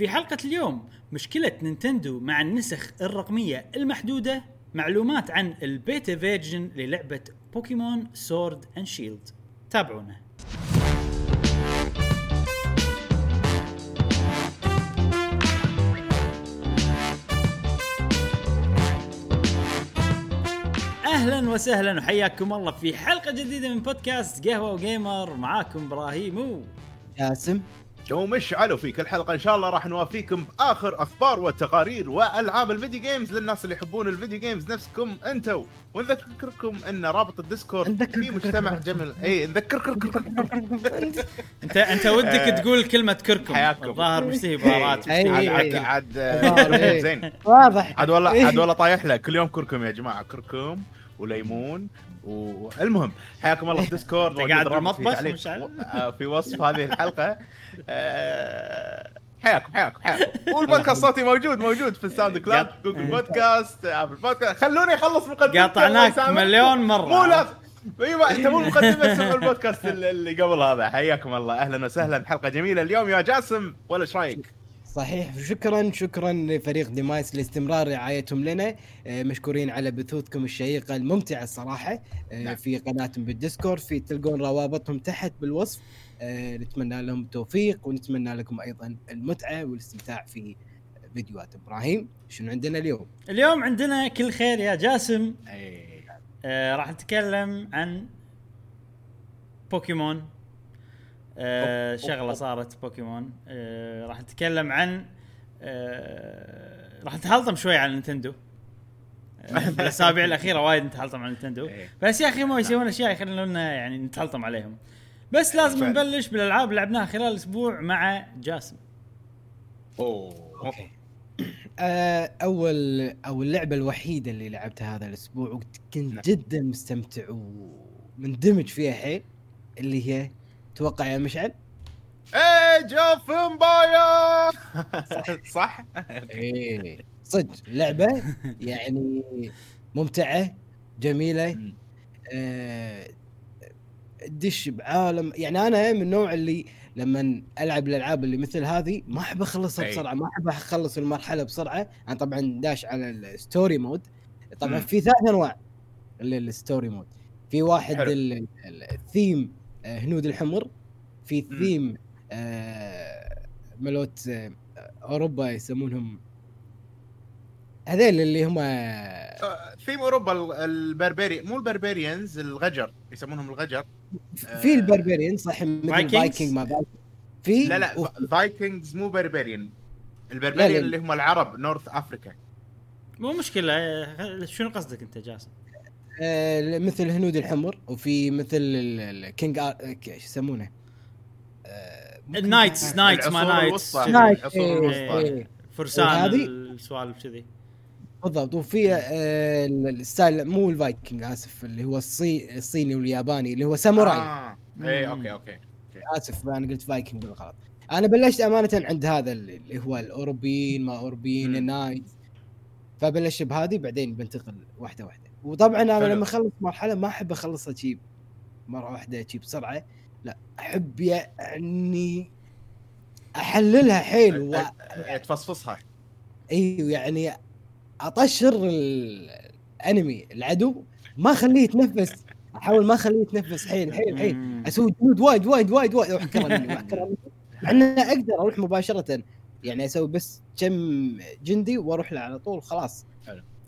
في حلقة اليوم مشكلة نينتندو مع النسخ الرقمية المحدودة، معلومات عن البيتا فيرجن للعبة بوكيمون سورد اند شيلد. تابعونا. اهلا وسهلا وحياكم الله في حلقة جديدة من بودكاست قهوة وجيمر. معاكم ابراهيم جاسم ومشعلوا فيك. الحلقة إن شاء الله راح نوافيكم بآخر أخبار وتقارير وألعاب الفيديو جيمز للناس اللي يحبون الفيديو جيمز نفسكم أنتوا، ونذكركم أن رابط الديسكورد في مجتمع جمل. إيه أنت ودك تقول كلمة كركم، ظاهر مشتهي بارات. عاد زين واضح. عاد والله طايح لك كل يوم كركم يا جماعة، كركم وليمون. والمهم حياكم الله في ديسكورد وقاعد بالمطبخ في وصف هذه الحلقه. حياكم والبودكاست صوتي موجود في الساوند كلاود، جوجل بودكاست، ابل بودكاست. خلوني اخلص مقدمه، قاطعناك مليون مره. ايوه انت مو مقدمه سمع البودكاست اللي قبل هذا. حياكم الله، اهلا وسهلا. حلقه جميله اليوم يا جاسم، ولا ايش رايك؟ صحيح. شكرا لفريق ديمايس لاستمرار رعايتهم لنا، مشكورين على بثوثكم الشيقة الممتعة الصراحة. في قناتهم بالديسكورد في تلقون روابطهم تحت بالوصف. نتمنى لهم التوفيق ونتمنى لكم أيضا المتعة والاستمتاع في فيديوهات. إبراهيم شنو عندنا اليوم؟ اليوم عندنا كل خير يا جاسم. راح نتكلم عن بوكيمون. شغلة صارت بوكيمون. راح نتكلم عن راح نتحلطم شوي عن نينتندو. الأسابيع الأخيرة وايد نتحلطم عن نينتندو، بس يا أخي ما يسوون أشياء يخلونا يعني نتحلطم عليهم. بس لازم نبلش بالألعاب اللي لعبناها خلال الأسبوع مع جاسم. أوكي. أول لعبة الوحيدة اللي لعبتها هذا الأسبوع كنت جدا مستمتع ومندمج فيها حيل، اللي هي توقع يا مشعل؟ ايه جاف امباير. صح. ايه صدق لعبة يعني ممتعة جميلة. دش بعالم، يعني انا من النوع اللي لما العب الالعاب اللي مثل هذه ما احب اخلصها بسرعة، ما احب اخلص المرحلة بسرعة. انا طبعا داش على الستوري مود. طبعا في ثلاث انواع للستوري مود. في واحد الثيم هنود الحمر، في ثيم ملوت أوروبا يسمونهم هذيل اللي هم ثيم أوروبا البربري، مو البربريانز، الغجر يسمونهم الغجر. في البربريان صح، مثل فايكنج ما بعرف. في لا فايكنجز مو بربريان. البربريان اللي هم العرب، نورث أفريكا. مو مشكلة. شنو قصدك أنت جاسم؟ مثل الهنود الحمر، وفي مثل الكينج ايش يسمونه النايتس ما نايتس فرسان السوالف كذي بالضبط. وفي الستايل مو الفايكنج اسف، اللي هو الصيني والياباني اللي هو ساموراي. اي اوكي اسف انا قلت فايكنج بالغلط. انا بلشت امانه عند هذا اللي هو الاوروبيين ما اوروبيين النايتس، فبلش بهذه بعدين بنتقل واحده واحده. وطبعا انا لما اخلص مرحله ما احب اخلصها شيء مره واحده شيء بسرعه، لا احب يعني احللها حيل واتفصفصها. ايوه يعني اطشر الانمي العدو، ما اخليه يتنفس، احاول ما اخليه يتنفس حيل اسوي جنود وايد واحترم لان اقدر اروح مباشره، يعني اسوي بس كم جندي واروح له على طول خلاص.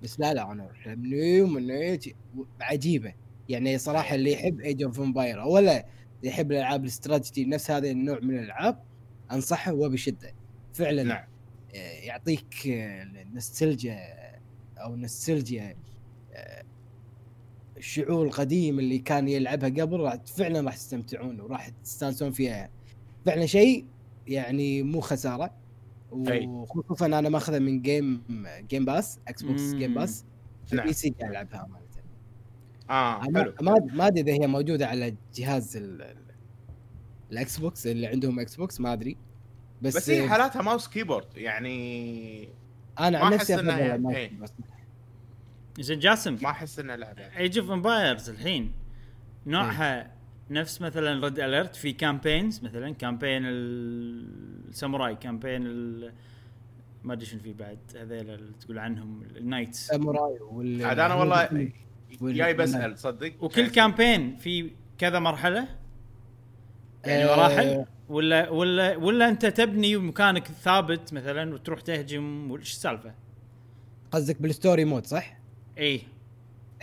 بس لا انا احبني ومنيتي عجيبه يعني صراحه. اللي يحب ايج اوف امباير ولا يحب الالعاب الاستراتيجي نفس هذا النوع من الالعاب انصحه وبشده فعلا. نعم. يعطيك نوستالجيا الشعور القديم اللي كان يلعبها قبل. فعلا راح تستمتعون وراح تستانسون فيها فعلا. شيء يعني مو خساره، وخصوصا انا ماخذه من جيم باس، اكس بوكس جيم باس. البي سي قاعد العبها امانه. حلو. ما ادري اذا هي موجوده على جهاز الاكس بوكس اللي عندهم اكس بوكس، ما ادري. بس هي حالاتها ماوس كيبورد يعني. انا عن نفسي افضل زين جاسم، ما احس انها لعبه. ايج اوف امبايرز الحين نوعها نفس مثلا ريد اليرت في كامبينز، مثلا كامبين الساموراي، كامبين ما ادري شنو في بعد هذيل تقول عنهم النايتس ساموراي وال عاد انا والله جاي بسال تصدق. وكل كامبين في كذا مرحله يعني مراحل، ولا ولا ولا انت تبني مكانك ثابت مثلا وتروح تهجم وش السالفه؟ قصدك بالستوري مود صح؟ اي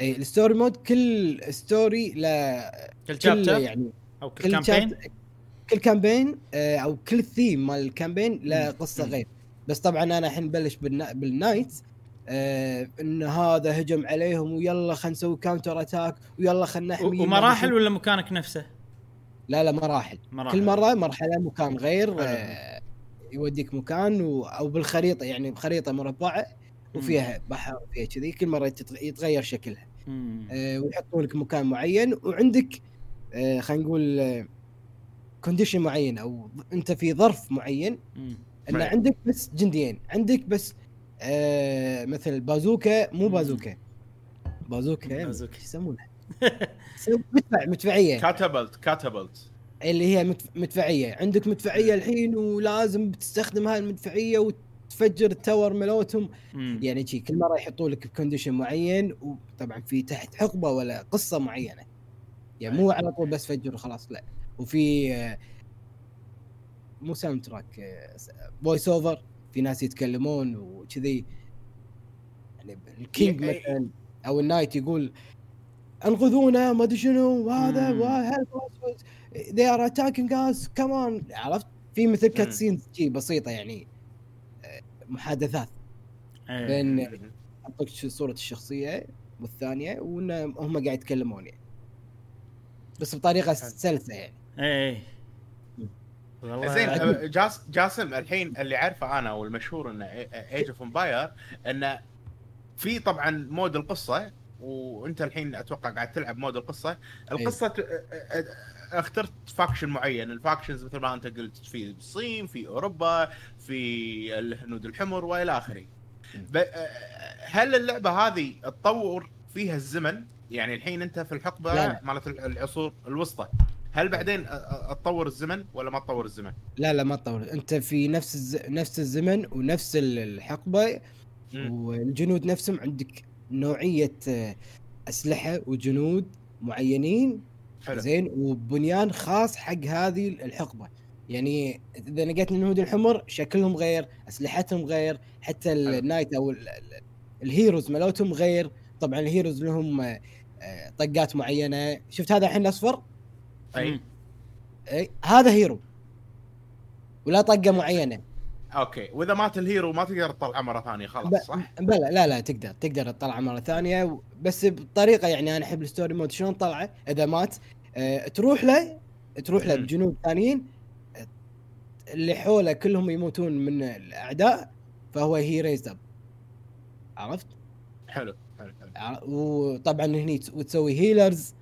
اي الستوري مود كل ستوري لا كل شابتر يعني او كل كامبين، كل كامبين او كل ثيم مال الكامبين لا قصه غير. بس طبعا انا الحين نبلش بالنايتس ان هذا هجم عليهم ويلا خلينا نسوي كاونتر اتاك ويلا خلينا نحمي. ومراحل ولا مكانك نفسه؟ لا لا مراحل، كل مره مرحله مكان غير يوديك مكان او بالخريطه يعني بخريطه مربعه وفيها بحر وفيها كذي، كل مره يتغير شكلها ويحطون لك مكان معين وعندك خلينا نقول كونديشن معين او انت في ظرف معين ان عندك بس جنديين، عندك بس مثل بازوكا مو بازوكا بازوكا يسمونها مدفعيه كاتابلت اللي هي مدفعيه. عندك مدفعيه الحين ولازم بتستخدم هاي المدفعيه وتفجر التاور ملوتهم يعني شيء. كل مره يحطوا لك بكونديشن معين وطبعا في تحت حقبه ولا قصه معينه يعني مو على طول بس فجر وخلاص لا. وفي مو ساوند تراك، فويس اوفر، في ناس يتكلمون وكذي يعني الكينج مثلا او النايت يقول انقذونا ما ادري شنو وهذا وهل they are attacking us كمان، عرفت؟ في مثل كاتسين شيء بسيطه يعني محادثات بين اعطيك صوره الشخصيه والثانيه وهم قاعد يتكلمون يعني بس بطريقه سلسه يعني. اي زين جاسم الحين اللي عارفه انا والمشهور انه ايج اوف امباير انه في طبعا مود القصه، وانت الحين اتوقع قاعد تلعب مود القصه. القصه اخترت فاكشن معين، الفاكشنز مثل ما انت قلت في الصين في اوروبا في الهنود الحمر والى اخره. هل اللعبه هذه تطور فيها الزمن يعني الحين انت في الحقبه مالت العصور الوسطى، هل بعدين اتطور الزمن ولا ما تطور الزمن؟ لا لا ما تطور، انت في نفس الزمن ونفس الحقبه والجنود نفسهم، عندك نوعيه اسلحه وجنود معينين حلو. زين وبنيان خاص حق هذه الحقبه يعني اذا لقيت الهنود الحمر شكلهم غير، اسلحتهم غير، حتى النايت او الهيروز مالتهم غير. طبعا الهيروز لهم طقات معينه، شفت هذا الحين الاصفر اي هذا هيرو ولا طقه معينه. اوكي واذا مات الهيرو ما تقدر تطلع مره ثانيه خلاص صح؟ بلا لا لا تقدر تطلع مره ثانيه بس بطريقه يعني انا احب الستوري مود شلون طلعه. اذا مات تروح له بجنود ثانيين اللي حوله كلهم يموتون من الاعداء فهو هي ريزد اب، عرفت؟ حلو حلو حلو. وطبعا هني تسوي هيلرز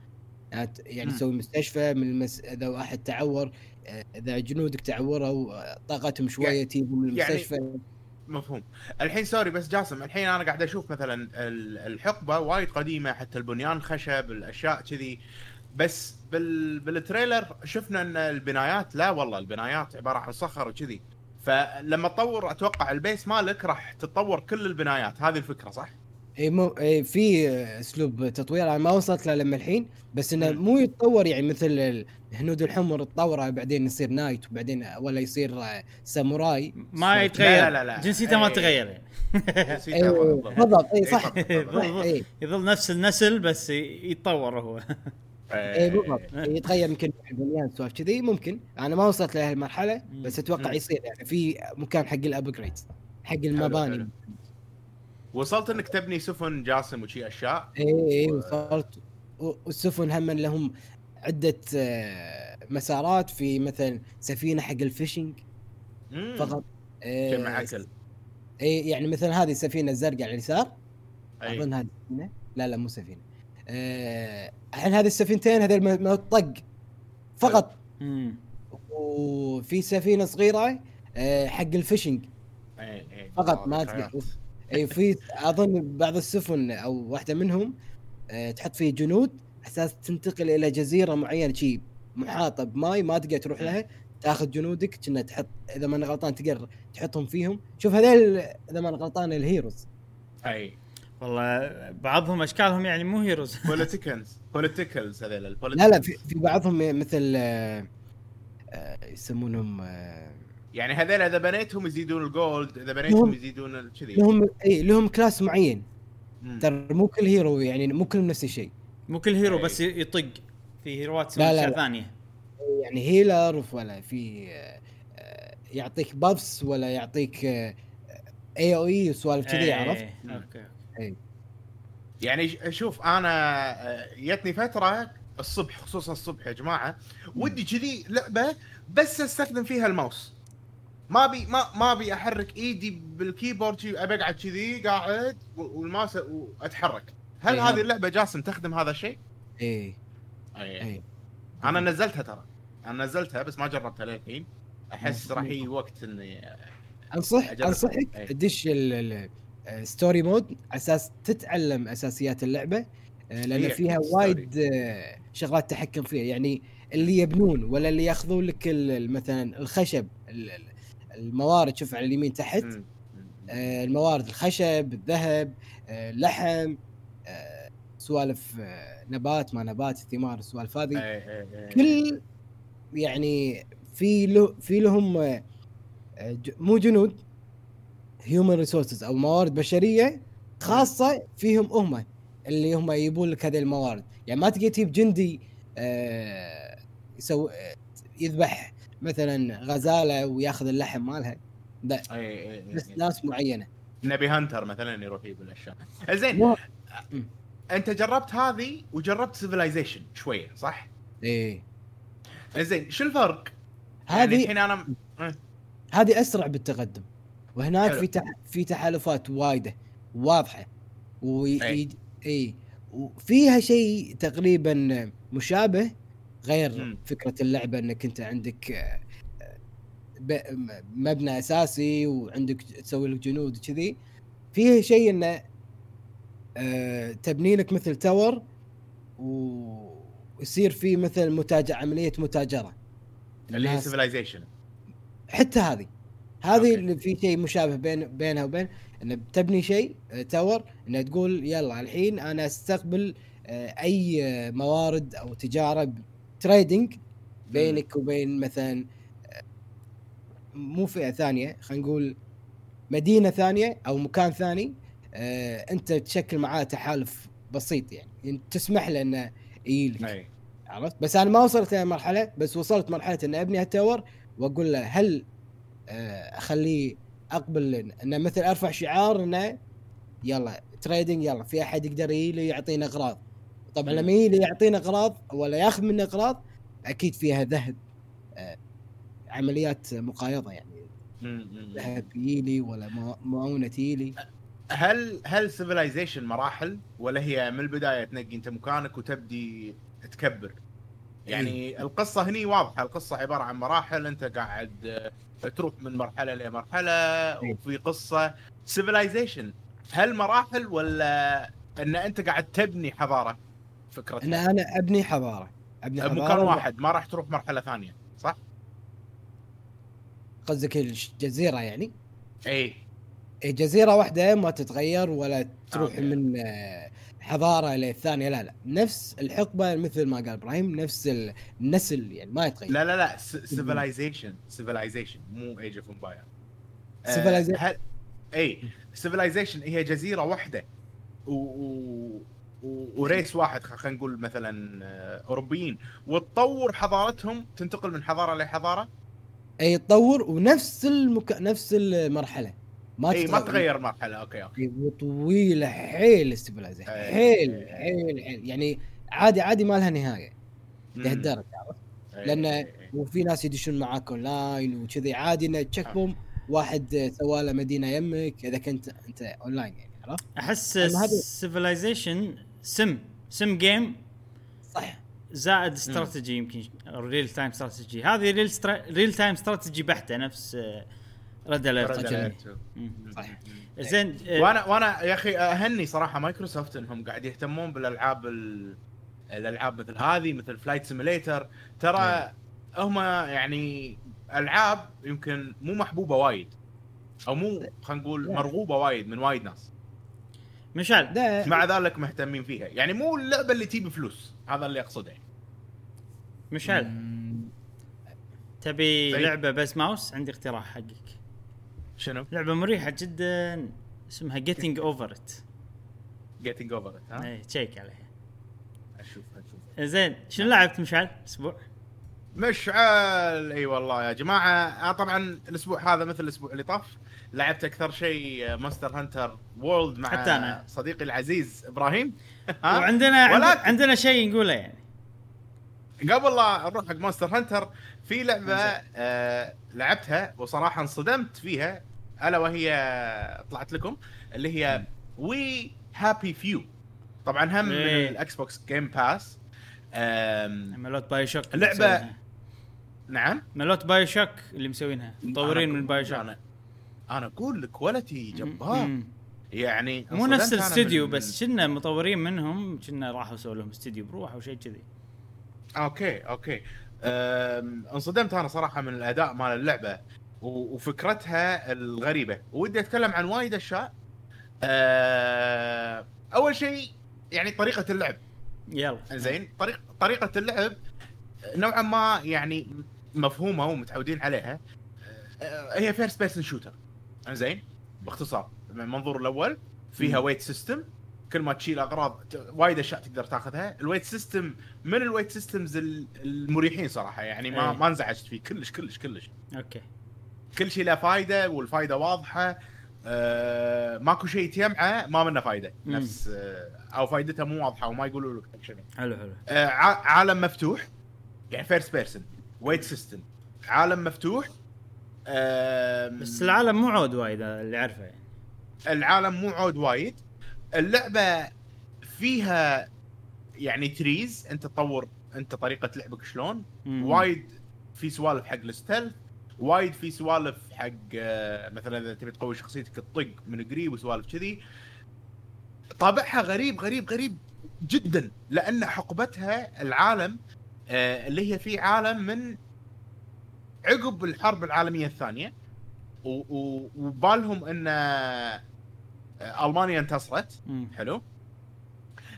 يعني تسوي مستشفى من اذا واحد تعور، اذا جنودك تعوروا طاقتهم شويه تجيبهم من المستشفى يعني مفهوم. الحين سوري بس جاسم الحين انا قاعد اشوف مثلا الحقبه وايد قديمه حتى البنيان خشب الاشياء كذي، بس بالتريلر شفنا ان البنايات لا والله البنايات عباره عن صخر وكذي، فلما تطور اتوقع البيس مالك راح تتطور كل البنايات، هذه الفكره صح؟ اي في اسلوب تطوير انا ما وصلت له لما الحين، بس انه مو يتطور يعني مثل الهنود الحمر تطوره بعدين يصير نايت وبعدين ولا يصير ساموراي ما يتغير. لا لا لا. جنسيته ما تتغير جنسيته بالضبط اي صح يظل نفس النسل بس يتطور هو اي بالضبط يتغير يمكن بنيان سوالف كذي ممكن. انا ما وصلت لهي المرحله بس اتوقع يصير يعني في مكان حق الابجريد حق المباني. وصلت انك تبني سفن جاسم وشي اشياء؟ ايه وصلت. والسفن هم لهم عده مسارات، في مثلا سفينه حق الفيشنج فقط جمع اكل ايه يعني مثلا هذه السفينه الزرقاء على اليسار اظن هذه سفينه لا لا مو سفينه الحين هذه السفينتين هذول ما طق فقط وفي سفينه صغيره حق الفيشنج ايه فقط ما تقدر اي في اظن بعض السفن او واحده منهم تحط فيه جنود اساس تنتقل الى جزيره معينه شيء محاطه بماي ما تقدر تروح لها، تاخذ جنودك كنا تحط اذا ما انا غلطان تقدر تحطهم فيهم. شوف هذول اذا ما انا غلطان الهيروز، اي والله بعضهم اشكالهم يعني مو هيروز بوليتيكلز هذول. لا لا في بعضهم مثل يسمونهم يعني هذول اذا بنيتهم يزيدون الجولد، اذا بنيتهم يزيدون كذي، لهم اي لهم كلاس معين. ترى مو كل هيرو يعني مو كل نفس الشيء، مو كل هيرو بس يطق، في هيروات سوالف ثانيه يعني هيلر، ولا في يعطيك بابس ولا يعطيك اي او اي وسوالف كذي، عرفت؟ اوكي اي يعني شوف انا جتني فتره الصبح، خصوصا الصبح يا جماعه، ودي كذي لعبه بس استخدم فيها الماوس، ما بي احرك ايدي بالكيبورد، ابقعد كذي قاعد والماوس واتحرك. هل إيه هذه اللعبه جاسم تخدم هذا الشيء؟ اي اي انا نزلتها ترى، انا نزلتها بس ما جربتها للحين، احس راح يجي وقت اني انصحك تدش الستوري مود اساس تتعلم اساسيات اللعبه، لان فيها وايد شغلات تحكم فيها، يعني اللي يبنون ولا اللي ياخذون لك مثلا الخشب، الموارد، شوف على اليمين تحت الموارد، الخشب، الذهب، اللحم، سوالف نبات ما نبات، الثمار، السوالف هذه كل يعني في لهم مو جنود، human resources او موارد بشريه خاصه فيهم هم اللي هم يجيبون لك هذه الموارد. يعني ما تجي تجيب جندي يذبح مثلا غزاله وياخذ اللحم مالها، لا بس ناس معينه، نبي هانتر مثلا يروح يجيب الاشياء. زين انت جربت هذه وجربت سيفلايزيشن شويه صح؟ ايه زين شو الفرق؟ هذه الحين يعني انا هذه اسرع بالتقدم، وهناك حلو. في تحالفات وايده واضحه اي وفيها شيء تقريبا مشابه، غير فكرة اللعبة انك انت عندك مبنى اساسي وعندك تسوي لك جنود كذي، فيها شيء انه تبني لك مثل تاور ويصير فيه مثل عملية متاجرة اللي هي سيفلايزيشن. حتى هذه اللي في شيء مشابه بينها وبين انه بتبني شيء تاور، انه تقول يلا الحين انا استقبل اي موارد او تجارة تريدينج بينك وبين مثلا مو فئة ثانية، خلينا نقول مدينة ثانية او مكان ثاني، انت تشكل معاه تحالف بسيط يعني تسمح له انه يجيلك، عرفت؟ بس انا ما وصلت لمرحلة، بس وصلت مرحلة ان ابني هالتاور واقول له هل اخليه اقبل انه مثل ارفع شعار انه يلا تريدينج، يلا في احد يقدر يجي يعطينا اغراض. طبعا لما يجي يعطينا اغراض ولا ياخذ مننا اغراض اكيد فيها ذهب، عمليات مقايضه يعني ذهب يلي ولا معونه يلي. هل سيفلايزيشن مراحل ولا هي من البدايه تنقي انت مكانك وتبدي تكبر؟ يعني القصه هني واضحه، القصه عباره عن مراحل انت قاعد تروح من مرحله لمرحله وفي قصه. سيفلايزيشن هل مراحل ولا ان انت قاعد تبني حضاره؟ فكرة انا ابني حضاره، ابني مكان واحد ما راح تروح مرحله ثانيه صح؟ قصدك الجزيره يعني؟ اي جزيره واحده ما تتغير ولا تروح من حضاره للثانيه، لا نفس الحقبه مثل ما قال ابراهيم، نفس النسل يعني ما يتغير. لا سيفلايزيشن مو ايج اوف امباير. سيفلايزيشن هي جزيره واحده وريس واحد، خلينا نقول مثلا أوروبيين، وتطور حضارتهم، تنتقل من حضارة لحضارة. اي تطور ونفس نفس المرحلة ما تغير مرحلة. اوكي وطويلة حيل استبلازة، حيل يعني عادي ما لها نهاية لهالدرجة، عرفت؟ لأن وفي ناس يدشون معاك اونلاين وكذي، عادي ان تشيك بوم واحد سواله مدينة يمك اذا كنت انت اونلاين يعني. احس سيفلايزيشن سم جيم صح، زائد استراتيجي، يمكن ريل تايم استراتيجي. هذه ريل تايم استراتيجي بحته، نفس ريد اليرت صح. زين وانا يا اخي اهني صراحه مايكروسوفت انهم قاعد يهتمون بالالعاب الالعاب مثل هذه مثل فلايت سيميليتر ترى هم يعني العاب يمكن مو محبوبه وايد او مو خلينا نقول مرغوبه وايد من وايد ناس مشعل مع ذلك مهتمين فيها يعني مو اللعبه اللي تجيب فلوس هذا اللي اقصده يعني. مشعل تبي لعبه بس ماوس عندي اقتراح حقك شنو لعبه مريحه جدا اسمها Getting Over It Getting Over It ها اي تشيك عليها اشوف زين شنو لعبت مشعل اسبوع مشعل اي والله يا جماعه انا طبعا الاسبوع هذا مثل الاسبوع اللي طاف لعبت اكثر شيء مونستر هانتر وورلد مع صديقي العزيز ابراهيم وعندنا عندنا شيء نقوله يعني قبل لا نروح حق مونستر هانتر في لعبه لعبتها وصراحه انصدمت فيها الا وهي طلعت لكم اللي هي وي هابي فيو طبعا هم من الاكس بوكس جيم باس ملوت باي شوك لعبه نعم ملوت باي شوك اللي مسوينها مطورين من باي شوك انا اقول الكواليتي جبار يعني مو نفس الاستوديو بس كنا مطورين منهم كنا راحوا سووا لهم استوديو بروح او شيء كذي اوكي انصدمت انا صراحه من الاداء مال اللعبه وفكرتها الغريبه ودي اتكلم عن وايد اشياء اول شيء يعني طريقه اللعب يلا زين طريقه اللعب نوعا ما يعني مفهومه ومتعودين عليها هي فيرست بيرسن شوتر زين باختصار من المنظور الاول فيها ويت سيستم كل ما تشيل اغراض وايد اشياء تقدر تاخذها الويت سيستم من الويت سيستمز المريحين صراحه يعني ما انزعجت فيه كلش اوكي كل شيء له فايده والفايده واضحه ماكو شيء يجمعه ما منه فايده نفس او فايدتها مو واضحه وما يقولوا لك شنو حلو عالم مفتوح يعني فيرست بيرسن ويت سيستم عالم مفتوح بس العالم مو عود وايد اللي عارفه يعني العالم مو عود وايد اللعبه فيها يعني تريز انت تطور انت طريقه لعبك شلون وايد في سوالف حق الستيل وايد في سوالف حق مثلا اذا تبي تقوي شخصيتك تطق من قريب وسوالف كذي طابعها غريب جدا لان حقبتها العالم اللي هي في عالم من عقب الحرب العالميه الثانيه وبالهم ان ألمانيا انتصرت حلو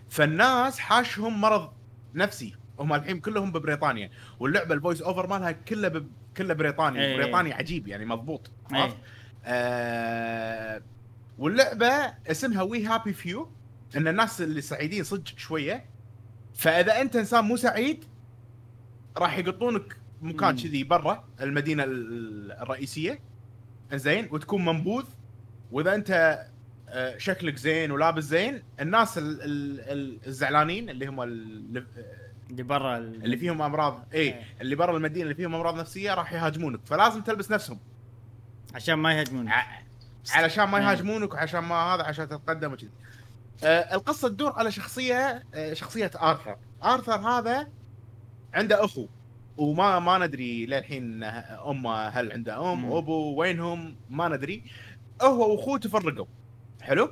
فالناس حاشهم مرض نفسي هم الحين كلهم ببريطانيا واللعبه الفويس اوفر مالها كله بريطاني أيه. بريطاني عجيب يعني مضبوط أيه. واللعبه اسمها وي هابي فيو ان الناس اللي سعيدين صدق شويه فاذا انت انسان مو سعيد راح يقطونك مكان كذي برا المدينه الرئيسيه زين وتكون منبوذ واذا انت شكلك زين ولابس زين الناس الزعلانين اللي هم اللي برا اللي فيهم امراض اي اللي برا المدينه اللي فيهم امراض نفسيه راح يهاجمونك فلازم تلبس نفسهم عشان ما يهاجمونك علشان ما يهاجمونك وعشان ما هذا عشان تتقدم وكذا القصه تدور على شخصيه آرثر هذا عنده اخو وما ندري للحين امه هل عنده ام ابو وينهم ما ندري هو واخوه تفرقوا حلو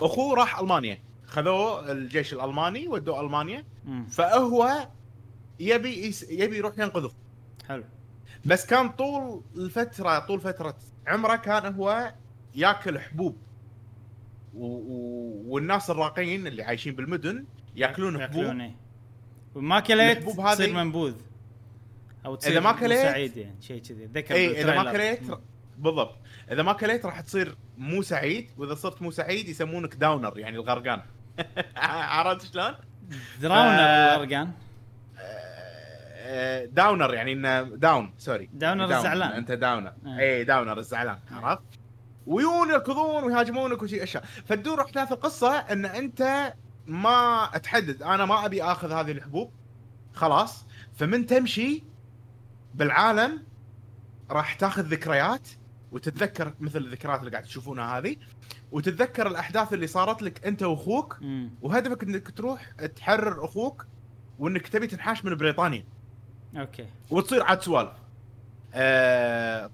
اخوه راح المانيا خذوه الجيش الالماني ودوه المانيا فهو يبي يروح ينقذه حلو بس كان طول فتره عمره كان هو ياكل حبوب والناس الراقيين اللي عايشين بالمدن ياكلون حبوب وما كلت تصير منبوذ او تصير سعيد يعني شيء كذي ذكر اذا ما كلت بالضبط اذا ما كليت راح تصير مو سعيد واذا صرت مو سعيد يسمونك داونر يعني الغرقان عرفت شلون دراونر الغرقان داونر يعني ان داون سوري داونر الزعلان انت داونر اي داونر الزعلان عرفت ويون يركضون ويهاجمونك وشي اشياء فالدور احداث القصه ان انت ما اتحدد انا ما ابي اخذ هذه الحبوب خلاص فمن تمشي بالعالم راح تاخذ ذكريات وتتذكر مثل الذكريات اللي قاعد تشوفونها هذه وتتذكر الأحداث اللي صارت لك أنت وأخوك وهدفك أنك تروح تحرر أخوك وأنك تبي تنحاش من بريطانيا أوكي وتصير عاد سوالف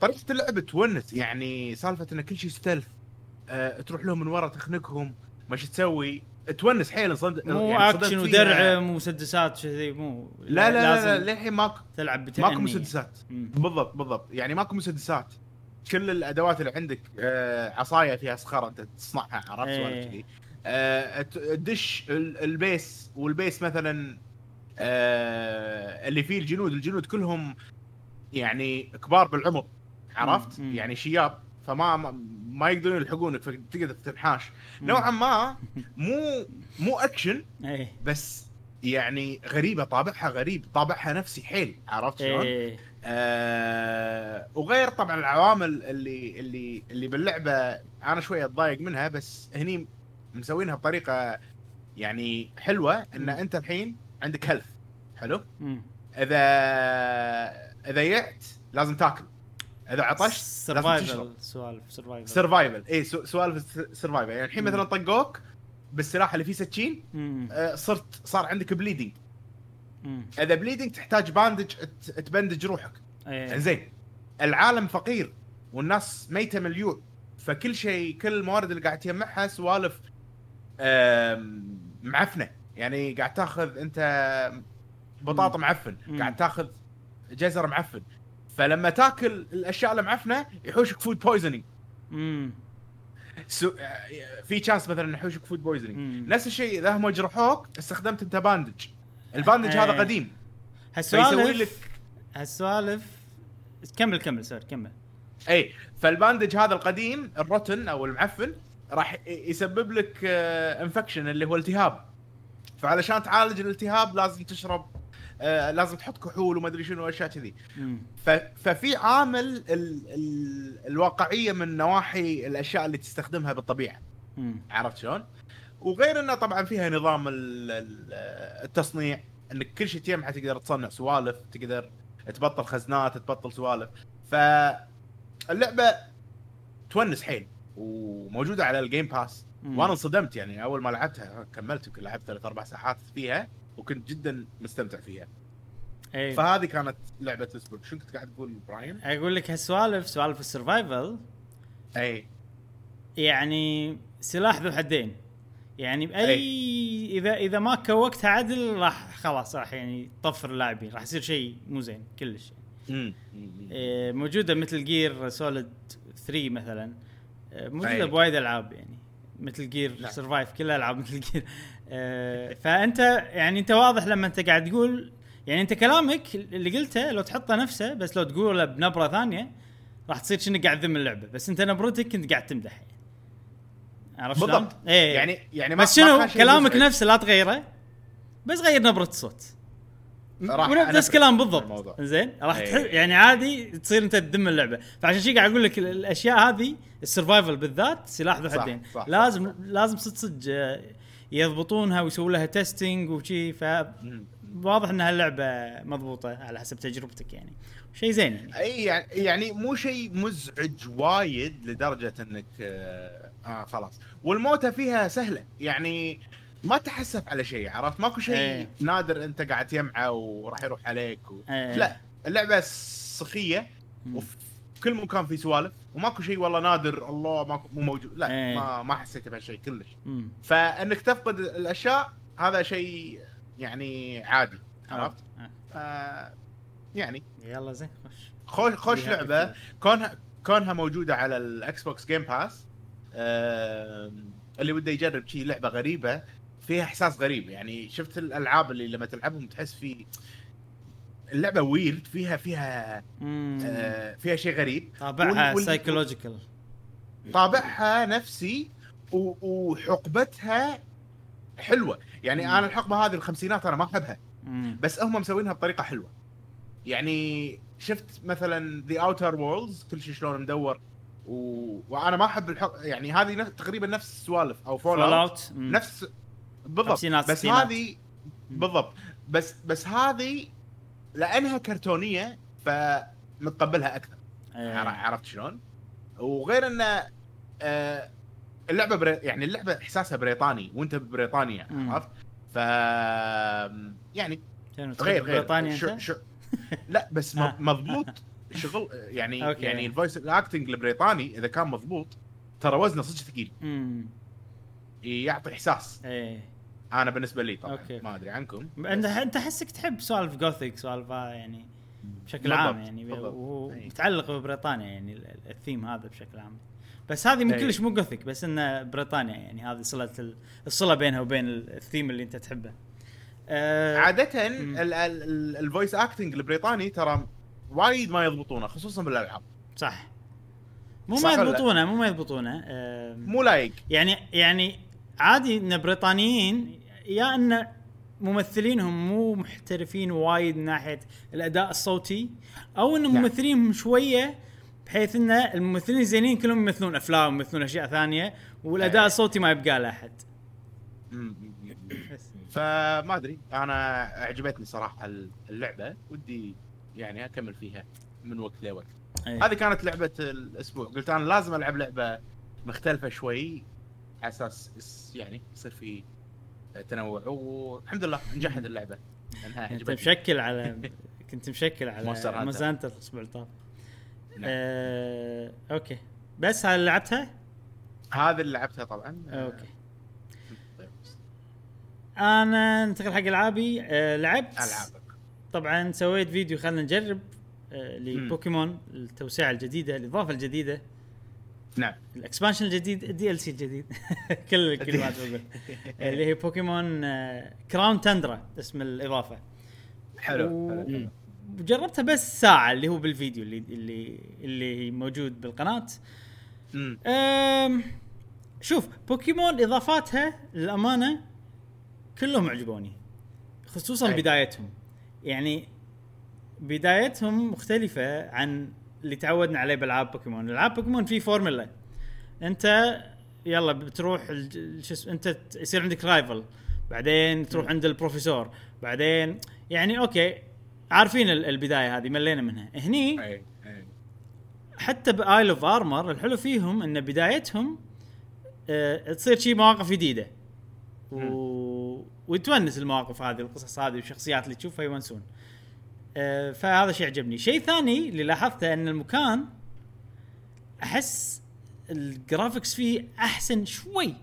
طريقة اللعبة تونس يعني سالفة أن كل شيء ستلف تروح لهم من وراء تخنقهم ماشي تسوي تونس حيل صدق، مو اكشن ودرعم ومسدسات شيء مو لا لا لا للحين ماكو تلعب بتأني، ماكو مسدسات. بالضبط بالضبط، يعني ماكو مسدسات، كل الادوات اللي عندك عصايه فيها صخره انت تصنعها، عرفت سوالف كذي. تدش البيس، والبيس مثلا اللي فيه الجنود، الجنود كلهم يعني كبار بالعمر، عرفت يعني شياب، فما ما يقدرون يلحقونك، فتقدر تنحاش نوعا ما. مو اكشن بس يعني غريبه، طابعها غريب، طابعها نفسي حيل، عرفت شلون. وغير طبعا العوامل اللي باللعبه انا شويه اتضايق منها، بس هني مسوينها بطريقه يعني حلوه، ان انت الحين عندك هيلث حلو، اذا يعت لازم تاكل، اذا عطش سرفايفل، سوالف سرفايفل، سرفايفل اي سوالف سرفايفل. يعني الحين مثلا طقوك بالسلاح اللي فيه سكين، صار عندك بليدنج، اذا بليدنج تحتاج باندج، تبندج روحك. زين العالم فقير والناس ميته من الجوع، فكل شيء، كل الموارد اللي قاعد تجمعها سوالف معفنه، يعني قاعد تاخذ انت بطاطا معفن، قاعد تاخذ جزر معفن، فلما تاكل الاشياء المعفنه يحوشك فود بويزنينج. في تشانس مثلا يحوشك فود بويزنينج. نفس الشيء اذا هم جرحوك استخدمت انت باندج، الباندج هذا قديم، فيسوي لك هالسوالف. كمل سير كمل. اي فالباندج هذا القديم الروتن او المعفن راح يسبب لك انفكشن اللي هو التهاب، فعلشان تعالج الالتهاب لازم تشرب، لازم تحط كحول وما ادري شنو اشياء كذي. ففي عامل الواقعيه من نواحي الاشياء اللي تستخدمها بالطبيعه، عرفت شلون. وغير انه طبعا فيها نظام التصنيع، انك كل شيء تجمعه تقدر تصنع سوالف، تقدر تبطل خزنات، تبطل سوالف. فاللعبه تونس حيل، وموجوده على الجيم باس. وانا انصدمت يعني اول ما لعبتها، كملت لعبت 3-4 ساعات فيها، وكنت جدا مستمتع فيها. أيه. فهذه كانت لعبه الاسبوع. شو كنت قاعد تقول براين؟ اقول لك سوالف السرفايفل، اي يعني سلاح ذو حدين، يعني باي أيه. اذا ما كوكتها عدل راح خلاص، راح يعني طفر اللاعبين، راح يصير شيء مو زين كلش. موجوده مثل جير سوليد 3 مثلا، موجوده أيه. بوايد العاب يعني مثل جير سرفايف، كل العاب مثل جير. فانت يعني انت واضح لما انت قاعد تقول، يعني انت كلامك اللي قلته لو تحطه نفسه، بس لو تقوله بنبره ثانيه راح تصير شنك قاعد ذم اللعبه، بس انت نبرتك كنت قاعد تمدح، عرفت شلون؟ ايه يعني بس شنو كلامك نفسه، لا تغيره، بس غير نبره الصوت، نفس كلام بالضبط. زين راح يعني عادي تصير انت تذم اللعبه. فعشان شي قاعد اقول لك الاشياء هذه السرفايفل بالذات سلاح ذو حدين، لازم صدق يضبطونها ويسوون لها تيستينج وشي. فواضح ان هاللعبه مضبوطه على حسب تجربتك، يعني شيء زين يعني. اي يعني مو شيء مزعج وايد لدرجه انك خلاص. والموتة فيها سهله، يعني ما تحسف على شيء، عرفت؟ ماكو شيء نادر انت قاعد تجمعه وراح يروح عليك لا، اللعبه سخيه وكل مكان في سوالف، وماكو شيء والله نادر الله ماكو مو موجود، لا ما حسيت بهالشيء كلش. فانك تفقد الاشياء هذا شيء يعني عادي، عرفت؟ يعني يلا زين، خوش لعبه كونها موجوده على الاكس بوكس جيم باس. اللي بده يجرب شيء لعبه غريبه فيها احساس غريب، يعني شفت الالعاب اللي لما تلعبهم تحس في اللعبه ويرد، فيها شيء غريب، طابعها سايكولوجيكال، طابعها نفسي، وحقبتها حلوه. يعني انا الحقبه هذه الخمسينات انا ما احبها، بس هم مسوينها بطريقه حلوه. يعني شفت مثلا The Outer Worlds كل شيء شلون مدور، وانا ما احب يعني هذه تقريبا نفس السوالف او فول اوت نفس بالضبط، بس هذه بالضبط بس هذه لانها كرتونيه فمتقبلها اكثر، عرفت شلون. وغير ان اللعبه يعني اللعبه احساسها بريطاني وانت ببريطانيا، عرفت؟ ف يعني غير بريطانيا لا بس مضبوط شغل يعني أوكي. يعني الفويس الاكتنج البريطاني اذا كان مضبوط ترى وزنه صدق ثقيل، يعطي احساس. ايه انا بالنسبه لي طبعا أوكي. ما ادري عنكم. انت حسك تحب سوالف جوثيك سوالف يعني بشكل عام يعني ومتعلق ببريطانيا يعني الثيم هذا بشكل عام. بس هذه من كلش مو جوثيك بس انه بريطانيا يعني هذه الصلة بينها وبين الثيم اللي انت تحبه. عادة الفويس اكتنج البريطاني ترى وايد ما يضبطونه خصوصا بالالعاب. صح مو ما يضبطونه مو ما يضبطونه مو لايق يعني عادي ان بريطانيين يا ان ممثلينهم مو محترفين وايد من ناحية الأداء الصوتي أو إن ممثلينهم شوية بحيث إن الممثلين الزينين كلهم يمثلون أفلام ويمثلون أشياء ثانية والأداء الصوتي ما يبقى له أحد. فما أدري أنا عجبتني صراحة اللعبة ودي يعني أكمل فيها من وقت لوقت. هذه كانت لعبة الأسبوع. قلت أنا لازم ألعب لعبة مختلفة شوي على أساس يعني يصير في تنوع والحمد لله نجحت اللعبة. كنت مشكل على مونستر هانتر الأسبوع الطاف. أوكي بس هل لعبتها؟ هذا اللي لعبتها طبعا. أوكي أنا انتقل حق ألعابي. لعبت ألعابك طبعا. سويت فيديو خلنا نجرب لبوكيمون التوسعة الجديدة الإضافة الجديدة. نعم الاكسبانشن الجديد الدي ال سي الجديد كل الكلمات بقول اللي هي بوكيمون كراون تندرا اسم الاضافه. حلو. جربتها بس ساعه اللي هو بالفيديو اللي موجود بالقناه. شوف بوكيمون اضافاتها للامانه كلهم عجبوني خصوصا بدايتهم. يعني بدايتهم مختلفه عن اللي تعودنا عليه بالعاب بوكيمون. العاب بوكيمون في فورمولا انت يلا بتروح انت يصير عندك رايفل بعدين تروح عند البروفيسور بعدين يعني اوكي عارفين البدايه هذه ملينا منها. هني حتى بايل اوف ارمر الحلو فيهم ان بدايتهم تصير شيء مواقف جديده وتونس المواقف هذه القصص هذه والشخصيات اللي تشوفها يونسون. فهذا شيء عجبني. شيء ثاني اللي لاحظته ان المكان احس الجرافيكس فيه احسن شوي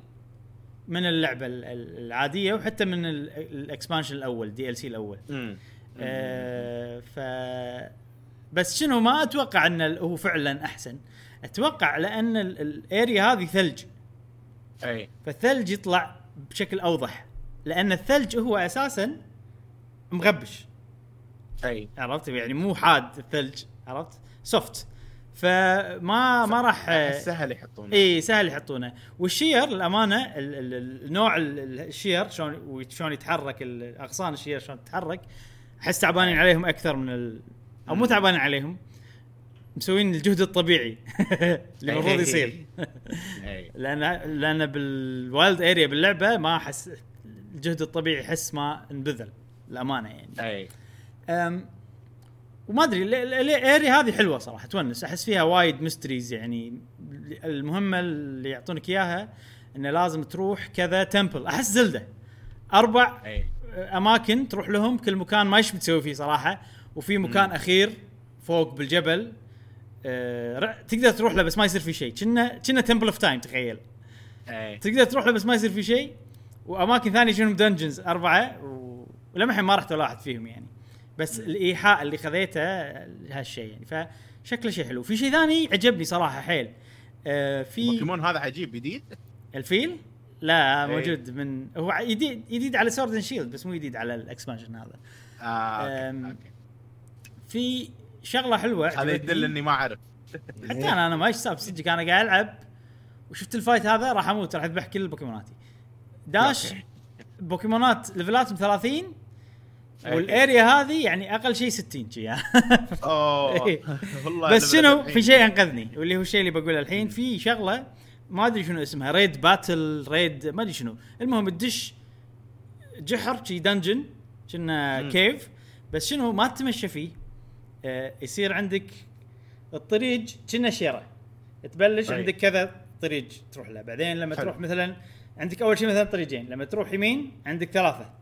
من اللعبه العاديه وحتى من الاكسبانشن الاول دي ال سي الاول. ف بس شنو ما اتوقع ان هو فعلا احسن. اتوقع لان الاريا هذه ثلج فالثلج يطلع بشكل اوضح لان الثلج هو اساسا مغبش. عرفت يعني مو حاد الثلج عرفت سوفت فما راح سهل يحطونه. سهل يحطونه. والشير الامانه النوع الشير شلون يتحرك الاغصان الشير شلون تتحرك احس تعبانين عليهم اكثر من او مو تعبانين عليهم مسوين الجهد الطبيعي اللي المفروض يصير. لان بالوايلد اريا باللعبه ما احس الجهد الطبيعي احس ما انبذل الامانه يعني. وما ادري الاري هذه حلوه صراحه تونس. احس فيها وايد ميستريز يعني المهمه اللي يعطونك اياها انه لازم تروح كذا تمبل. احس زلده 4 اماكن تروح لهم كل مكان ما ايش بتسوي فيه صراحه. وفي مكان اخير فوق بالجبل تقدر تروح له بس ما يصير فيه شيء. كنا تمبل اوف تايم تخيل. تقدر تروح له بس ما يصير فيه شيء. واماكن ثانيه شنو دنجنز 4 ولمحين ما رحت ولا واحد فيهم يعني. بس الإيحاء اللي خذيته هالشيء يعني فشكله شيء حلو. في شيء ثاني عجبني صراحة حيل. في بوكيمون هذا عجيب جديد الفيل لا موجود من هو جديد على سورد اند شيلد بس مو جديد على الاكسبانشن هذا. أوكي. في شغلة حلوة هذا يدل اني ما اعرف حتى انا ما ايش صاب سجك. انا قاعد العب وشفت الفايت هذا راح اموت راح اذبح كل بوكيموناتي داش. بوكيمونات ليفلاتهم 30 والاريا هذه يعني اقل شيء 60 جي. والله بس شنو في شيء انقذني واللي هو الشيء اللي بقوله الحين. في شغله ما ادري شنو اسمها ريد باتل ريد ما ادري شنو. المهم الدش جحر شي دنجن كنا كيف بس شنو ما تمشى فيه. يصير عندك الطريق كنا شيره تبلش عندك كذا طريق تروح له بعدين لما تروح مثلا عندك اول شيء مثلا طريقين لما تروح يمين عندك ثلاثه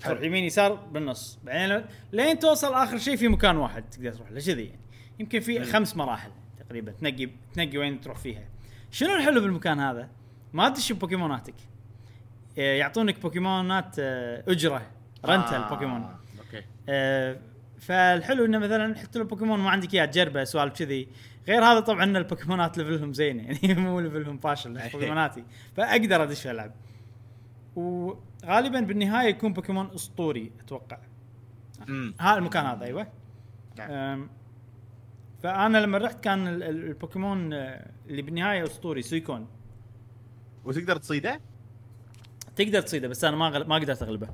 تروح يمين يسار بالنص بعدين لين توصل اخر شيء في مكان واحد تقدر تروح له كذي يعني. يمكن في 5 مراحل تقريبا تنقي وين تروح فيها. شنو الحلو بالمكان هذا ما تشوف بوكيموناتك يعطونك بوكيمونات اجره رنتل بوكيمون اوكي فالحلو انه مثلا حتى لو بوكيمون ما عندك اياه تجربه سوالف كذي غير هذا طبعا ان البوكيمونات ليفلهم زين يعني مو ليفلهم فاشل بوكيموناتي فاقدر ادش العب وغالبا بالنهايه يكون بوكيمون اسطوري اتوقع ها المكان هذا ايوه فانا لما رحت كان البوكيمون اللي بالنهايه اسطوري سويكون وتقدر تصيده تقدر تصيده بس انا ما قدرت اغلبه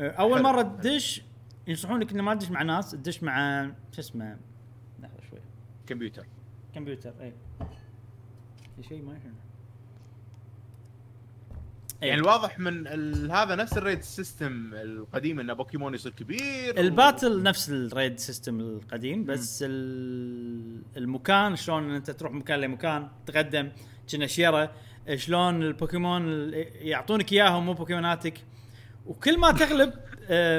اول حلو. مره تدش ينصحونك انه ما تدش مع ناس تدش مع شو اسمه لحظه شوي كمبيوتر اي شيء ما يفهم يعني الواضح من هذا نفس الريد سيستم القديم ان بوكيمون يصير كبير الباتل نفس الريد سيستم القديم بس المكان شلون انت تروح مكان لمكان تقدم كنا شيره شلون البوكيمون يعطونك اياهم مو بوكيموناتك وكل ما تغلب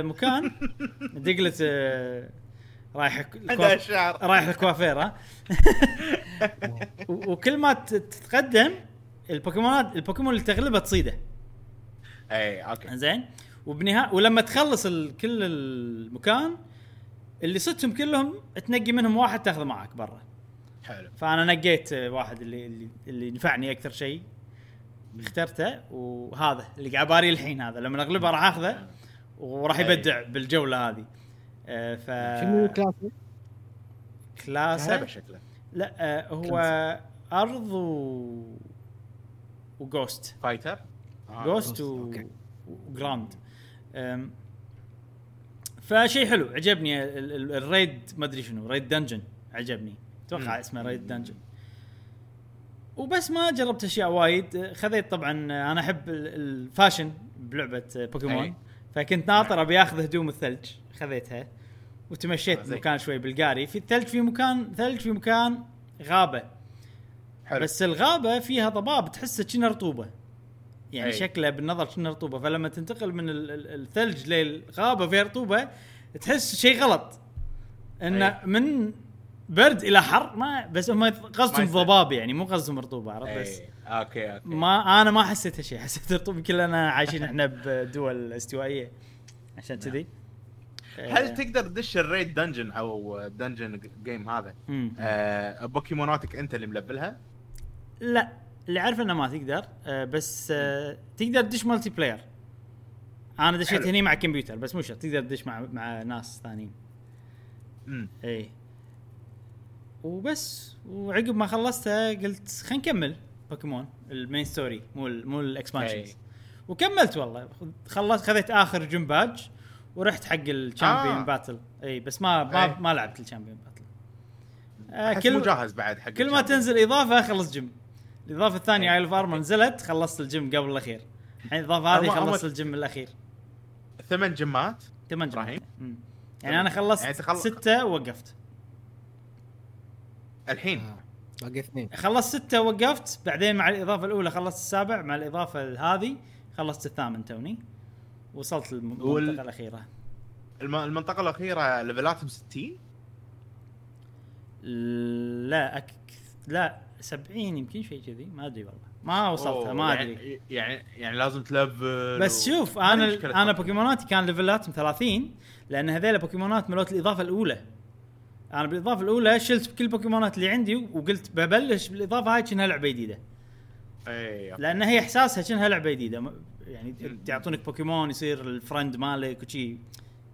مكان دقله رايح الكوافير وكل ما تتقدم البوكيمون اللي تغلبه تصيده اي اوكي زين وبنهايه ولما تخلص كل المكان اللي صدتهم كلهم تنقي منهم واحد تاخذه معك برا حلو فانا نقيت واحد اللي نفعني اكثر شيء اخترته وهذا اللي قاعد باري الحين هذا لما اغلبه راح اخذه وراح يبدع بالجوله هذه ف كلاسه شكله لا هو كلاسة. ارض وغوست فايتر غوست وجراند فشيء حلو عجبني الريد ما ادري شنو ريد دنجن عجبني اتوقع اسمه ريد دنجن وبس ما جربت اشياء وايد خذيت طبعا انا احب الفاشن بلعبه بوكيمون فكنت ناطر ابي اخذ هدوم الثلج خذيتها وتمشيت مكان شوي بالقاري في الثلج في مكان ثلج في مكان غابه حلو. بس الغابه فيها ضباب تحسه كنا رطوبه يعني أي. شكله بالنظر كنا رطوبه فلما تنتقل من الثلج للغابه فيها رطوبه تحس شيء غلط انه أي. من برد الى حر ما بس هم قصدهم ضباب يعني مو قصدهم رطوبه عرفت بس اوكي ما انا ما حسيت شيء حسيت رطوبه كلنا عايشين احنا بدول استوائيه عشان كذي هل تقدر تدش الريد دنجن او دنجن جيم هذا بوكيموناتك انت اللي ملبلها لا اللي عارف انه ما تقدر بس تقدر تدش مالتي بلاير انا دشيت هني مع كمبيوتر بس مو شرط تقدر تدش مع ناس ثانيين اي وبس وعقب ما خلصتها قلت خلينا نكمل بوكيمون المين ستوري مو الاكسبانشنز وكملت والله خلصت خذيت اخر جمباج ورحت حق الشامبيون باتل اي بس ما لعبت الشامبيون باتل كل مجهز بعد حق كل ما تنزل اضافه اخلص جيم الاضافه الثانيه ايل فارم نزلت خلصت الجيم قبل الاخير الحين الاضافه هذه خلصت الجيم الاخير 8 جيمات يعني انا خلصت 6 ووقفت الحين باقي 2 خلصت 6 وقفت بعدين مع الاضافه الاولى خلصت 7 مع الاضافه هذه خلصت 8 توني وصلت للمنطقه الاخيره المنطقه الاخيره ليفلاتهم 60 لا لا 70 يمكن شيء كذي ما ادري والله ما وصلتها ما ادري يعني لازم تلفل بس شوف انا بوكيموناتي كان ليفلاتهم 30 لان هذول بوكيمونات ملوت الاضافه الاولى انا بالاضافه الاولى شلت كل بوكيمونات اللي عندي وقلت ببلش بالاضافه هاي كأنها لعبه جديده اي لان هي احساسها كأنها لعبه جديده يعني تعطونك بوكيمون يصير الفرند مالك وشي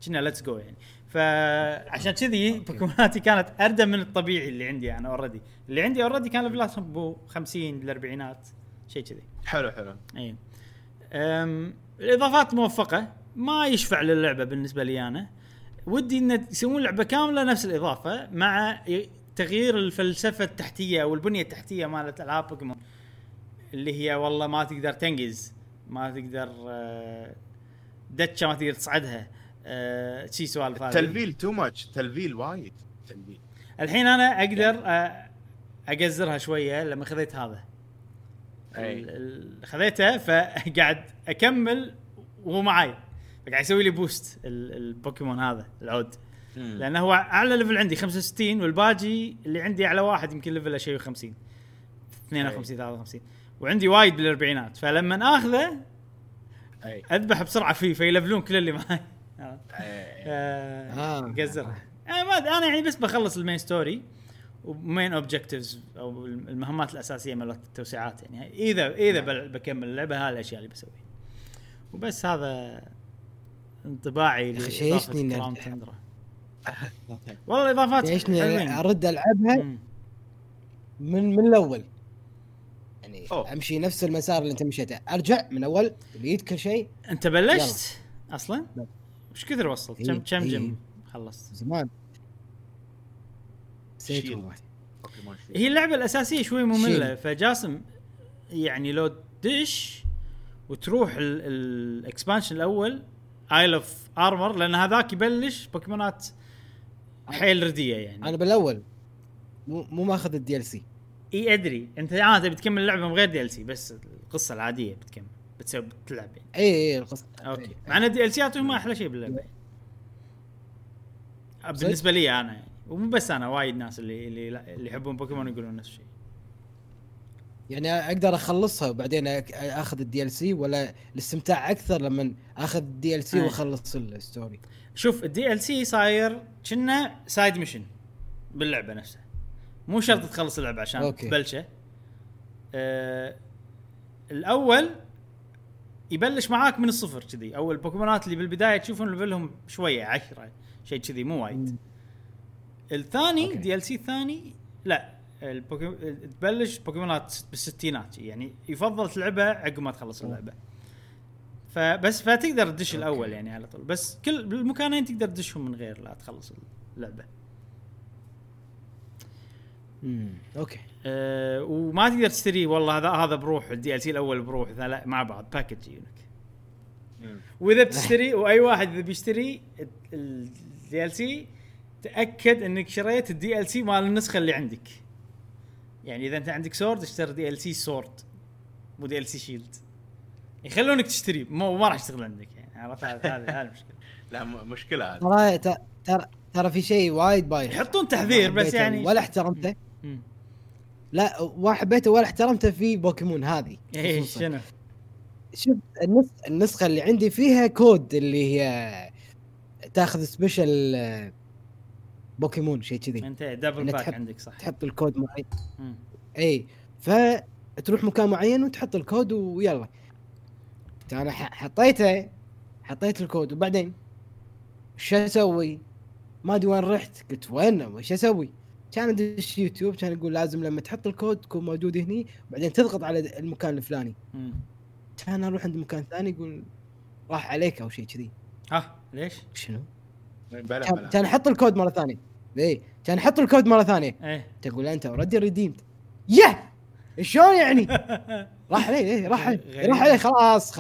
كنا ليتس جو يعني فعشان كذي بوكيموناتي كانت اردى من الطبيعي اللي عندي انا اوريدي اللي عندي اوريدي كان ليفلاتهم ب 50 للاربعينات شيء كذي حلو اي الاضافات موفقه ما يشفع للعبه بالنسبه لي انا ودي ان يسوون لعبه كامله نفس الاضافه مع تغيير الفلسفه التحتيه او البنيه التحتيه مالت العاب بوكيمون اللي هي والله ما تقدر تنجز ما تقدر دتشه ما تقدر تصعدها شيء سؤال فاضي تلفيل تو ماتش تلفيل وايد تلفيل الحين انا اقدر اجزرها شويه لما خذيت هذا خذيته فقاعد اكمل وهو معي قاعد يسوي لي بوست البوكيمون هذا العود لانه هو اعلى ليفل عندي 65 والباقي اللي عندي اعلى واحد يمكن ليفله شيء 50 52 53 وعندي وايد بالاربعينات، فلما اخذه اذبح بسرعه فيه فيلفلون كل اللي معي. قزر انا يعني بس بخلص المين ستوري ومين اوبجكتيفز او المهمات الاساسيه مال التوسيعات، يعني اذا بكمل اللعبه هالاشياء اللي بسويها. وبس هذا انطباعي لإضافة كلام تندرة. والله إضافات حلوين، أرد ألعبها من الأول، يعني أمشي نفس المسار اللي أنت مشيته، أرجع من أول بيد كل شيء. أنت بلشت يلا. أصلاً مش كثر وصلت كم جيم خلصت زمان؟ هي اللعبة الأساسية شوي مملة، فجاسم يعني لو دش وتروح الإكسبانشن الأول Isle of Armor، لأن هذاك يبلش بوكيمونات حيل ردية. يعني أنا بالأول مو ماخذ الDLC. إيه أدري أنت عادة يعني بتكمل اللعبة من غير DLC، بس القصة العادية بتكمل بتسوي بتلعب يعني. إيه القصة. أوكي. معنا DLCاتهم ما أحلى شيء باللعبة بالنسبة لي أنا يعني، ومو بس أنا، وايد ناس اللي يحبون بوكيمون يقولون نفس الشيء. يعني اقدر اخلصها وبعدين اخذ الDLC، ولا الاستمتاع اكثر لما اخذ الDLC واخلص الستوري. شوف الDLC صاير كنا سايد ميشن باللعبه نفسها، مو شرط تخلص اللعبه عشان تبلشه. الاول يبلش معاك من الصفر كذي، اول بوكيمونات اللي بالبدايه تشوفون ليفلهم شويه 10 شيء كذي، مو وايد. الثاني DLC الثاني لا، تبلش بوكيمونات بالستينات، يعني يفضل تلعبها عقب ما تخلص اللعبة. فبس فتقدر تدش الأول يعني على طول، بس كل بالمكانين تقدر تدشهم من غير لا تخلص اللعبة. أوكي. وما تقدر تشتري والله هذا بروح الDLC الأول بروح، لا مع بعض باكج يونك. وإذا بتشتري وأي واحد إذا بيشتري الDLC تأكد إنك شريت الDLC مع النسخة اللي عندك. يعني اذا انت عندك سورد اشتري DLC سورد مو DLC شيلد، يخلونك تشتري ما راح يشتغل عندك، يعني عرفت هذا المشكله. لا مشكله هذه، ترى في شيء وايد بايخ، يحطون تحذير بس يعني ولا احترمته. لا وحبيته ولا احترمته في بوكيمون هذه. ايش شنو؟ شوف النسخه اللي عندي فيها كود اللي هي تاخذ سبيشال بوكيمون شيء كذي، انت دبل باك عندك صح، تحط الكود معين. اي فتروح مكان معين وتحط الكود ويلا. انا حطيت الكود وبعدين ايش اسوي؟ ما ادري وين رحت، قلت وين وش اسوي؟ كان ادش يوتيوب كان يقول لازم لما تحط الكود تكون موجود هني وبعدين تضغط على المكان الفلاني. كان اروح عند مكان ثاني يقول راح عليك او شيء كذي. ها ليش شنو؟ كان حط الكود مرة ثانية. إيه كان حط الكود مرة ثانية. إيه تقول أنت وردي ريديمت يه شلون يعني؟ راح عليه. إيه راح عليه خلاص.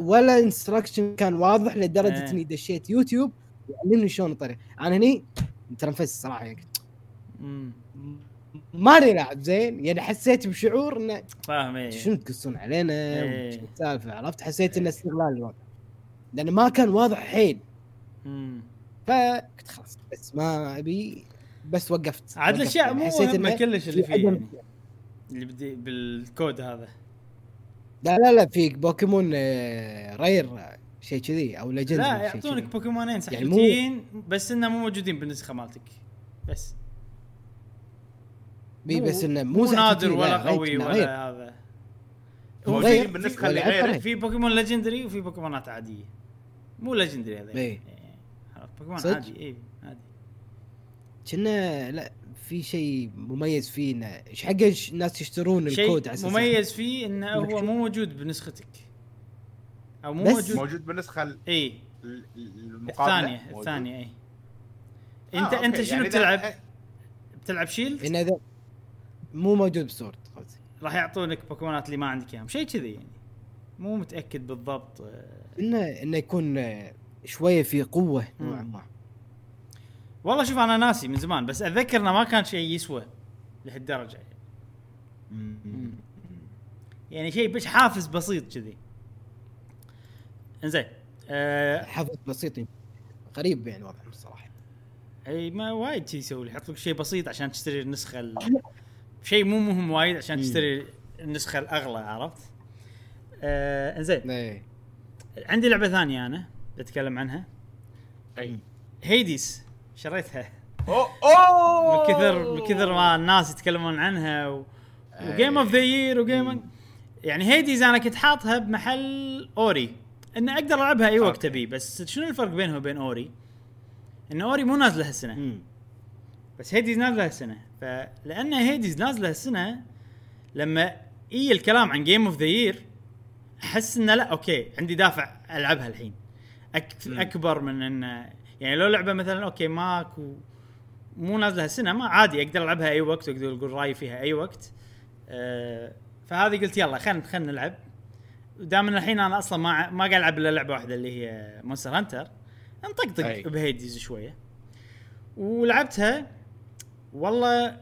ولا إنستراكشن كان واضح لدرجة إني دشيت يوتيوب وعلمني شلون الطريق. أنا هني ترنفس صراحة يعني. ما لعب زين يعني، حسيت بشعور إنه فاهم شنو تقصون علينا والسالفة، عرفت؟ حسيت إنه استغلال الوضع لأن ما كان واضح حيل. فكنت خلاص بس ما أبي، بس وقفت عاد الأشياء مو مهمة كلش اللي فيه يعني. اللي بدي بالكود هذا لا فيك بوكيمون رير شيء كذي أو ليجند، لا يعطونك بوكيمونين سحلتين بس إنه مو موجودين بالنسخة مالتك، بس إنه مو نادر ولا قوي ولا هذا، موجودين بالنسخة اللي غير. في بوكيمون ليجندري وفي بوكيمونات عادية، مو ليجندري هذا بوكيمون عادي. ايه عادي كنا. لا في شيء مميز فينا ايش حق الناس يشترون الكود على اساس مميز فيه انه هو مو موجود بنسختك او مو موجود بالنسخه اي الثانيه. اي انت شنو يعني بتلعب شيلد، ان هذا مو موجود بسورد راح يعطونك بوكيمونات اللي ما عندك اياهم شيء كذي يعني. مو متاكد بالضبط انه يكون شوية في قوة نوعا ما. والله شوف أنا ناسي من زمان، بس أتذكرنا ما كان شيء يسوى لهالدرجة يعني شيء بس حافز بسيط كذي. إنزين حافز بسيط غريب يعني واضح الصراحة. أي ما وايد شيء يسوي، يحط لك شيء بسيط عشان تشتري النسخة شيء مو مهم وايد عشان تشتري النسخة الأغلى، عرفت؟ إنزين. عندي لعبة ثانية أنا بتكلم عنها. أي هيديس شريتها. أوه. من كثر ما الناس يتكلمون عنها وجيم أوف ذا يير وجيم، يعني هيديز أنا كنت حاطها بمحل أوري إن أقدر ألعبها أي وقت أبي. بس شنو الفرق بينها وبين أوري؟ إن أوري مو نازلة هالسنة. بس هيديز نازلة هالسنة، فلأن هيديز نازلة هالسنة لما الكلام عن جيم اوف ذا يير أحس إنه لا أوكي عندي دافع ألعبها الحين أكبر من إن، يعني لو لعبة مثلا أوكي ماكو مو نازلة هالسنة ما عادي أقدر ألعبها أي وقت وأقدر أقول رأي فيها أي وقت. فهذه قلت يلا خلنا نلعب، ودام إن الحين أنا أصلا ما قاعد ألعب إلا لعبة واحدة اللي هي مونستر هانتر، انطقطق بهيديز شوية ولعبتها والله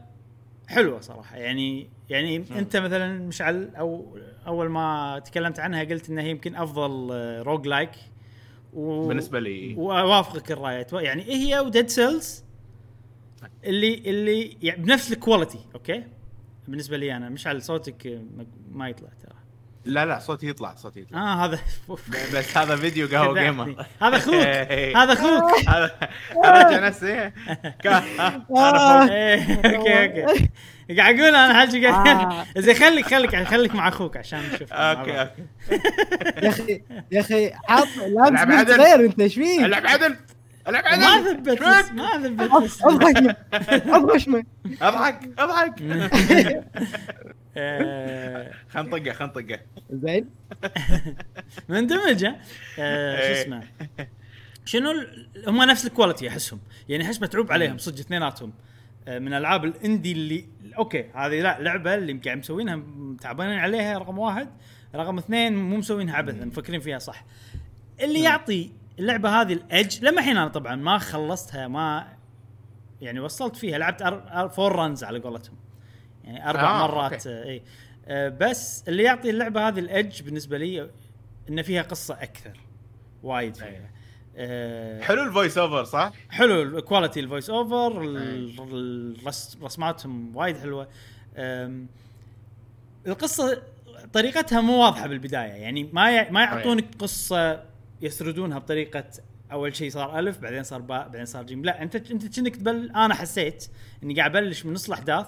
حلوة صراحة. يعني أنت مثلا مشعل أو أول ما تكلمت عنها قلت إنها يمكن أفضل روج لايك بالنسبة لي، وأوافقك الرأي. يعني هي وديد سيلز اللي يعني بنفس الكواليتي. أوكي بالنسبة لي أنا، مشعل صوتك ما يطلع ترى. لا صوتي يطلع. هذا بس هذا فيديو قهوة جيمر. هذا اخوك هذا جنسي اوكي قاعد اقول انا حاجه زي خليك مع اخوك عشان نشوف. اوكي يا اخي حاط لازم تغير. انت ايش فيك؟ العب عدل ما ذبت اضحك خنطقه زين مندمجه. شو اسمه شنو هم نفس الكواليتي احسهم، يعني احس متعوب عليهم صدق اثنيناتهم. من العاب الاندي اللي اوكي هذه لا لعبه اللي قاعد مسوينها تعبانين عليها، رقم واحد. رقم اثنين مو مسوينها عبثا، مفكرين فيها صح. اللي يعطي اللعبه هذه الادج لما حين انا طبعا ما خلصتها، ما يعني وصلت فيها، لعبت 4 رنز على قولتهم، يعني 4 مرات. اي بس اللي يعطي اللعبه هذه الادج بالنسبه لي ان فيها قصه اكثر وايد فيها. حلو الفويس اوفر صح، حلو الكواليتي الفويس اوفر، رسماتهم وايد حلوه. القصه طريقتها مو واضحه بالبدايه، يعني ما يعطونك قصه يسردونها بطريقه اول شيء صار الف بعدين صار باء بعدين صار جيم. لا انت كنت انا حسيت اني قاعد ابلش من نص الاحداث،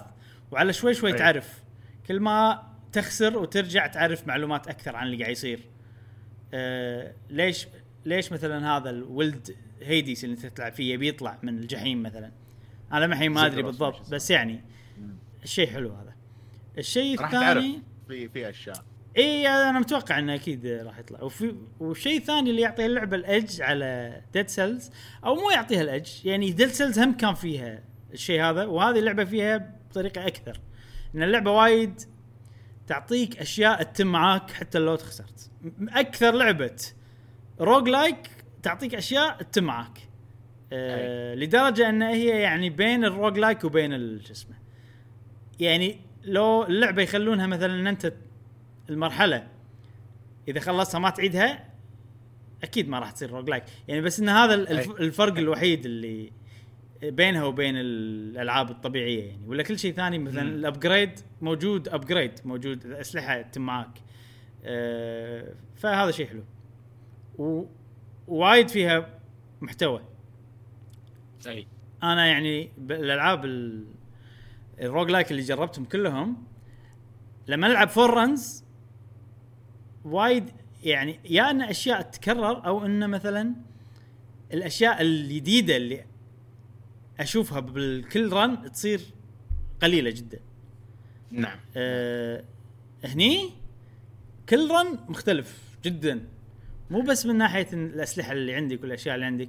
وعلى شوي تعرف كل ما تخسر وترجع تعرف معلومات اكثر عن اللي قاعد يصير. ليش مثلا هذا الولد هيديس اللي انت تلعب فيه بيطلع من الجحيم مثلا، انا ما ادري بالضبط بس يعني الشيء حلو. هذا الشيء الثاني في اشياء اي انا متوقع انه اكيد راح يطلع. وشيء ثاني اللي يعطيها اللعبه الادج على ديد سيلز، او مو يعطيها الادج، يعني ديد سيلز هم كان فيها الشيء هذا، وهذه اللعبه فيها بطريقه اكثر. ان اللعبه وايد تعطيك اشياء تتم معاك حتى لو خسرت. اكثر لعبه روج لايك تعطيك اشياء تتم معاك لدرجه ان هي يعني بين الروج لايك وبين الجسمه. يعني لو اللعبه يخلونها مثلا ان انت المرحله اذا خلصتها ما تعيدها اكيد ما راح تصير روج لايك، يعني بس ان هذا الفرق الوحيد اللي بينها وبين الالعاب الطبيعيه. يعني ولا كل شيء ثاني مثلا الابجريد موجود، اسلحه تمعك فهذا شيء حلو ووايد فيها محتوى. اي انا يعني الالعاب الروج لايك اللي جربتهم كلهم لما نلعب فورنز وايد، يعني يا ان اشياء تتكرر او ان مثلا الاشياء الجديده اللي اشوفها بالكل رن تصير قليله جدا. نعم هني كل رن مختلف جدا، مو بس من ناحيه الاسلحه اللي عندك والاشياء اللي عندك،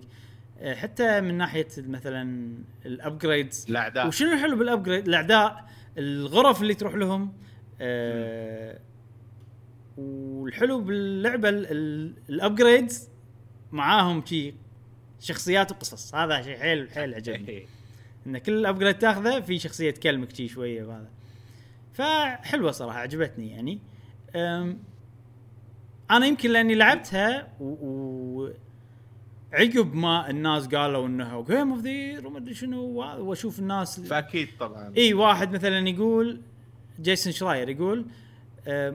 حتى من ناحيه مثلا الابجريدز الاعداء. وشنو الحلو بالابجريد؟ الاعداء، الغرف اللي تروح لهم والحلو باللعبه الابجريدز معاهم شيء شخصيات وقصص. هذا شيء حيل عجبني ان كل الابجريد تاخذه في شخصيه تكلمك شيء شويه، وهذا فحلوه صراحه عجبتني. يعني انا يمكن لاني لعبتها وعقب ما الناس قالوا انها جيم اوف ذا وما ادري شنو، واشوف الناس فاكيد طبعا اي واحد مثلا يقول جيسون شراير يقول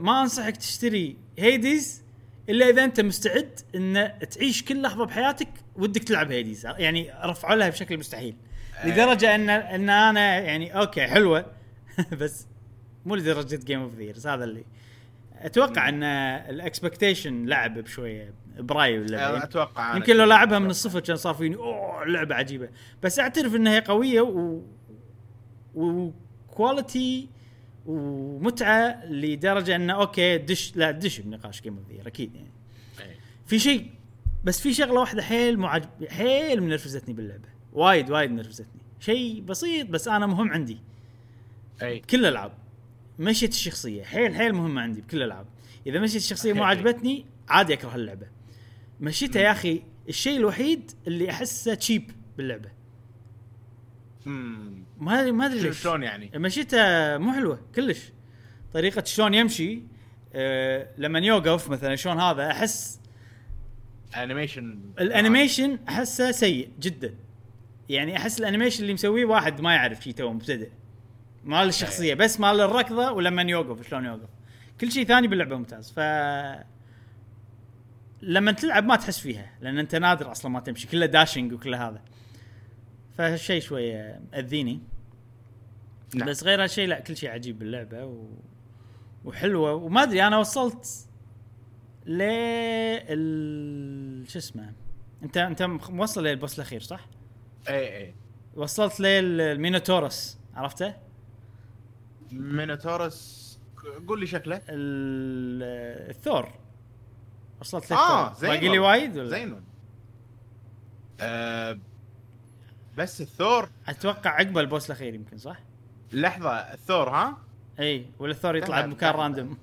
ما أنصحك تشتري هيديز إلا إذا أنت مستعد إن تعيش كل لحظة بحياتك ودك تلعب هيديز، يعني رفعوا لها بشكل مستحيل لدرجة إن أنا يعني أوكي حلوة بس مو لدرجة جيم أوف ذيرز. هذا اللي أتوقع إن الإكسبكتيشن لعب بشوية براي ولا أتوقع يمكن لو لعبها من الصفر كان صار فيني أوه لعبة عجيبة، بس أعترف إنها قوية وكواليتي ومتعة لدرجة إنه أوكي دش لا دش بنقاش جيم أوف ذير أكيد يعني أي. في شيء بس في شغلة واحدة حيل حيل منرفزتني باللعبة، وايد منرفزتني، شيء بسيط بس أنا مهم عندي أي. كل الألعاب مشيت الشخصية حيل مهمة عندي بكل الألعاب، إذا مشيت الشخصية مو عجبتني عادي أكره اللعبة مشيتها. يا أخي الشيء الوحيد اللي أحسه تشيب باللعبة ما أدري ليش شلون يعني مشيتها مو حلوة كلش، طريقة شلون يمشي لما يوقف مثلا شلون هذا أحس الانيميشن أحسه سيء جدا، يعني أحس الانيميشن اللي مسويه واحد ما يعرف شيء توه مبتدئ مال الشخصية بس مال الركضة ولما يوقف شلون يوقف، كل شيء ثاني باللعبة ممتاز. لما تلعب ما تحس فيها لأن أنت نادر أصلاً ما تمشي كله داشينج وكل هذا، فهالشيء شوية أذيني لا. بس غير هالشيء لا كل شيء عجيب باللعبة وحلوة وما أدري أنا وصلت شو اسمه أنت موصل للبوس الأخير صح؟ إيه وصلت للمينوتورس عرفته؟ مينوتورس قول لي شكله الثور وصلت لك باقي لي وايد ولا زينون بس الثور اتوقع عقب البوس الاخير يمكن صح لحظه الثور ها اي ولا الثور يطلع بمكان راندوم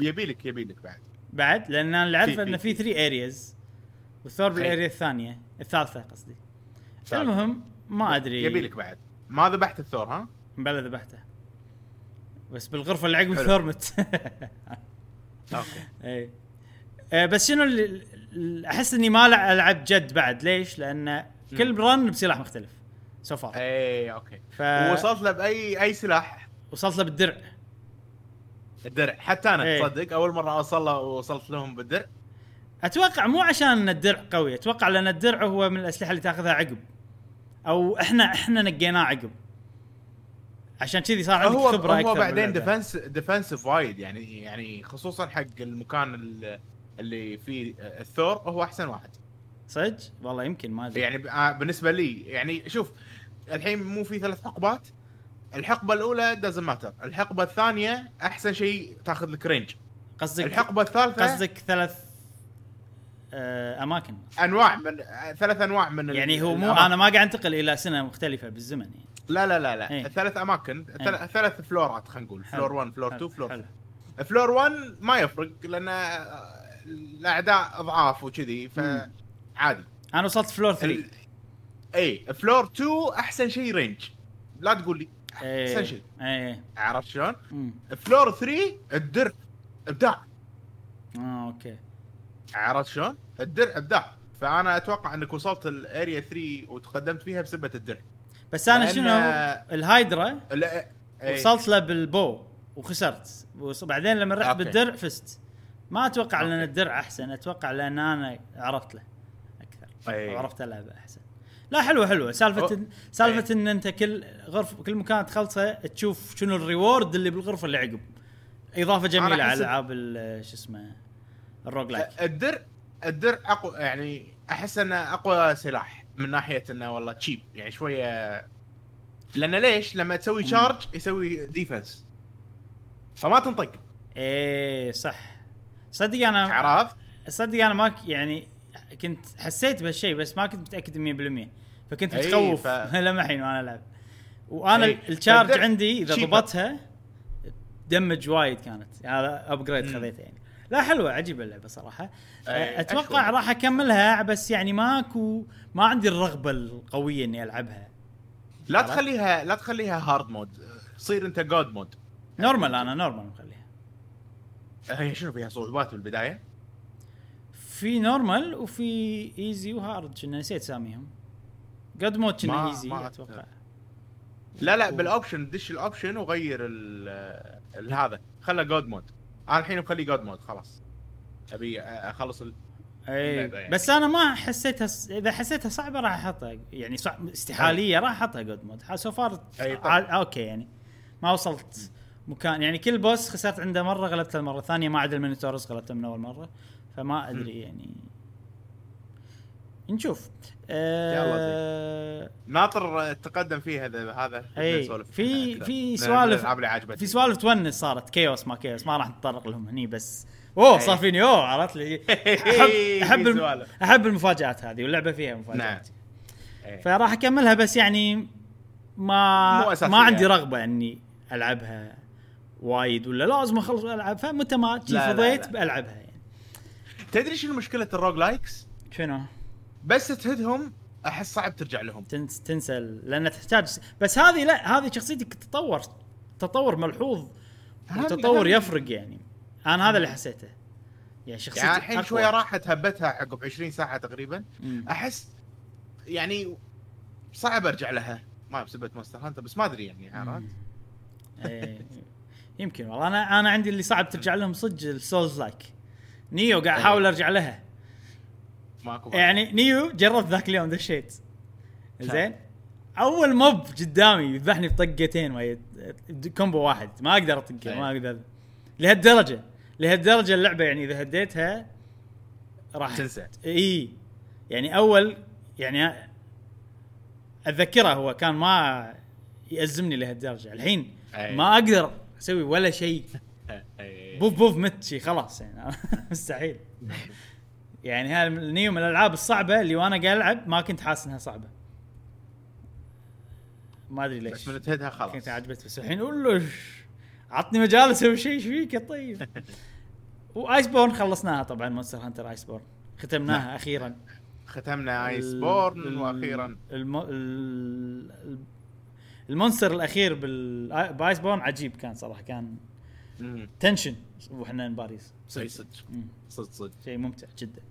يبيلك بعد لان انا عارف ان في 3 ارياز والثور بالاريا الثالثه قصدي المهم ما ادري يبيلك بعد ما ذبحت الثور ها بلا ذبحته بس بالغرفه اللي عقب الثور مت اوكي بس شنو اللي احس اني ما العب جد بعد ليش لان كل رن بسلاح مختلف سوفر اي اوكي ووصلت له باي سلاح وصلت له بالدرع حتى انا تصدق اول مره وصلت لهم بالدرع اتوقع مو عشان الدرع قوي اتوقع لان الدرع هو من الاسلحه اللي تاخذها عقب او احنا نقيناه عقب عشان كذي صار عندك خبره اكثر هو بعدين ديفنسيف وايد يعني خصوصا حق المكان اللي فيه الثور هو احسن واحد صدق والله يمكن ما ادري يعني بالنسبه لي يعني شوف الحين مو في 3 حقبات الحقبه الاولى دازنت ماتر الحقبه الثانيه احسن شيء تاخذ الكرينج قصدك الحقبه الثالثه قصدك 3 اماكن انواع من 3 انواع من يعني هو مو انا ما قاعد انتقل الى سنه مختلفه بالزمن يعني لا لا لا لا ايه. 3 اماكن 3 فلورات خلينا نقول فلور 1 فلور 2 فلور فلور 1 ما يفرق لان الاعداء اضعاف وكذي فعادي انا وصلت فلور 3 اي فلور 2 احسن شيء رينج لا تقول لي احسن شيء عرفت شلون فلور 3 الدرع ابداع اوكي عرفت شلون الدرع ابداع فانا اتوقع انك وصلت الاريا 3 وتقدمت فيها بسبه الدرع بس انا شنو الهايدرا وصلت له بالبو وخسرت وبعدين لما رحت بالدرع فزت ما اتوقع لان الدرع احسن اتوقع لان انا عرفت له اكثر عرفت العب احسن لا حلوه سالفه ان انت كل غرفه كل مكان تخلصه تشوف شنو الريورد اللي بالغرفه اللي عقب اضافه جميله على العاب شو اسمه الروج لايك الدرع اقوى يعني احس انه اقوى سلاح من ناحية انه والله تشيب يعني شوية لأنه ليش لما تسوي تشارج يسوي ديفنس فما تنطق ايه صح صدق انا عراف صدق انا ما يعني كنت حسيت بهالشيء بس ما كنت متأكد 100% فكنت متخوف لما حين وانا العب وانا التشارج عندي اذا ضبطتها دمج وايد كانت هذا ابجريد خذيته يعني لا حلوة عجيبة اللعبة صراحة أتوقع أشوف. راح أكملها بس يعني ما عندي الرغبة القوية إني ألعبها لا تخليها هارد مود صير أنت جود مود نورمال أنا نورمال مخليها هي شنو فيها صعوبات بالبداية في نورمال وفي إيزي وهارد شنو نسيت ساميهم جود مود شنو إيزي أتوقع لا لا بالاوبشن دش الاوبشن وغير هذا خلى جود مود. انا الحين بخلي جود مود خلاص ابي اخلص يعني. بس انا ما حسيتها اذا حسيتها صعبه راح احطها يعني صعب استحاليه راح احطها جود مود سو فار اوكي يعني ما وصلت مكان يعني كل بوس خسرت عنده مره غلبته المره الثانيه ما عدل المينيتورس غلبته من اول مره فما ادري يعني نشوف ناطر تقدم فيه هذا في سوالف في سوالف تونس صارت كيوس ما كيوس ما راح نتطرق لهم هني بس اوه صار فيني اوه عرفت لي احب المفاجآت هذه واللعبه فيها مفاجآت نعم. فراح اكملها بس يعني ما عندي رغبه اني العبها وايد ولا لازم اخلص العب فمتى ما فضيت بلعبها يعني. تدري شنو مشكله الروج لايكس شنو بس تهدهم احس صعب ترجع لهم تنسى لان تحتاج بس هذه لا هذه شخصيتك تطور ملحوظ وتطور يفرق يعني انا هذا اللي حسيته يعني شخصيتي يعني الحين شويه راحت هبتها عقب 20 ساعه تقريبا احس يعني صعب ارجع لها ما بسبه مونستر هانتر بس ما ادري يعني عرفت يمكن والله انا عندي اللي صعب ترجع لهم صدق السولز لايك نيو قاعد احاول ارجع لها ماكو يعني نيو جربت ذاك اليوم دشيت زين اول موب قدامي يذبحني بطقتين ويا كومبو واحد ما اقدر اطقه ما اقدر لهالدرجه اللعبه يعني اذا هديتها راح تنسى اي يعني اول يعني اتذكره هو كان ما يأزمني لهالدرجه الحين ما اقدر اسوي ولا شيء بوف مت شي خلاص يعني مستحيل يعني هالنيو من الالعاب الصعبه اللي وانا قاعد العب ما كنت حاسس انها صعبه ما ادري ليش بس من تهدها خلاص كنت عجبت بس الحين اقول له عطني مجال اسوي شيء ايش فيك يا طيب وايس بورن خلصناها طبعا مونستر هانتر ايس بورن ختمناها اخيرا ختمنا ايس بورن واخيرا المونستر الاخير بايس بورن عجيب كان صراحه كان تنشن واحنا بباريس صدق شيء ممتع جدا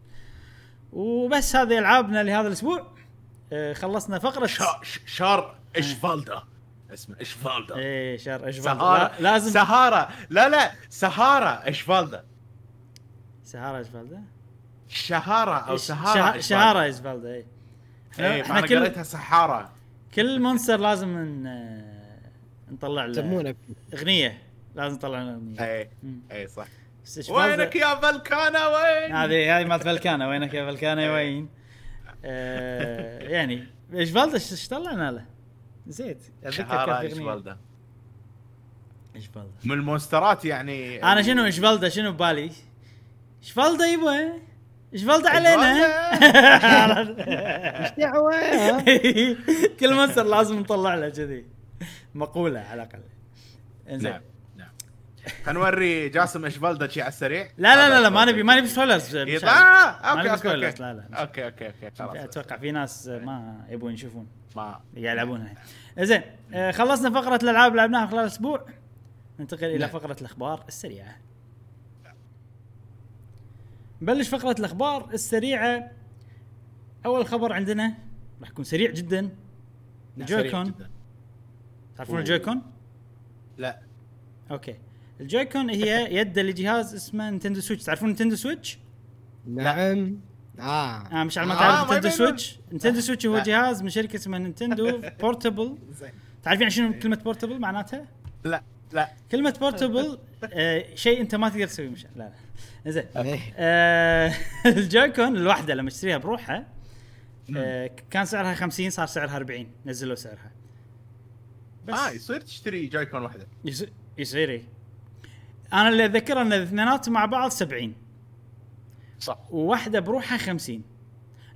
وبس هذه العابنا لهذا الاسبوع خلصنا فقره شار اشفالدا اسمه اشفالدا ايه شار اشفالدا لازم سهارة لا سهارة اشفالدا سهارة اشفالدا شهارة او سهارة شهارة اشفالدا ايه احنا قريتها سحارة كل مونستر لازم نطلع له اغنية لازم نطلع له اغنية ايه صح وينك يا فالكانا وين هذه مالت فالكانا وينك يا فالكانا وين يعني اشفالدا اشطلعنا له زيت شهارة اشفالدا من المونسترات يعني انا شنو اشفالدا شنو ببالي اشفالدا يبا اشفالدا علينا ايش دعوه كل مونستر لازم نطلع له كذي مقولة على الاقل انزين هنوري جاسم اشفالدا شي على السريع لا ما نبي سولرز اوكي خلاص اتوقع في ناس ما يبون يشوفون ما يلعبونها زين خلصنا فقرة الألعاب لعبناها خلال أسبوع ننتقل إلى فقرة الأخبار السريعة نبلش فقرة الأخبار السريعة أول خبر عندنا راح يكون سريع جدا الجويكون تعرفون الجويكون؟ لا أوكي الجويكون هي يد لجهاز اسمه نينتندو سويتش تعرفون نينتندو سويتش؟ نعم مش على ما تعرف نينتندو سويتش نينتندو سويتش هو جهاز من شركه اسمها نينتندو بورتابل تعرفين شنو كلمه بورتابل معناتها لا كلمه بورتابل شيء انت ما تقدر تسويه مش لا زين الجويكون الوحده لما اشتريها بروحها كان سعرها 50 صار سعرها 40 نزلوا سعرها بس يصير تشتري جويكون واحده يصير انا اللي اذكر ان الاثنينات مع بعض 70 صح وواحدة بروحها 50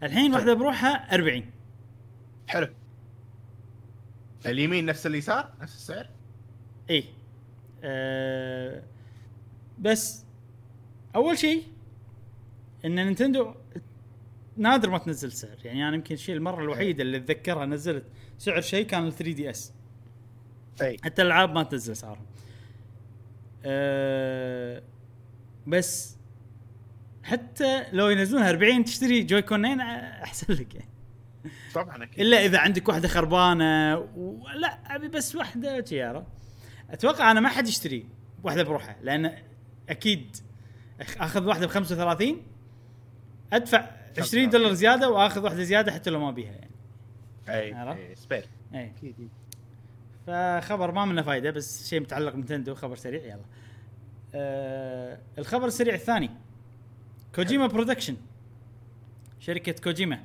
الحين واحدة بروحها 40 حلو اليمين نفس اليسار نفس السعر ايه بس اول شيء ان نينتندو نادر ما تنزل سعر يعني انا يمكن شيء المرة الوحيدة اللي اتذكرها نزلت سعر شيء كان 3DS اي حتى الالعاب ما تنزل سعرهم بس حتى لو ينزلونها 40 تشتري جويكونين احسن لك طبعا أكيد. الا اذا عندك واحده خربانه ولا ابي بس واحده تيارة. اتوقع انا ما حد يشتري واحده بروحها لان اكيد اخذ واحده ب 35 ادفع $20 زياده واخذ واحده زياده حتى لو ما بيها يعني. اي سبير اي اكيد. فخبر ما منه فايده بس شيء متعلق بنتندو. خبر سريع يلا. الخبر السريع الثاني كوجيما برودكشن شركه كوجيما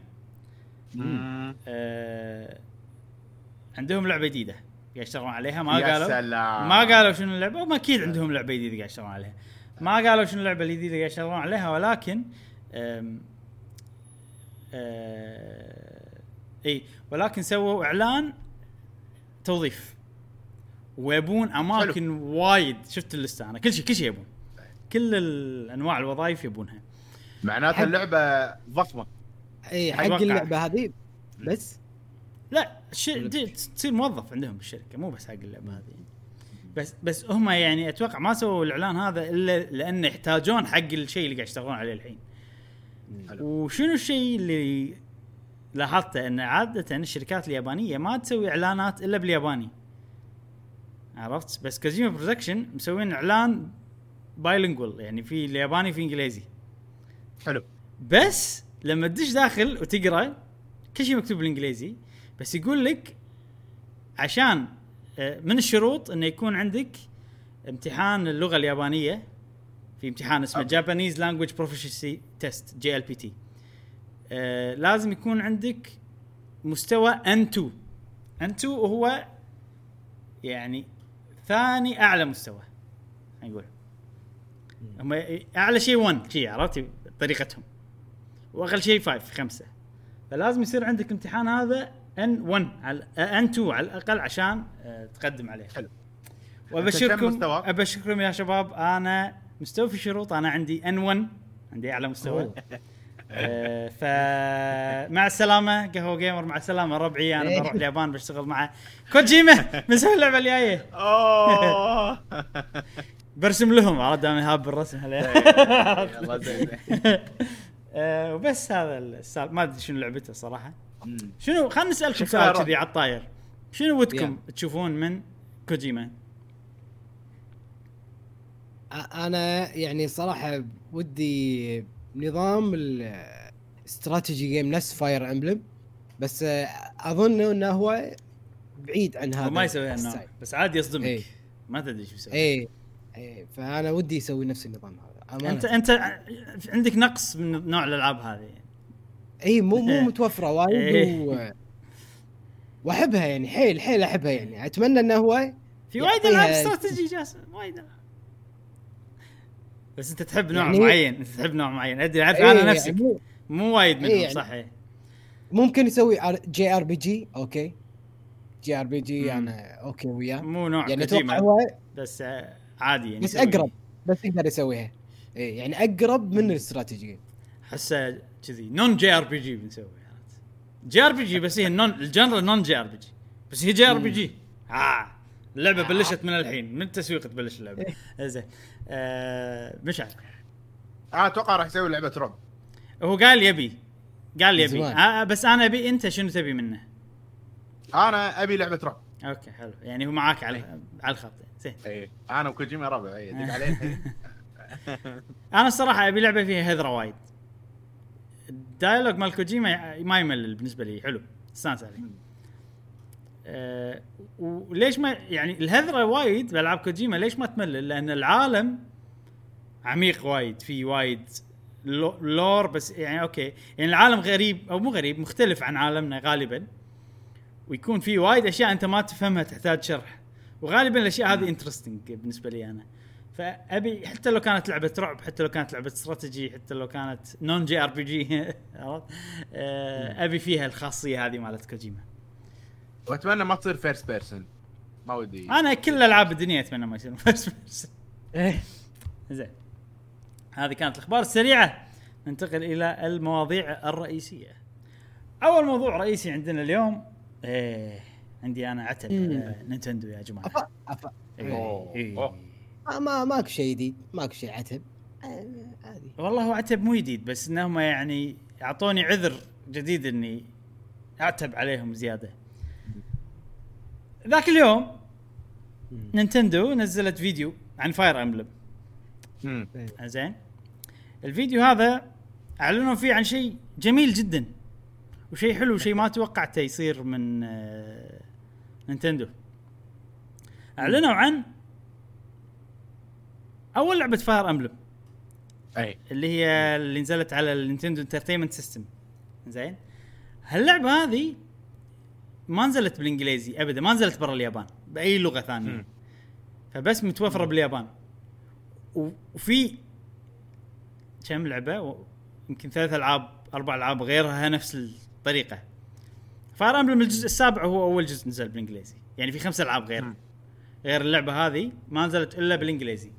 عندهم لعبه جديده قاعد يشتغلون عليها. ما قالوا شنو اللعبه وما اكيد عندهم لعبه جديده قاعد يشتغلون عليها. ما قالوا شنو اللعبه الجديده قاعد يشتغلون عليها ولكن ولكن سووا اعلان توظيف ويبون اماكن وايد. شفت اللسته انا كل شيء يبون كل الانواع الوظائف يبونها. معناتها اللعبه ضخمه. اي حق اللعبه هذه بس لا تصير موظف عندهم بالشركه مو بس حق اللعبه هذه بس هم يعني اتوقع ما سووا الاعلان هذا الا لان يحتاجون حق الشيء اللي قاعد يشتغلون عليه الحين. وشنو الشيء اللي لاحظت ان عاده الشركات اليابانيه ما تسوي اعلانات الا بالياباني عرفت. بس كوجيما برودكشن مسوين اعلان بايلينغوال يعني في الياباني في انجليزي حلو. بس لما تدش داخل وتقرا كل شيء مكتوب بالانجليزي بس يقول لك عشان من الشروط انه يكون عندك امتحان اللغه اليابانيه في امتحان اسمه Japanese Language Proficiency Test JLPT. لازم يكون عندك مستوى N2 وهو يعني ثاني اعلى مستوى نقول اعلى شيء 1 شيء عرفتي طريقتهم واقل شيء 5. فلازم يصير عندك امتحان هذا N1 على N2 على الاقل عشان تقدم عليه. حلو. وابشركم يا شباب انا مستوى في شروط. انا عندي N1 عندي اعلى مستوى. فمع السلامه قهوه جيمر مع السلامه ربعي انا بروح اليابان بشتغل مع كوجيما مسوي اللعبه الجايه. برسم لهم عاد انا هاب الرسم هلا والله زين. وبس هذا السالفه ما ادري شنو لعبته صراحه. شنو خلينا نسالكم سؤال كذي على الطاير شنو ودكم تشوفون من كوجيما؟ انا يعني صراحه ودي نظام الاستراتيجي جيم نفس فاير امبلم بس اظن انه هو بعيد عن هذا وما يسوي النوع بس عادي يصدمك. ايه. ما تدري ايش يسوي. اي فانا ودي يسوي نفس النظام هذا. أمانة. انت عندك نقص من نوع الالعاب هذه. اي مو متوفره وايد. ايه. واحبها يعني حيل احبها يعني اتمنى انه هو في وايد العاب استراتيجي جاسم وايد بس انت تحب نوع يعني معين. انت تحب نوع معين ادري عارف. انا نفسك يعني مو وايد منهم. يعني صحيح ممكن يسوي JRPG اوكي JRPG يعني اوكي وياه مو نوع يعني كوجيما بس عادي يعني بس اقرب بس يقدر يسويها. اي يعني اقرب من الاستراتيجي حسه كذي نون JRPG بنسوي JRPG بس هي النون الجنرا نون JRPG بس هي JRPG. اللعبه بلشت من الحين من التسويق تبلش اللعبه. زين مش عارف اتوقع راح يسوي لعبه رعب. هو قال يبي بس انا ابي انت شنو تبي منه؟ انا ابي لعبه رعب. اوكي حلو يعني هو معاك على الخط زين. اي انا وكوجيما ربع يدق عليه. انا الصراحه ابي لعبه فيها هذره وايد. الدايالوج مال كوجيما ما يمل بالنسبه لي حلو استانس عليه. وليش ما يعني الهذرة وايد بألعاب كوجيما ليش ما تملل؟ لأن العالم عميق وايد في وايد لور بس يعني أوكي يعني العالم غريب أو مو غريب مختلف عن عالمنا غالبا ويكون في وايد أشياء أنت ما تفهمها تحتاج شرح وغالبا الأشياء هذه انترستينج بالنسبة لي أنا. فأبي حتى لو كانت لعبة رعب حتى لو كانت لعبة استراتيجي حتى لو كانت نون JRPG أبي فيها الخاصية هذه مالت كوجيما. واتمنى ما تصير فيرست بيرسون ما ودي. انا كل العاب الدنيا اتمنى ما يصير فيرست بيرسون. زين هذه كانت الاخبار السريعه. ننتقل الى المواضيع الرئيسيه. اول موضوع رئيسي عندنا اليوم عندي انا عتب نينتندو يا جماعه. أفا. ماك شيء جديد ماك شيء عتب عادي والله. هو عتب مو جديد بس انهم يعني اعطوني عذر جديد اني عتب عليهم زيادة. ذاك اليوم نينتندو نزلت فيديو عن فاير أمبلم. زين الفيديو هذا أعلنوا فيه عن شيء جميل جدا وشيء حلو وشيء ما توقعته يصير من نينتندو. أعلنوا عن أول لعبة فاير أمبلم أي اللي هي اللي نزلت على النينتندو انترتينمنت سيستم. زين هاللعبة هذه ما نزلت بالإنجليزي أبدا، ما نزلت برا اليابان بأي لغة ثانية فبس متوفرة باليابان. وفي كم لعبة يمكن 3 ألعاب 4 ألعاب غيرها نفس الطريقة. فاير أمبلم الجزء السابع هو أول جزء نزل بالإنجليزي، يعني في 5 ألعاب غير اللعبة هذه ما نزلت إلا بالإنجليزي.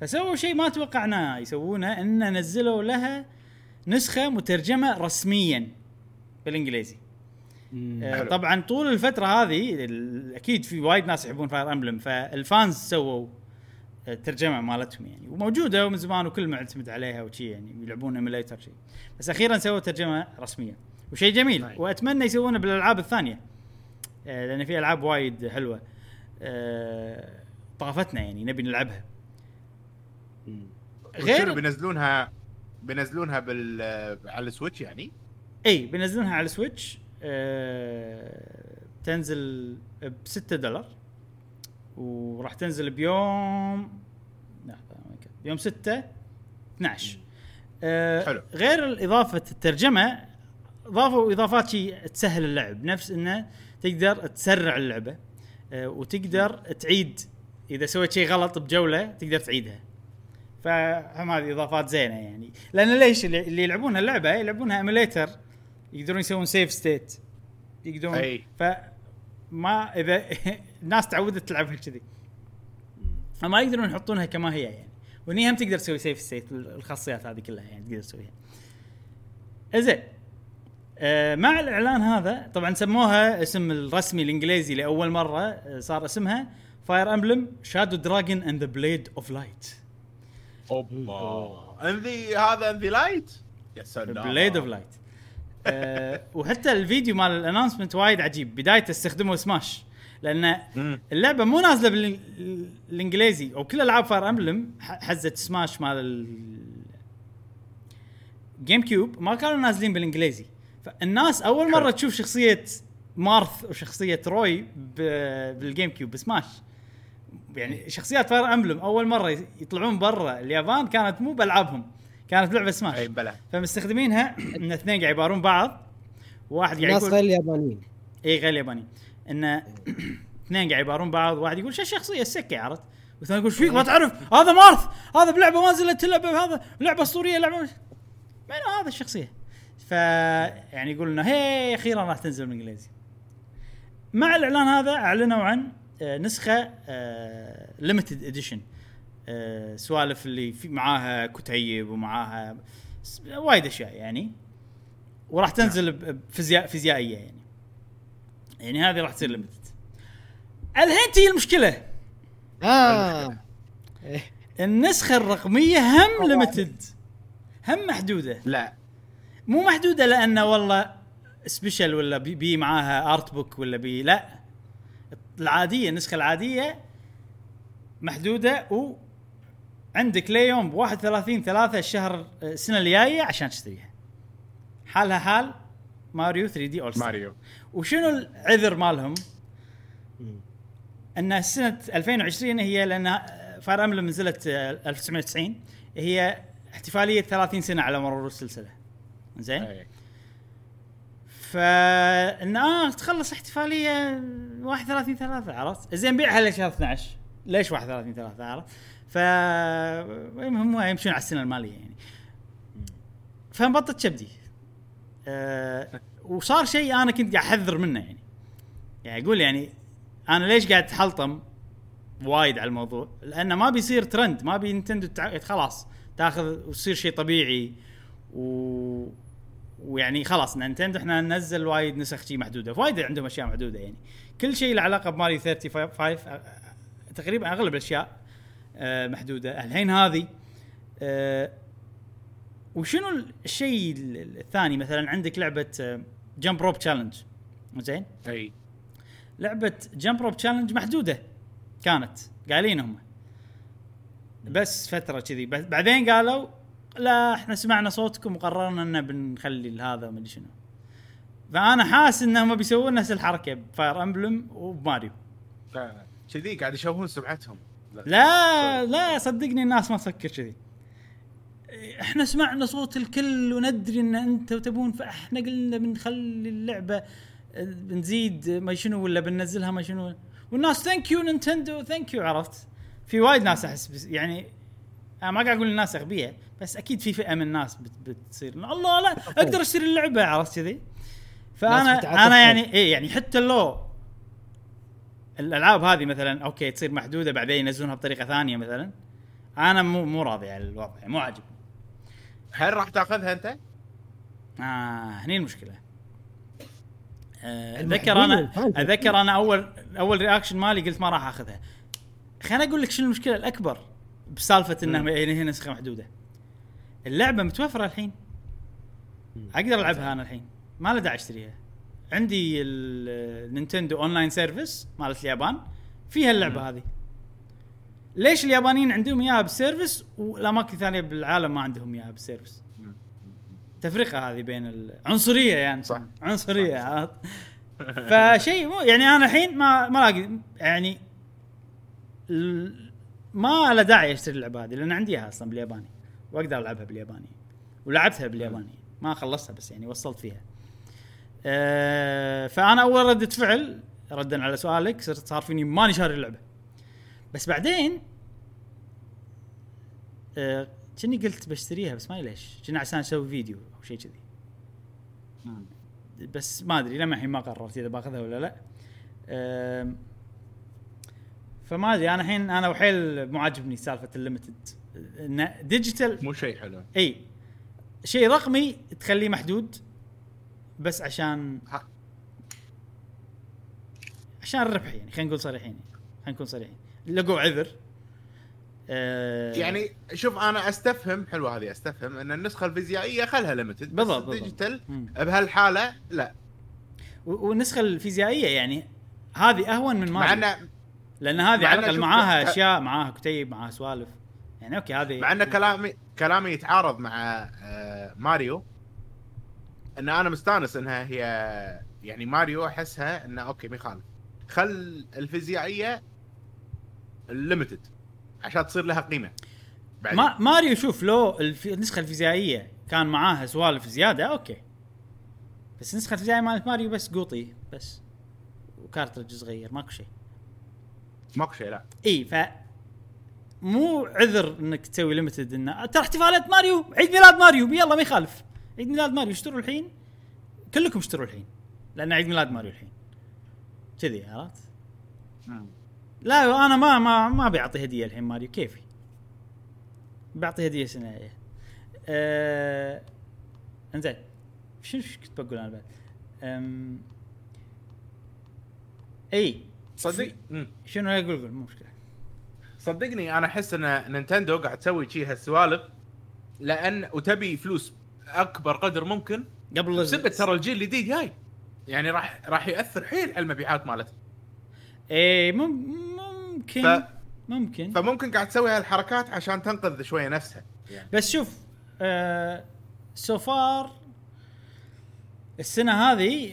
فسووا شيء ما توقعناه يسوونه، إن نزلوا لها نسخة مترجمة رسميا بالإنجليزي. طبعا طول الفترة هذه أكيد في وايد ناس يحبون فاير أمبلم، فالفانز سووا الترجمة مالتهم يعني، وموجودة ومن زمان وكل ما اعتمد عليها وشي يعني يلعبون إيميليتر شيء، بس أخيرا سووا ترجمة رسمية وشيء جميل. وأتمنى يسوونه بالألعاب الثانية لأن في ألعاب وايد حلوة طافتنا يعني نبي نلعبها. غير بنزلونها على السويتش يعني. اي بنزلونها على السويتش تنزل $6 وراح تنزل بيوم يوم 6/12. غير الإضافة الترجمة ضافوا إضافات شيء تسهل اللعب، نفس إنه تقدر تسرع اللعبة وتقدر تعيد إذا سويت شيء غلط بجولة تقدر تعيدها. فهم هذه إضافات زينة يعني، لأن ليش اللي يلعبون اللعبة يلعبونها إيميليتر يقدرون يسوون سيف ستيت يقدرون أي. فما إذا الناس تعودت تلعبها كذي فما يقدرون يحطونها كما هي يعني، وإنها هم تقدر تسوي سيف ستيت الخاصيات هذه كلها يعني تقدر تسويها. إزاي مع الإعلان هذا طبعا سموها اسم الرسمي الإنجليزي لأول مرة صار اسمها فاير أمبلم شادو دراجون أند ذا بليد أوف لايت. أوه. هذا لايت يا سلام بليد اوف لايت. وحتى الفيديو مال الانونسمنت وايد عجيب، بدايته استخدموا سماش لان اللعبه مو نازله بالانجليزي او كل العاب فاير أمبلم حزت سماش مال الجيم كيوب ما كانوا نازلين بالانجليزي. فالناس اول مره تشوف شخصيه مارث وشخصيه روي بالجيم كيوب بسماش، يعني شخصيات فاير أمبلم أول مرة يطلعون برا اليابان كانت مو بلعبهم، كانت لعبة سماش فمستخدمينها إن اثنين قاعد يبارون بعض، واحد قاعد يقول غير اليابانيين إيه غير اليابانيين إن اثنين قاعد يبارون بعض، واحد يقول شو الشخصية السكة عرفت، والثاني يقول فيك ما تعرف هذا مارث، هذا بلعبة ما نزلت لعبة، هذا لعبة أسطورية لعبة من هذا الشخصية. فيعني يقول لنا هي أخيرا راح تنزل بالإنجليزي. مع الإعلان هذا أعلنوا عن نسخة ليميتد اديشن سوالف اللي في معاها كتيب ومعاها وايد اشياء يعني، وراح تنزل فيزيائية يعني هذه راح تصير ليميتد. الهنتي المشكلة النسخة الرقمية هم ليميتد، هم محدودة. لا مو محدودة لانه والله سبيشال ولا بي معاها ارت بوك ولا بي، لا العادية النسخة العادية محدودة وعندك ليوم 31/3 الشهر السنة الجاية عشان تشتريها. حالها حال ماريو 3D All Star. وشنو العذر مالهم؟ أن سنة 2020 هي لأن فاير أمبلم نزلت 1990 هي احتفالية 30 سنة على مرور السلسلة. زين؟ فإن تخلص احتفالية 31/3 عرفت؟ زين بيعها لشهر 12 ليش 31/3 عرفت؟ فهم يمشون على السنة المالية يعني. فانبطت شبدي وصار شيء أنا كنت قاعد أحذر منه يعني أقول يعني أنا ليش قاعد أتحلطم وايد على الموضوع، لأنه ما بيصير ترند، ما بينتندو خلاص تأخذ وتصير شيء طبيعي ويعني خلاص نينتندو احنا ننزل وايد نسخ شيء محدوده، وايد عندهم اشياء محدوده يعني كل شيء له علاقه بماريو 35 تقريبا اغلب الاشياء محدوده الحين هذه. وشنو الشيء الثاني مثلا عندك لعبه جمب روب تشالنج زين. اي لعبه جمب روب تشالنج محدوده كانت قايلين هم بس فتره كذي، بعدين قالوا لا احنا سمعنا صوتكم وقررنا ان بنخلي هذا ما ادري شنو. فانا حاس انهم بيسوون نفس الحركه بفاير امبلم وماريو فعلا كذي، قاعد يشوفون سمعتهم. لا لا صدقني الناس ما تفكر كذي، احنا سمعنا صوت الكل وندري ان انتوا تبون، فاحنا قلنا بنخلي اللعبه بنزيد ما شنو ولا بننزلها ما شنو، والناس ثانك يو نينتندو ثانك يو. عرفت في وايد ناس احس يعني انا ما قاعد اقول الناس اغبياء، بس اكيد في فئه من الناس بتصير الله لا اقدر اشتري اللعبه، عرفت كذي. فانا يعني ايه يعني حتى لو الالعاب هذه مثلا اوكي تصير محدوده بعدين ينزلونها بطريقه ثانيه مثلا، انا مو راضي على الوضع، مو عاجب. هل راح تاخذها انت؟ هني المشكله. اذكر انا اول رياكشن مالي قلت ما راح اخذها. خليني اقول لك شنو المشكله الاكبر بسالفه انها هي نسخه محدوده. اللعبه متوفره الحين، اقدر العبها انا الحين، ما له داعي اشتريها. عندي النينتندو اونلاين سيرفيس مالت اليابان فيها اللعبه هذه. ليش اليابانيين عندهم اياها بالسيرفيس والاماكن الثانيه بالعالم ما عندهم اياها بالسيرفيس؟ تفرقه هذه بين العنصريه يعني صح. عنصريه صح. فشيء مو يعني انا الحين ما لاقي يعني ما له داعي اشتري اللعبه هذه لان عندي اياها اصلا بالياباني واقدر العبها بالياباني، ولعبتها بالياباني ما خلصتها بس يعني وصلت فيها. فانا اول ردة فعل ردا على سؤالك صار فيني ماني شاري اللعبه، بس بعدين كني قلت بشتريها بس ما ليش، كنا عشان اسوي فيديو او شيء كذي، بس ما ادري لما الحين ما قررت اذا باخذها ولا لا. فما ادري انا الحين انا وحيل معجبني سالفه الليمتد ديجيتال، مو شيء حلو اي شيء رقمي تخليه محدود بس عشان الربح يعني. خلينا نقول صريحين، خلينا نكون صريحين، لقوا عذر. يعني شوف انا استفهم حلوه هذه، استفهم ان النسخه الفيزيائيه خلها ليمتد ديجيتال بهالحاله لا، والنسخه الفيزيائيه يعني هذه اهون من ما، لان هذه على الاقل معاها اشياء، معاها كتيب، معاها سوالف يعني. اوكي هذه مع ان كلامي يتعارض مع ماريو، ان انا مستانس انها هي يعني ماريو احسها انه اوكي مخالف، خل الفيزيائيه الليمتد عشان تصير لها قيمه. ما ماريو شوف لو النسخه الفيزيائيه كان معاها سوالف زياده اوكي، بس النسخه الفيزيائيه مالت ماريو بس قوطي بس وكارترج صغير، ماكو شيء لا اي. ف مو عذر انك تسوي ليمتد انه ترى احتفالات ماريو، عيد ميلاد ماريو، يلا ما يخالف عيد ميلاد ماريو، اشتروا الحين كلكم، اشتروا الحين لان عيد ميلاد ماريو الحين كذي، عرفت؟ لا انا ما بيعطي هديه الحين ماريو، كيفي بعطي هديه صناعيه. انزين شنو كنت بقول انا بعد؟ اي صدق شنو اقول مو مشكله. صدقني انا احس ان نينتندو قاعد تسوي شيء هالسوالف لان وتبي فلوس اكبر قدر ممكن قبل سبت. ترى الجيل الجديد هاي يعني راح ياثر حيل على المبيعات مالته. اي ممكن فممكن قاعد تسوي هالحركات عشان تنقذ شويه نفسها يعني. بس شوف سوفار السنه هذه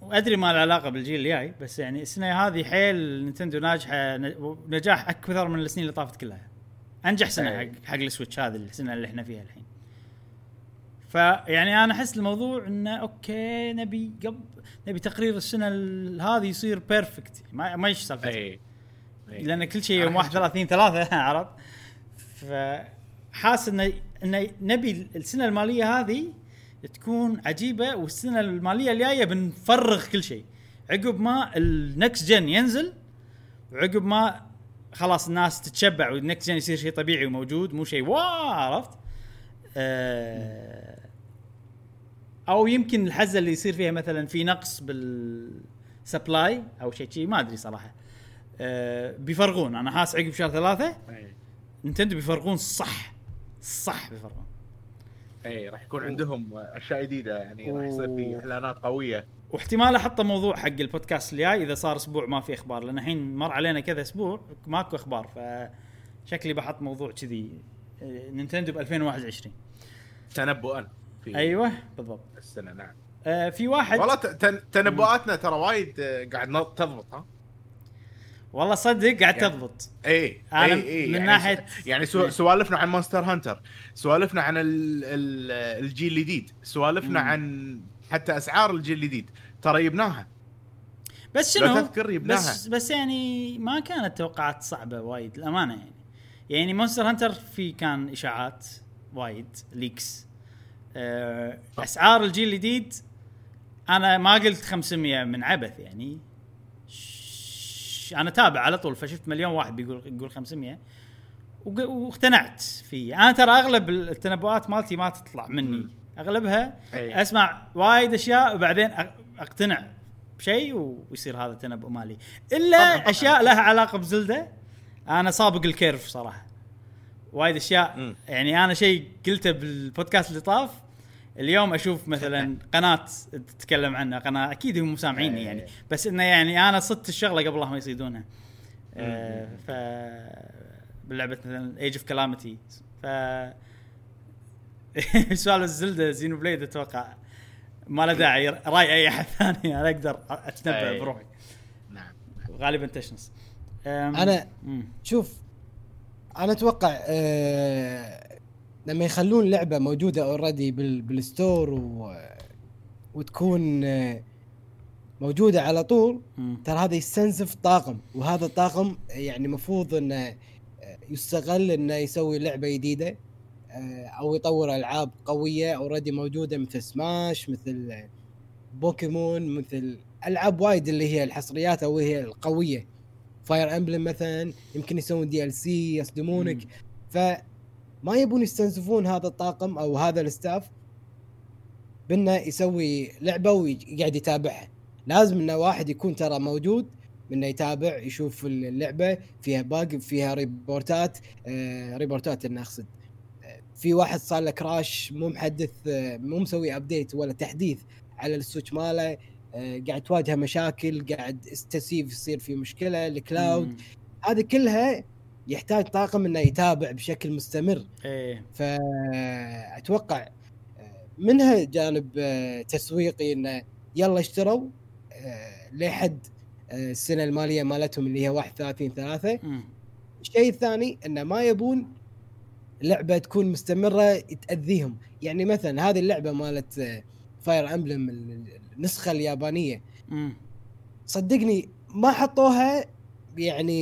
وادري ما العلاقه بالجيل الجاي، بس يعني السنه هذه حيل نينتندو ناجحه نجاح اكثر من السنين اللي طافت كلها، انجح سنه حق السويتش هذه السنه اللي احنا فيها الحين. فيعني انا احس الموضوع انه اوكي نبي تقرير السنه هذه يصير بيرفكت، ما ايش سالفه لان كل شيء يوم 31 3 عرفت. فحاس ان نبي السنه الماليه هذه تكون عجيبه، والسنه الماليه الجايه بنفرغ كل شيء عقب ما النكست جن ينزل، وعقب ما خلاص الناس تتشبع والنكست جن يصير شيء طبيعي وموجود، مو شيء عرفت. او يمكن الحزه اللي يصير فيها مثلا في نقص بالسبلاي او شيء ما ادري صراحه. بيفرغون، انا حاس عقب شهر 3 نينتندو بيفرغون صح بيفرغون، اي راح يكون عندهم اشياء جديده يعني راح يصير في اعلانات قويه واحتمال احط موضوع حق البودكاست الجاي اذا صار اسبوع ما في اخبار، لان الحين مر علينا كذا اسبوع ماكو اخبار، فشكلي بحط موضوع كذي نينتندو ب 2021 تنبؤا. ايوه بالضبط السنه. نعم في واحد والله تنبؤاتنا ترى وايد قاعد تضبط. ها والله صدق قاعد تضبط. اي اي من ناحيه يعني سوالفنا عن مونستر هانتر، سوالفنا عن الجيل الجديد، سوالفنا عن حتى اسعار الجيل الجديد ترى جبناها، بس شنو تذكر جبناها بس يعني ما كانت توقعات صعبه وايد الامانه. يعني مونستر هانتر في كان اشاعات وايد ليكس، اسعار الجيل الجديد انا ما قلت 500 من عبث، يعني انا تابع على طول فشفت مليون واحد يقول 500 واقتنعت فيه. انا ترى اغلب التنبؤات مالتي ما تطلع مني، اغلبها اسمع وايد اشياء وبعدين اقتنع بشيء ويصير هذا التنبؤ مالي، الا اشياء لها علاقه بزلدة انا سابق الكيرف صراحه وايد اشياء. يعني انا شيء قلته بالبودكاست اللي طاف اليوم، اشوف مثلا قناه تتكلم عنها، قناه اكيد هم مسامعيني يعني، بس انه يعني انا صدت الشغله قبل ما يصيدونها. ف بلعبه مثلا ايج اوف كلامتي، ف سؤال الزلده زينو بليد اتوقع ما له داعي راي اي احد ثاني، انا اقدر اتنبأ بروحي. نعم غالبا تشنس. انا شوف انا اتوقع لما يخلون لعبه موجوده اوريدي بالستور وتكون موجوده على طول، ترى هذا يستنزف طاقم، وهذا الطاقم يعني مفروض انه يستغل انه يسوي لعبه جديده او يطور العاب قويه اوريدي موجوده مثل سماش، مثل بوكيمون، مثل العاب وايد اللي هي الحصريات او هي القويه، فاير امبلم مثلا يمكن يسوون دي ال سي يصدمونك. فما يبون يستنزفون هذا الطاقم او هذا الاستاف بانه يسوي لعبه ويقعد يتابعها. لازم انه واحد يكون ترى موجود انه يتابع، يشوف اللعبه فيها باج، فيها ريبورتات ريبورتات اني اقصد في واحد صار له كراش مو محدث، مو مسوي ابديت ولا تحديث على السويتش ماله، قاعد تواجه مشاكل، قاعد استسيف يصير في مشكلة الكلاود، هذا كلها يحتاج طاقم انه يتابع بشكل مستمر. فأتوقع منها جانب تسويقي انه يلا اشتروا لحد السنة المالية مالتهم اللي هي 31/3. الشيء الثاني انه ما يبون لعبة تكون مستمرة تأذيهم، يعني مثلا هذه اللعبة مالت فاير امبلم النسخه اليابانيه صدقني ما حطوها يعني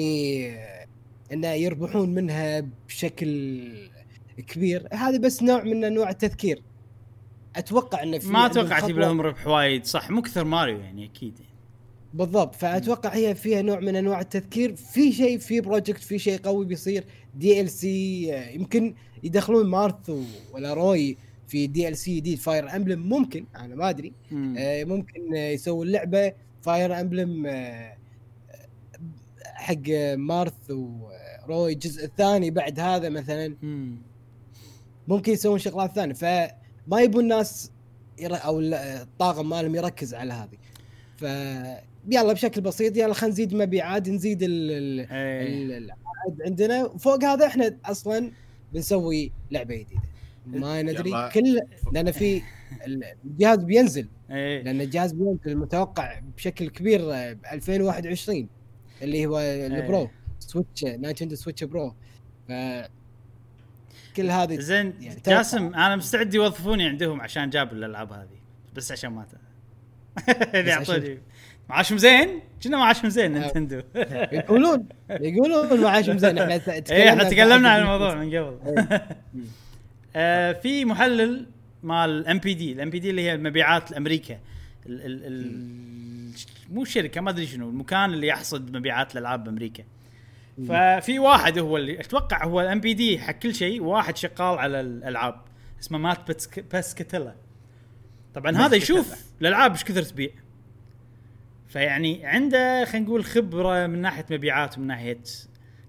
انه يربحون منها بشكل كبير، هذا بس نوع من انواع التذكير. اتوقع انه ما توقعت لهم ربح وايد، صح مو كثر ماريو يعني اكيد بالضبط. فاتوقع هي فيها نوع من انواع التذكير، في شيء، في بروجكت، في شيء قوي بيصير دي ال سي، يمكن يدخلون مارثو ولا روي في دي ال سي جديد فاير امبلم، ممكن انا ما ادري. ممكن يسوي اللعبه فاير امبلم حق مارث وروي الجزء الثاني بعد هذا مثلا، ممكن يسوون شغلات ثانيه. فما يبون الناس او الطاقم مالهم يركز على هذه، ف يلا بشكل بسيط يلا خلينا نزيد مبيعات، نزيد العائد عندنا، وفوق هذا احنا اصلا بنسوي لعبه جديده ما ندري كل، لأن في الجهاز بينزل، لأن الجهاز بينزل المتوقع بشكل كبير ب 2021 اللي هو البرو سويتش، نايتندو سويتش برو. كل هذه زين يعني جاسم، أنا مستعد يوظفوني عندهم عشان جاب الألعاب هذه، بس عشان ما يعطوني معاشهم زين، كنا معاشهم زين نينتندو يقولون معاشهم زين. احنا تكلمنا عن الموضوع من قبل. في محلل مال ام بي دي اللي هي مبيعات امريكا، مو شركه ما ادري شنو المكان اللي يحصد مبيعات الالعاب بامريكا. ففي واحد هو اللي اتوقع هو الام بي دي حق كل شيء، واحد شغال على الالعاب اسمه مات باسكتيلا. طبعا هذا يشوف الالعاب ايش كثر تبيع، فيعني عنده خلينا نقول خبره من ناحيه مبيعات ومن ناحيه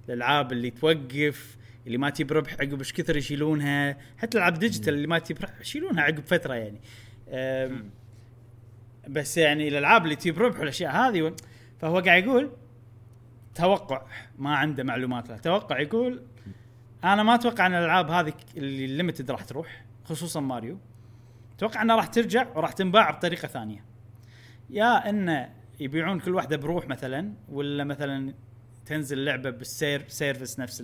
الالعاب اللي توقف، اللي ما تجيب ربح عقب ايش كثر يشيلونها، حتى العاب ديجيتال اللي ما تجيب ربح يشيلونها عقب فتره يعني. بس يعني الالعاب اللي تجيب ربح والاشياء هذه فهو قاعد يقول توقع، ما عنده معلومات له توقع، يقول انا ما اتوقع ان الالعاب هذه اللي ليميتد راح تروح، خصوصا ماريو، اتوقع انها راح ترجع وراح تنباع بطريقه ثانيه، يا ان يبيعون كل واحده بروح مثلا، ولا مثلا تنزل لعبه بالسيرفس نفس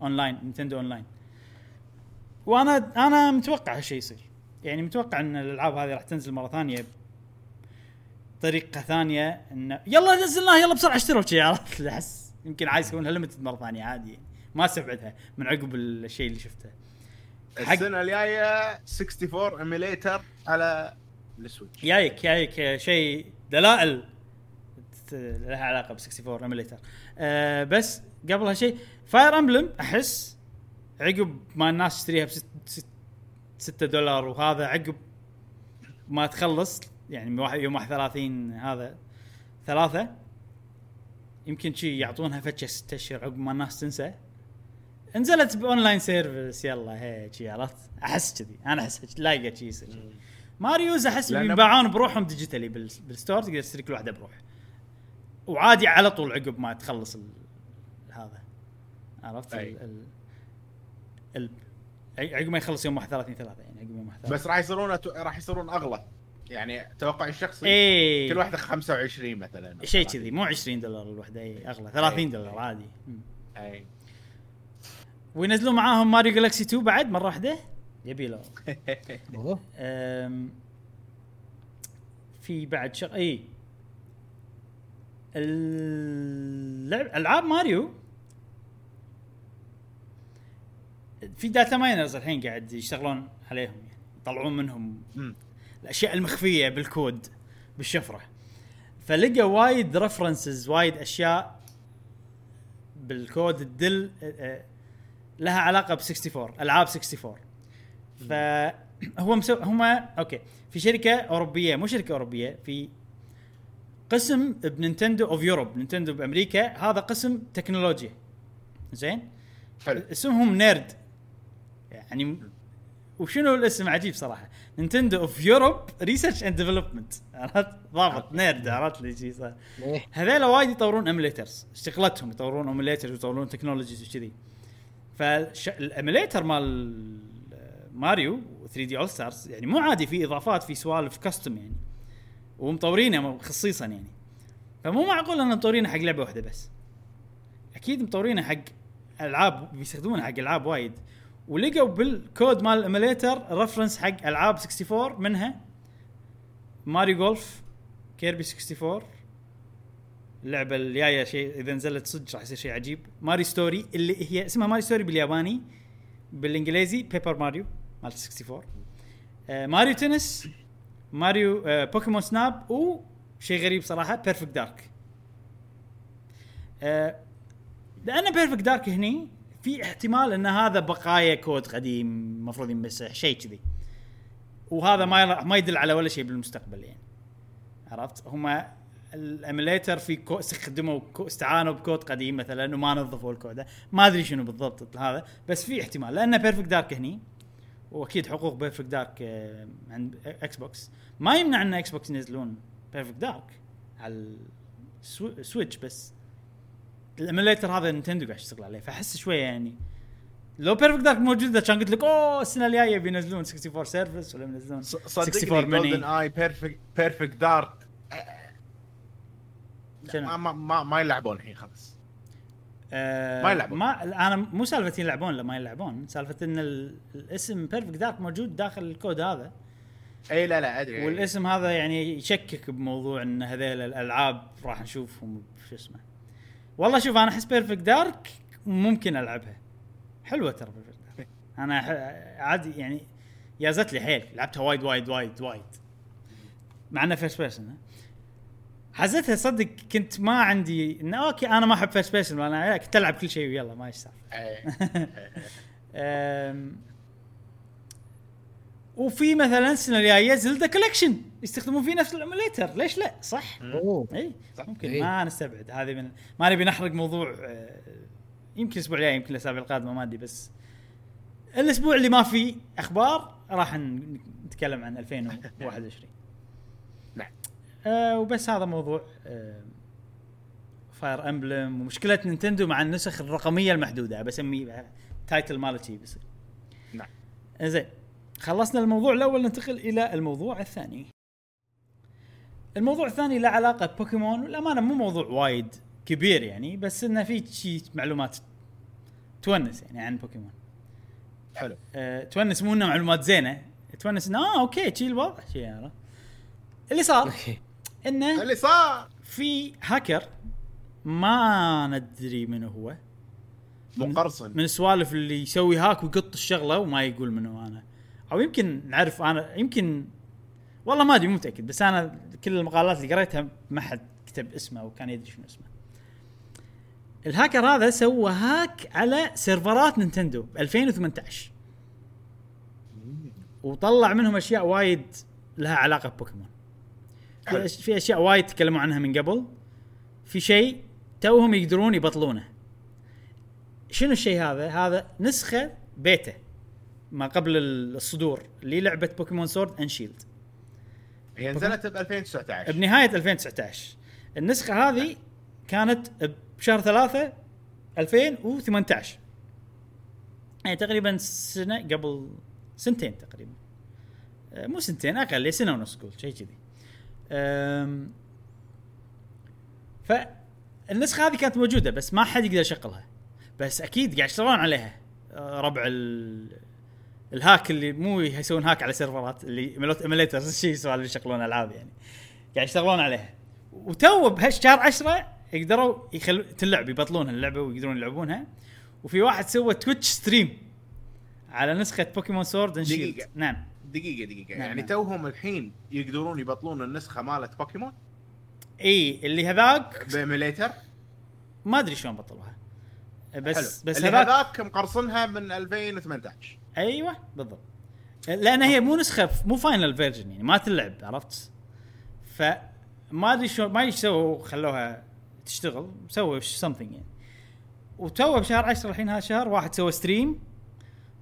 الاونلاين نينتندو اونلاين. وانا متوقع هالشيء يصير، يعني متوقع ان الالعاب هذه راح تنزل مره ثانيه بطريقه ثانيه، انه يلا نزلناها يلا بسرعه اشتروا شيء، عرفت؟ احس يمكن عايز يكون ليميتد مره ثانيه عادي، ما استبعدها من عقب الشيء اللي شفته. السنه الجايه 64 ايميليتر على السويتش جايك شيء، دلائل لها علاقه ب 64 ايميليتر. بس قبلها شيء فاير امبلم، احس عقب ما الناس تشتريها ب $6 وهذا عقب ما تخلص، يعني يوم 31 هذا 3 يمكن شيء يعطونها فتشة 6 اشهر عقب ما الناس تنسى انزلت باونلاين سيرفيس، يلا هيك عرفت. احس كذي، انا احس لايقه شيء يصير. ماريوز احس بيباعون بروحهم ديجيتالي بالستور، تقدر تشتري كل واحده بروح وعادي على طول عقب ما تخلص هذا، عرفت؟ عقب ما يخلص يوم 31/3 يعني عقب يوم 31، بس راح يصيرون اغلى، يعني توقعي الشخصي ايه كل واحده 25 مثلا شيء كذي، مو $20 الوحده، اي اغلى $30 عادي. اي وينزلوا معاهم ماريو جالاكسي 2 بعد مره واحده، يبي له في بعد شغ اي الالعاب ماريو في داتا ماينرز الحين قاعد يشتغلون عليهم، يعني يطلعون منهم الاشياء المخفيه بالكود بالشفره، فلقى وايد ريفرنسز، وايد اشياء بالكود تدل لها علاقه ب 64 العاب 64. فهو هما اوكي في شركه اوروبيه، مو شركه اوروبيه، في قسم بنينتندو اوف يوروب، نينتندو بامريكا، هذا قسم تكنولوجيا زين حلو. اسمهم نيرد، يعني وشنو الاسم عجيب صراحه، نينتندو اوف يوروب ريسيرش اند ديفلوبمنت، عرفت؟ ضابط نيرد، عرفت لي شيء صار. هذول وايد يطورون ايميليترز، اشتغلتهم يطورون ايميليترز ويطورون تكنولوجيز وكذي. فالإيميليتر مال ماريو 3 دي اول ستارز يعني مو عادي، في اضافات، في سوالف كاستم يعني، ومطورينه خصيصا يعني، فمو معقول ان مطورينه حق لعبه واحده بس، اكيد مطورينه حق العاب، بيستخدمونه حق العاب وايد. ولقوا بالكود مال الايميليتر ريفرنس حق العاب 64، منها ماريو جولف، كيربي 64، اللعبه الجايه شيء اذا نزلت صدق راح يصير شيء عجيب، ماري ستوري اللي هي اسمها ماري ستوري بالياباني، بالانجليزي بيبر ماريو مال 64، ماريو تنس، ماريو بوكيمون سناب، وشيء غريب صراحه بيرفكت دارك. لان بيرفكت دارك هني في احتمال ان هذا بقايا كود قديم مفروض يمسح شيء كذي، وهذا ما يدل على ولا شيء بالمستقبل يعني، عرفت؟ هما الاميليتر في استخدموا استعانوا بكود قديم مثلا وما نظفوا الكود، ما ادري شنو بالضبط هذا، بس في احتمال لان بيرفكت دارك هني، واكيد حقوق بيرفكت دارك عند اكس بوكس، ما يمنع ان اكس بوكس ينزلون بيرفكت دارك على السويتش، بس الاميليتر هذا نينتندو قاعد يشتغل عليه، فاحس شويه يعني لو بيرفكت دارك موجوده كان قلت لك اوه السنه الجايه بينزلون 64 سيرفيس ولا بينزلون 64 ميني. بيرفكت دارك ما يلعبون الحين خلاص، ما يلعبون. ما انا مو سالفتي يلعبون، لا ما يلعبون، سالفه ان الاسم بيرفكت دارك موجود داخل الكود هذا. اي لا لا ادري، والاسم هذا يعني يشكك بموضوع ان هذيل الالعاب راح نشوفهم شو اسمه. والله شوف انا احس بيرفكت دارك ممكن العبها، حلوه ترى بيرفكت دارك، انا عادي يعني يازت لي حيل، لعبتها وايد وايد وايد وايد، مع انها فيرست بيرسون حزتها صدق، كنت ما عندي انه اوكي انا ما احب فيرست بيرسون، انا كنت العب كل شيء ويلا ما يصير. وفي مثلا سيناريو زلدا كولكشن يستخدمون فيه نفس الاميليتر، ليش لا؟ صح اي ممكن أي. ما نستبعد هذه، من ما نبي نحرق موضوع، يمكن الاسبوع الجاي، يمكن الاسابيع القادمه ما ادري، بس الاسبوع اللي ما فيه اخبار راح نتكلم عن 2021. وبس هذا موضوع فاير امبلم ومشكله نينتندو مع النسخ الرقميه المحدوده، بسميه تايتل مالتي بس. نعم زين، خلصنا الموضوع الاول، ننتقل الى الموضوع الثاني. الموضوع الثاني له علاقه ببوكيمون، والامانه مو موضوع وايد كبير يعني، بس انه في شيء معلومات تونس يعني عن بوكيمون. حلو. تونس مو انه معلومات زينه، تونس انه اوكي شيء الوضع شيء يعني. اللي صار انه في هاكر ما ندري منه هو، مقرصن من سوالف اللي يسوي هاك ويقط الشغله وما يقول منه انا، او يمكن نعرف انا، يمكن والله ما ادري مو متاكد، بس انا كل المقالات اللي قريتها ما حد كتب اسمه وكان يدري شنو اسمه. الهاكر هذا سوى هاك على سيرفرات نينتندو ب2018 وطلع منهم اشياء وايد لها علاقه ببوكيمون. في اشياء وايد تكلموا عنها من قبل، في شيء توهم يقدرون يبطلونه. شنو الشيء هذا؟ هذا نسخه بيتا ما قبل الصدور اللي لعبه بوكيمون سورد اند شيلد، هي نزلت ب2019 بنهايه 2019. النسخه هذه كانت بشهر 3 2018، يعني تقريبا سنه، قبل سنتين تقريبا، مو سنتين، اقل، سنه ونص قول شيء كذي. فالنسخه هذه كانت موجوده بس ما حد يقدر يشغلها، بس اكيد قاعد يشتغلون عليها ربع الهاك اللي مو يسوون هاك على سيرفرات اللي ملوت ايميليترز شيء سوالف اللي يشغلون العاب يعني، قاعد يشتغلون عليها. وتو بهالشهر 10 يقدروا تلعب يبطلون اللعبه ويقدرون يلعبونها. وفي واحد سوى تويتش ستريم على نسخه بوكيمون سورد اند شيلد. نعم دقيقه نعم. يعني توهم الحين يقدرون يبطلون النسخه مالت بوكيمون اي اللي هذاك بإيميليتر، ما ادري شلون بطلوها بس حلو. بس هذاك مقرصنها من 2018. ايوه بالضبط، لان هي مو نسخه، مو فاينل فيرجن يعني، ما تلعب، عرفت؟ فما ادري شو ما يسووا، خلوها تشتغل، سووا سمثينج يعني. وتو بشهر 10 الحين هذا شهر واحد سوى ستريم،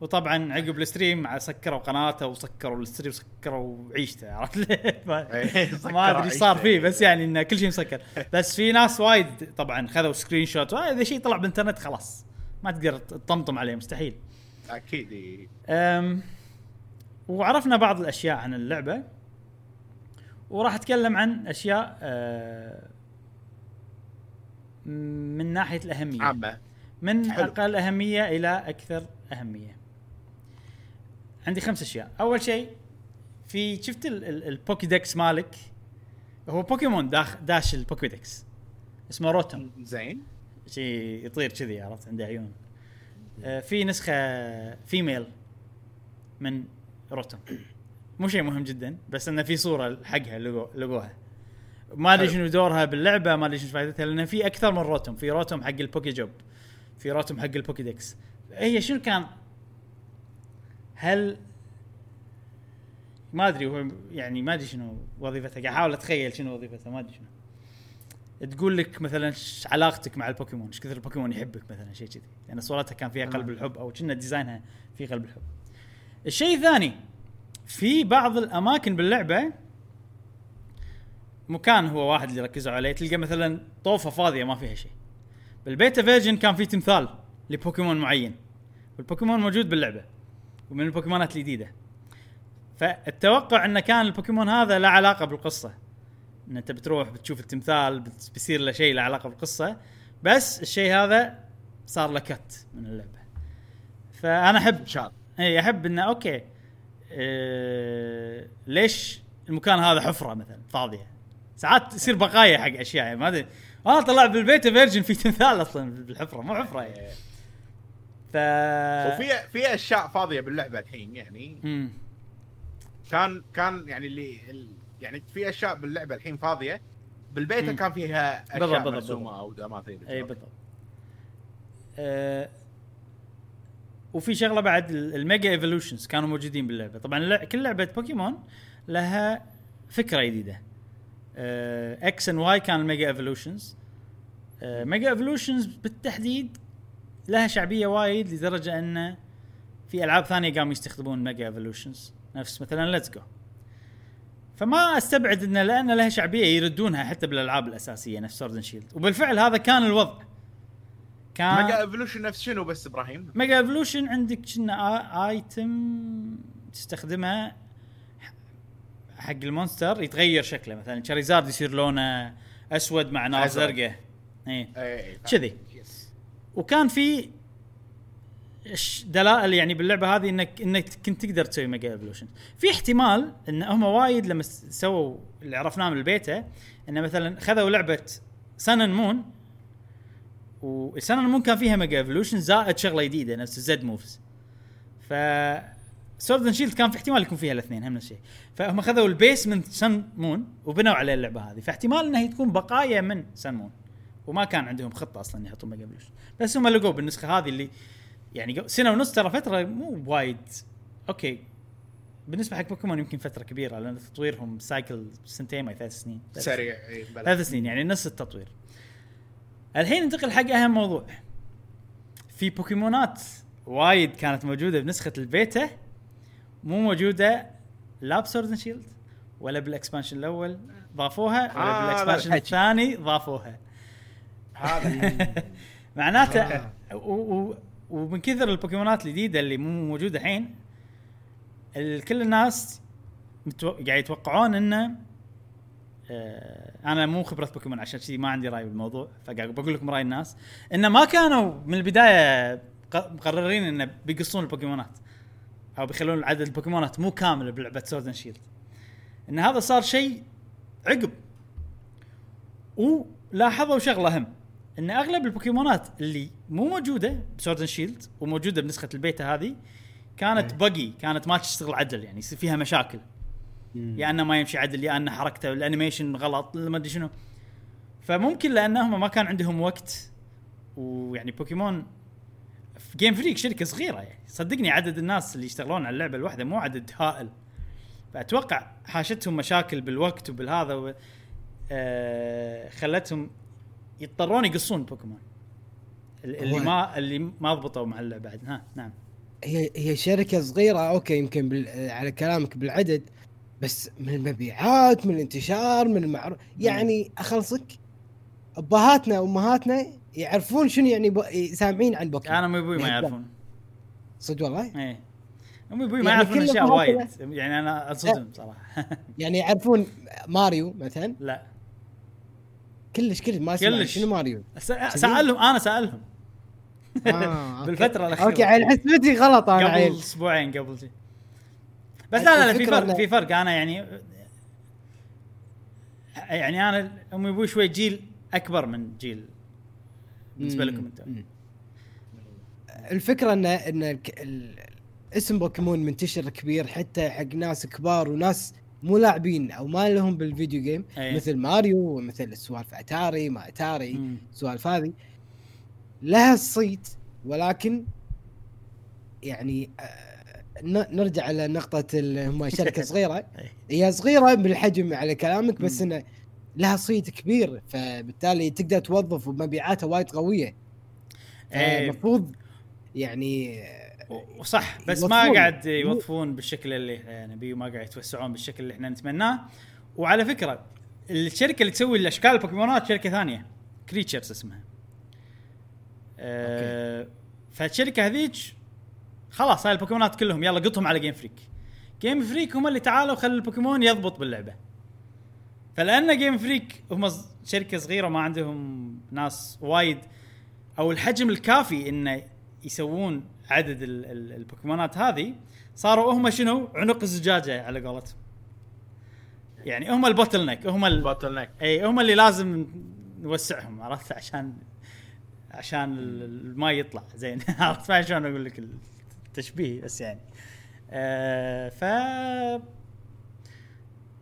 وطبعا عقب الستريم سكروا قناته وسكروا الستريم، سكروا عيشته، عرفت؟ ما ادري صار فيه، بس يعني ان كل شيء مسكر. بس في ناس وايد طبعا خذوا سكرين شوت، هذا شيء طلع بالانترنت خلاص ما تقدر تطمطم عليه، مستحيل اكيد. وعرفنا بعض الاشياء عن اللعبه، وراح اتكلم عن اشياء من ناحيه الاهميه عبا. من حلو. اقل اهميه الى اكثر اهميه. عندي 5 اشياء. اول شيء، في شفت البوكيدكس مالك، هو بوكيمون داش البوكيدكس اسمه روتم، زين شيء يطير كذي، عرفت؟ عنده عيون. في نسخه فيميل من روتم، مو شيء مهم جدا، بس انه في صوره حقها لقوها، ما ادري شنو دورها باللعبه، ما ادري شنو فائدتها، لان في اكثر من روتم، في روتم حق البوكي جوب، في روتم حق البوكيدكس. هي شنو كان؟ هل ما ادري هو يعني، ما ادري شنو وظيفتها، قاعد احاول اتخيل شنو وظيفتها، ما ادري شنو تقول لك مثلا علاقتك مع البوكيمون، ايش كثر البوكيمون يحبك مثلا، شيء كذي، لان يعني صورتها كان فيها قلب الحب، او كنا ديزاينها في قلب الحب. الشيء الثاني، في بعض الاماكن باللعبه مكان هو واحد اللي ركزوا عليه، تلقى مثلا طوفه فاضيه ما فيها شيء. بالبيتا فيرجن كان في تمثال لبوكيمون معين، والبوكيمون موجود باللعبه ومن البوكيمونات الجديده، فالتوقع ان كان البوكيمون هذا لا علاقه بالقصه، ان انت بتروح بتشوف التمثال بيصير له شيء له علاقه بالقصه، بس الشيء هذا صار له كت من اللعبه. فانا احب شاط، اي احب انه اوكي ليش المكان هذا حفره مثلا فاضيه، ساعات تصير بقايا حق اشياء ما ادري. انا طلع بالبيت فيرجن في تمثال اصلا بالحفره، مو حفره يعني. وفي اشياء فاضيه باللعبه الحين يعني. كان يعني يعني في اشياء باللعبه الحين فاضيه بالبيت، كان فيها اشياء مرسومه او اماثيل. اي بالضبط. وفي شغله بعد، الميجا ايفولوشنز كانوا موجودين باللعبه. طبعا كل لعبه بوكيمون لها فكره جديده. اكس ان واي كان الميجا ايفولوشنز. ميجا ايفولوشنز بالتحديد لها شعبيه وايد، لدرجه ان في العاب ثانيه قاموا يستخدمون ميجا ايفولوشنز، نفس مثلا ليتس جو. فما استبعد ان لان لها شعبيه يردونها حتى بالالعاب الاساسيه نفس سورد اند شيلد. وبالفعل هذا كان الوضع. كان ميجا ايفولوشن نفس شنو بس ابراهيم؟ ميجا ايفولوشن عندك كنا ايتم تستخدمها حق المونستر يتغير شكله، مثلا شاريزارد يصير لونه اسود مع نار زرقاء اي كذي. وكان في دلائل يعني باللعبه هذه انك كنت تقدر تسوي ميجا ايفولوشن. في احتمال ان هم وايد لما سووا اللي عرفناه من البيتا ان مثلا خذوا لعبه سنن مون، والسنن مون كان فيها ميجا ايفولوشن زائد شغله جديده نفس الزد موفز، ف سورد اند شيلد كان في احتمال يكون فيها الاثنين هم نفس الشيء. فهم خذوا البيس من سن مون وبنوا عليه اللعبه هذه، فاحتمال انها تكون بقايا من سن مون، وما كان عندهم خطه اصلا يحطوا ميجا ايفولوشن، بس هم لقوا بالنسخه هذه اللي يعني سنة ونص ترى فترة مو وايد. اوكي بالنسبة حق بوكيمون يمكن فترة كبيرة لأن تطويرهم سايكل سنتين أو 3 سنين سريع، 3 سنين يعني نص التطوير. الحين ننتقل حق أهم موضوع. في بوكيمونات وايد كانت موجودة بنسخة البيتا مو موجودة لا بسورد اند شيلد ولا بالإكسبانشن الأول ضافوها ولا بالإكسبانشن الثاني ضافوها. معناته ومن كثر البوكيمونات الجديده اللي مو موجوده الحين كل الناس قاعد يتوقعون انه انا مو خبره بوكيمون عشان كذي ما عندي راي بالموضوع، فقاعد بقول لكم راي الناس انه ما كانوا من البدايه مقررين انه بيقصون البوكيمونات او بيخلون عدد البوكيمونات مو كامل بلعبه سورد اند شيلد، ان هذا صار شيء عقب. ولاحظوا شغله هم ان اغلب البوكيمونات اللي مو موجوده بسورد اند شيلد وموجوده بنسخه البيتا هذه كانت بقي، كانت ما تشتغل عدل، يعني يصير فيها مشاكل يا انه ما يمشي عدل يا انه حركته الانيميشن غلط ما ادري شنو. فممكن لانهم ما كان عندهم وقت، ويعني بوكيمون في جيم فريك شركه صغيره يعني صدقني عدد الناس اللي يشتغلون على اللعبه الواحده مو عدد هائل، فاتوقع حاشتهم مشاكل بالوقت وبالهذا خلتهم يضطرون يقصون بوكيمون اللي ما ضبطوا مع اللعبه بعد. ها نعم هي شركه صغيره اوكي يمكن على كلامك بالعدد، بس من المبيعات من الانتشار من المعروف يعني اخلصك ابهاتنا وامهاتنا يعرفون شنو يعني سامعين عن بوكيمون. انا ابوي ما يعرفون صدق والله ايه ابوي ما يعرفون اشياء وايد يعني انا اصدم صراحه يعني يعرفون ماريو مثلا لا كلش ما اسمع شنو ماريو. سألهم بالفترة الأخيرة اوكي على حسبتي غلط انا قبل اسبوعين قبل شيء بس لا في فرق انا يعني انا امي وابوي شوي جيل اكبر من جيل بالنسبة لكم انتم. الفكرة ان اسم بوكيمون منتشر كبير حتى حق ناس كبار وناس مو لاعبين او ما لهم بالفيديو جيم أيه. مثل ماريو ومثل السوالف اتاري ما اتاري سوالف هذه لها الصيت، ولكن يعني نرجع على نقطه هم شركه صغيره هي صغيره بالحجم على كلامك بس انه لها صيت كبير، فبالتالي تقدر توظف ومبيعاتها وايد قويه المفروض يعني وصح بس يوطفون. ما قاعد يوظفون بالشكل اللي نبيه وما قاعد يتوسعون بالشكل اللي احنا نتمناه. وعلى فكرة الشركة اللي تسوي الاشكال البوكيمونات شركة ثانية كريتشرز اسمها فالشركة هذيك خلاص هاي البوكيمونات كلهم يلا قطهم على جيم فريك هم اللي تعالوا خلوا البوكيمون يضبط باللعبة. فلأن جيم فريك هم شركة صغيرة ما عندهم ناس وايد او الحجم الكافي انه يسوون عدد البوكيمونات هذه، صاروا هم شنو عنق الزجاجة على قولتهم، يعني هم البوتلنك هم اللي لازم نوسعهم عرفت عشان الماء يطلع زين عرفت ما شلون اقول لك التشبيه بس يعني ف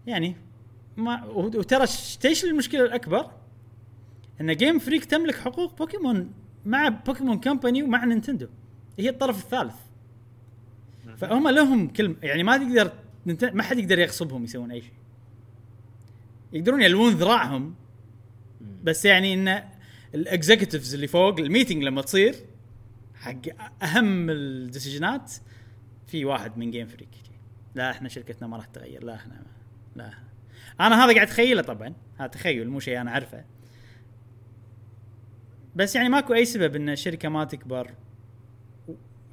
يعني ما وترى ايش المشكلة الأكبر ان جيم فريك تملك حقوق بوكيمون مع بوكيمون كمباني ومع نينتندو هي الطرف الثالث، فهم لهم كلمة يعني ما تقدر ما حد يقدر يغصبهم يسوون أي شيء، يقدرون يلوون ذراعهم بس يعني إن الإكزيكتيفز اللي فوق الميتينج لما تصير حق أهم الديسيجنات في واحد من جيم فريك لا إحنا شركتنا ما راح تغير لا إحنا لا انا هذا قاعد اتخيله طبعا، هذا تخيل مو شيء انا عارفه، بس يعني ماكو اي سبب ان الشركه ما تكبر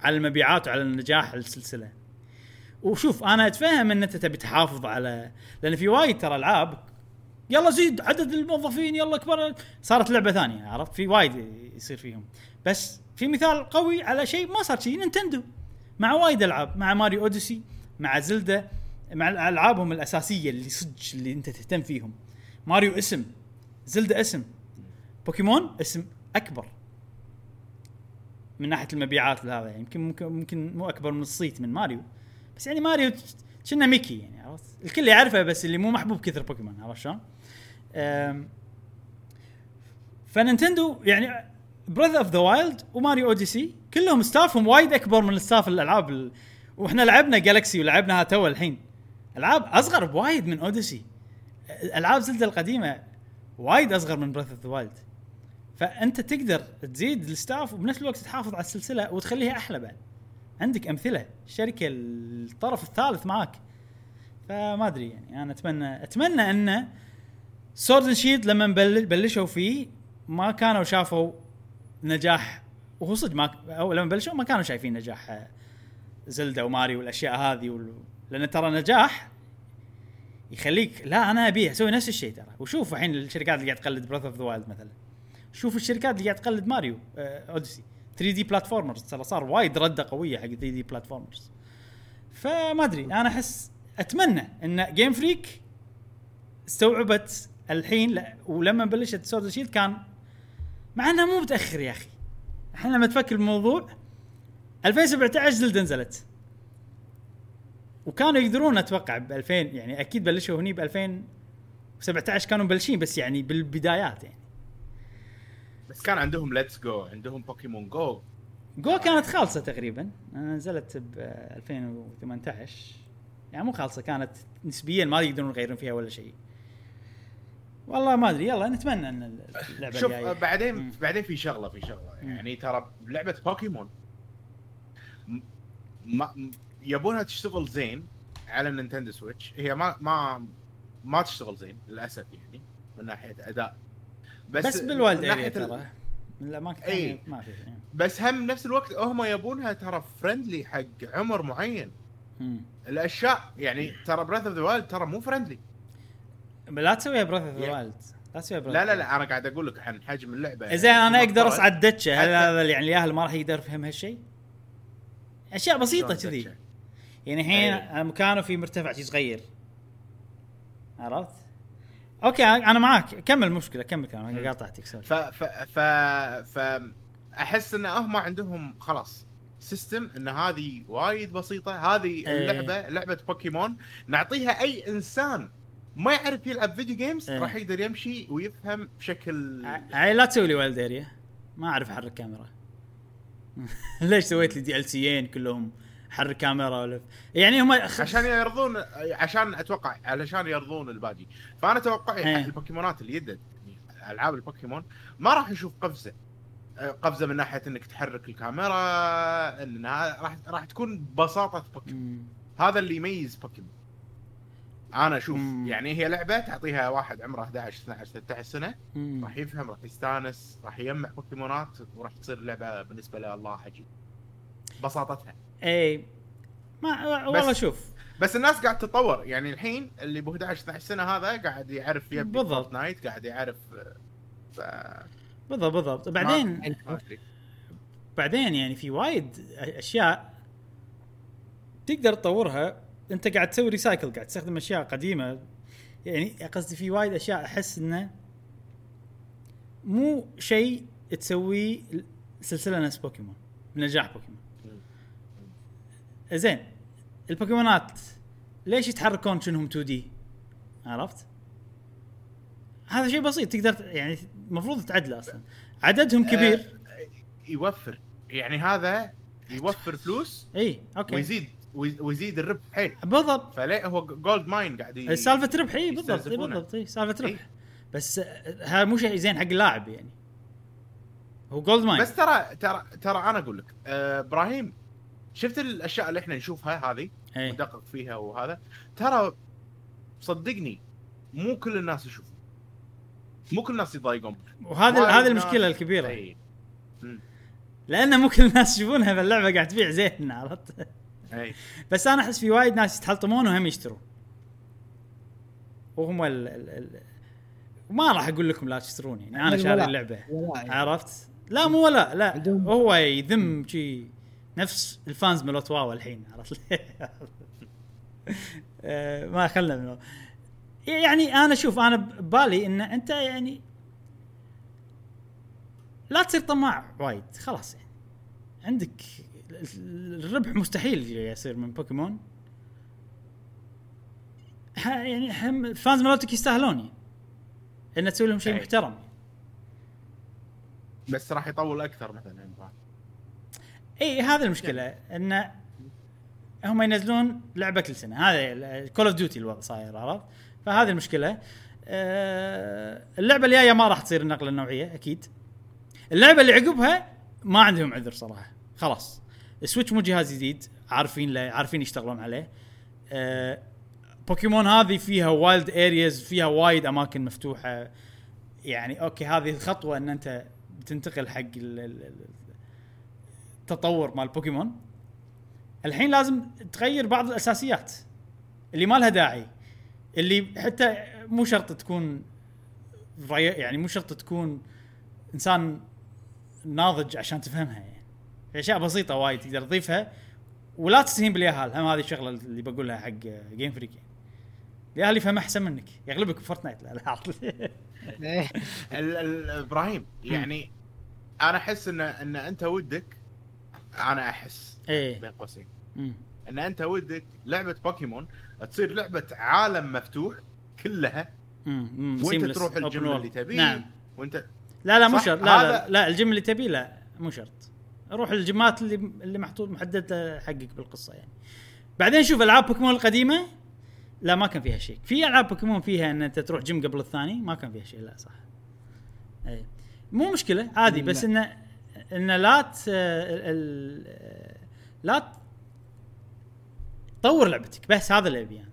على المبيعات وعلى النجاح السلسله. وشوف انا اتفهم ان انت تبي تحافظ على، لان في وايد ترى العاب يلا زيد عدد الموظفين يلا كبر، صارت لعبه ثانيه، عرفت؟ في وايد يصير فيهم. بس في مثال قوي على شيء ما صار شيء، نينتندو مع وايد العاب، مع ماريو اوديسي، مع زلدة، مع العابهم الاساسيه اللي صدق اللي انت تهتم فيهم. ماريو اسم، زلدة اسم، بوكيمون اسم اكبر من ناحيه المبيعات لهذا، يعني يمكن مو اكبر من الصيت من ماريو، بس يعني ماريو شنه ميكي يعني، عرفت؟ الكل يعرفه بس اللي مو محبوب كثر بوكيمون، عرفت شلون؟ فنينتندو يعني بريث اوف ذا وايلد وماريو اوديسي كلهم ستافهم وايد اكبر من ستاف الالعاب واحنا لعبنا جالكسي ولعبناها تو، الحين العاب اصغر بوايد من اوديسي، العاب زلدة القديمه وايد اصغر من بريث اوف ذا وايلد. فانت تقدر تزيد الستاف وبنفس الوقت تحافظ على السلسله وتخليها احلى. بعد عندك امثله الشركه الطرف الثالث معك، فما ادري يعني انا اتمنى ان سورد شيد لما بلشوا فيه ما كانوا شافوا نجاح، وهو صدق ما او لما بلشوا ما كانوا شايفين نجاح زلدة وماريو والاشياء هذه لان ترى نجاح يخليك لا انا ابي اسوي نفس الشيء ترى. وشوف الحين الشركات اللي قاعد تقلد بريث اوف ذا وايلد مثلا، شوف الشركات اللي قاعد تقلد ماريو اوديسي 3D بلاتفورمرز، ترى صار وايد رده قويه حق 3D بلاتفورمرز. فما ادري انا احس اتمنى ان جيم فريك استوعبت الحين ولما بلشت سورد شيلد كان مع انها مو متاخر يا اخي. احنا لما تفكر بالموضوع 2017 زلدة نزلت وكانوا يقدرون اتوقع ب2000 يعني اكيد بلشوا هني ب2017 كانوا بلشين، بس يعني بالبدايات يعني، بس كان عندهم ليتس جو، عندهم بوكيمون جو كانت خالصه تقريبا، نزلت ب2018 يعني مو خالصه، كانت نسبيا ما يقدرون يغيرون فيها ولا شيء. والله ما ادري، يلا نتمنى ان اللعبه شوف الجاية. بعدين في شغله يعني ترى لعبه بوكيمون ما يبونها تشتغل زين على نينتندو سويتش، هي ما تشتغل زين للاسف يعني من ناحيه اداء، بس بالوالد اي ترى لا ما كثير ما في يعني. بس هم نفس الوقت هم يبونها ترى فرندلي حق عمر معين الاشياء يعني ترى بريث اوف ذا وايلد ترى مو فرندلي، لا تسويها بريث اوف ذا وايلد، لا تسويها بريث. لا انا قاعد اقول لك عن حجم اللعبه يعني. زين انا اقدر اصعد دتشه، هل هذا يعني الاهل ما راح يقدر يفهم هالشيء؟ اشياء بسيطه كذي يعني، الحين مكانه في مرتفع شيء صغير، عرفت؟ اوكي انا معاك، كمل مشكله، كمل كلامك، قاطعتك سوري. احس ان هم عندهم خلاص سيستم ان هذه وايد بسيطه، هذه اللعبه لعبه بوكيمون نعطيها اي انسان ما يعرف يلعب فيديو جيمز راح يقدر يمشي ويفهم بشكل. لا تسوي لي والديريا ما اعرف احرك كاميرا ليش سويت لي دي ال سيين كلهم حرك كاميرا ولا يعني هم عشان يرضون، عشان اتوقع علشان يرضون الباقي. فانا توقعي البوكيمونات اللي يدد العاب البوكيمون ما راح نشوف قفزه من ناحيه انك تحرك الكاميرا، انها راح تكون بساطه بوكيمون. هذا اللي يميز بوكيمون انا اشوف يعني هي لعبه تعطيها واحد عمره 11 12 13 سنه راح يفهم، راح يستانس، راح يجمع بوكيمونات وراح تصير لعبه بالنسبه له الله عجيب بساطتها. اي ما والله شوف، بس الناس قاعد تتطور يعني، الحين اللي ب 11 12 سنه هذا قاعد يعرف يبي فورتنايت، قاعد يعرف بالضبط. بعدين يعني في وايد اشياء تقدر تطورها، انت قاعد تسوي ريسايكل، قاعد تستخدم اشياء قديمه يعني، قصدي في وايد اشياء احس انه مو شيء تسويه سلسله ناس بوكيمون بنجاح بوكيمون. زين البوكيمونات ليش يتحركون شنهم 2D؟ عرفت؟ هذا شيء بسيط تقدر يعني المفروض تعدله، اصلا عددهم كبير يوفر يعني، هذا يوفر فلوس اي اوكي ويزيد الربح حيل. بالضبط، فلا هو جولد ماين قاعد سالفه ربح. اي بالضبط سالفه ربح، بس ها مو شيء زين حق اللاعب يعني، هو جولد ماين. بس ترى انا اقول لك ابراهيم، شفت الاشياء اللي احنا نشوفها هذه ندقق فيها وهذا ترى صدقني مو كل الناس يشوف، مو كل الناس يضايقهم، وهذا المشكله الكبيره. اي لانه مو كل الناس يشوفونها باللعبه قاعد تبيع زين، عرفت؟ اي بس انا احس في وايد ناس يتحلطمون وهم يشترون، وهم ما راح اقول لكم لا تشترون، يعني انا شاري اللعبه يعني. عرفت؟ لا مو ولا لا عندهم. هو يذم شيء نفس الفانز ملوتواوا الحين، عرفت؟ ما خلنا منه. يعني انا شوف، انا ببالي ان انت يعني لا تصير طماع وايد، خلاص يعني عندك الربح مستحيل يصير من بوكيمون، يعني هم الفانز مالتك يستاهلوني ان تسوي لهم شيء محترم، بس راح يطول اكثر مثلا. اي هذا المشكله، ان هم ينزلون لعبه كل سنه، هذا كول اوف ديوتي الوضع صاير، عرفت؟ فهذه المشكله. اللعبه الجايه ما راح تصير النقله النوعيه اكيد، اللعبه اللي عقبها ما عندهم عذر صراحه، خلاص السويتش مو جهاز جديد، عارفين يشتغلون عليه. بوكيمون هذه فيها وايلد ارياز، فيها وايد اماكن مفتوحه، يعني اوكي هذه الخطوه ان انت تنتقل حق التطور مال بوكيمون. الحين لازم تغير بعض الاساسيات اللي ما لها داعي، اللي حتى مو شرط تكون يعني مو شرط تكون انسان ناضج عشان تفهمها، يعني اشياء بسيطه وايد تقدر تضيفها، ولا تستهين بالاهل. هم هذه الشغله اللي بقولها حق جيم فريك، الاهل يفهم احسن منك، يغلبك بفورتنايت. ابراهيم يعني انا احس ان انت ودك، انا احس بين قوسين ان انت ودك لعبه بوكيمون تصير لعبه عالم مفتوح كلها، وانت تروح الجيم اللي تبيه. نعم. وانت لا مو شرط، لا الجيم اللي تبيه لا مو شرط، روح الجيمات اللي محطوط محدده حقك بالقصه. يعني بعدين شوف العاب بوكيمون القديمه لا ما كان فيها شيء، في العاب بوكيمون فيها ان انت تروح جيم قبل الثاني ما كان فيها شيء. لا صح، اي مو مشكله عادي، بس ان لا طور لعبتك، بس هذا اللي ابي. يعني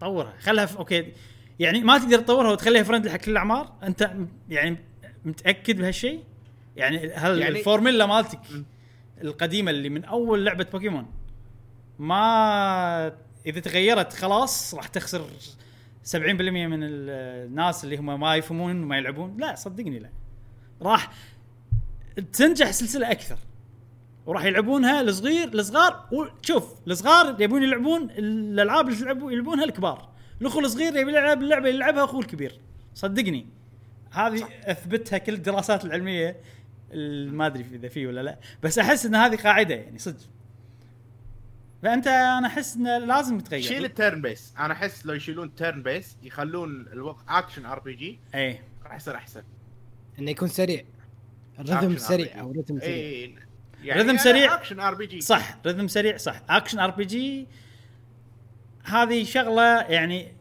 طورها، خلها اوكي، يعني ما تقدر تطورها وتخليها فريند لحق كل الاعمار، انت يعني متاكد بهالشيء؟ يعني هل يعني الفورميلا مالتك القديمه اللي من اول لعبه بوكيمون، ما اذا تغيرت خلاص راح تخسر 70% من الناس اللي هم ما يفهمون وما يلعبون؟ لا صدقني، لا راح تنجح سلسله اكثر، وراح يلعبونها الصغار. وشوف الصغار يبون يلعبون الالعاب اللي يلعبونها الكبار، الاخو الصغير يبي يلعب اللعبه يلعبها اخوه الكبير، صدقني هذه اثبتها كل الدراسات العلميه، ما ادري اذا فيه ولا لا، بس احس ان هذه قاعده يعني صدق. فانت انا احس انه لازم يتغير، شيل التيرن بيس. انا احس لو يشيلون تيرن بيس يخلون الوقت اكشن ار بي جي، اي راح يصير احسن، انه يكون سريع، الرذم سريع او رتم سريع. اي يعني رذم سريع اكشن ار بي جي، صح، رذم سريع صح، اكشن ار بي جي، هذه شغله يعني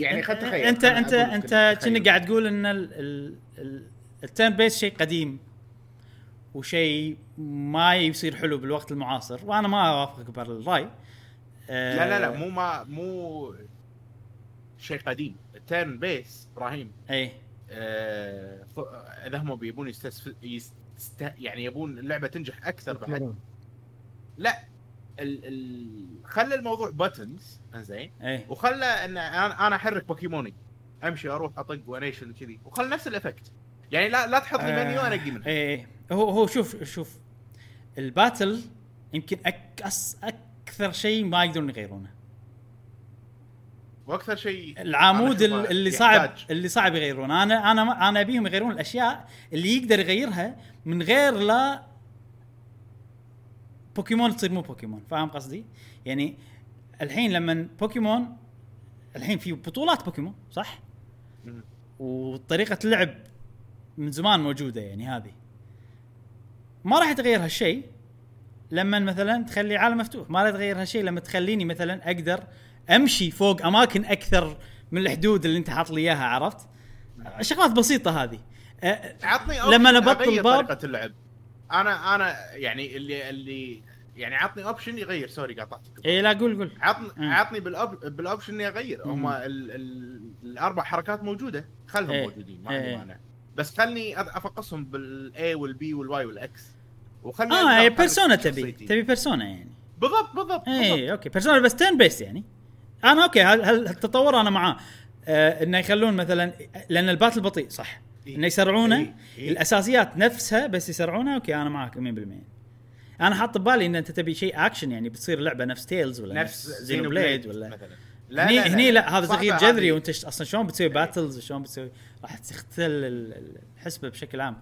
انت كنت قاعد تقول ان التيرن بيس شيء قديم وشيء ما يصير حلو بالوقت المعاصر، وانا ما اوافقك بالراي. لا مو شيء قديم التيرن بيس ابراهيم. اي اذا هم بيبون يعني يبون اللعبه تنجح اكثر بعد، لا خلى الموضوع باتنز انزين، وخلى ان انا احرك بوكيموني، امشي اروح اطق وانيشن كذي، وخلى نفس الافكت. يعني لا تحط لي منيو انا اجي منه. اي هو شوف الباتل يمكن اكثر شيء ما يقدرون يغيرونه، واكثر شيء العمود اللي صعب يغيرونه. انا ابيهم يغيرون الاشياء اللي يقدر يغيرها من غير لا بوكيمون تصير مو بوكيمون، فاهم قصدي؟ يعني الحين لما بوكيمون الحين في بطولات بوكيمون صح، وطريقه اللعب من زمان موجوده، يعني هذه ما راح يتغير هالشيء لما مثلا تخلي عالم مفتوح، ما راح يتغير هالشيء لما تخليني مثلا اقدر امشي فوق اماكن اكثر من الحدود اللي انت حاط لي اياها، عرفت؟ شغلات بسيطه هذه. عطني لما انا بطل باب طريقه اللعب. انا يعني اللي يعني عطني اوبشن يغير. سوري قاطعتك. اي لا قول عطني بالاوبشن اني اغير. هما الاربع حركات موجوده، خلهم موجودين ما عندي مانع، بس خلني افقصهم بالاي والبي والواي والاكس، وخلني اي بيرسونا تبي بيرسونا يعني بالضبط. اي اوكي بيرسونا بس تيرن بيس يعني. انا اوكي هالتطور انا معاه، انه يخلون مثلا لان الباتل بطيء صح، انه يسرعونه الاساسيات نفسها بس يسرعونها. اوكي انا معاك 100%. انا حاط ببالي ان انت تبي شيء اكشن، يعني بتصير لعبه نفس تيلز ولا نفس زينو بليد ولا مثلا. لا هذا صغير جذري، وانت اصلا شلون بتسوي باتلز وشلون بتسوي راح تختل الحسبه بشكل عام.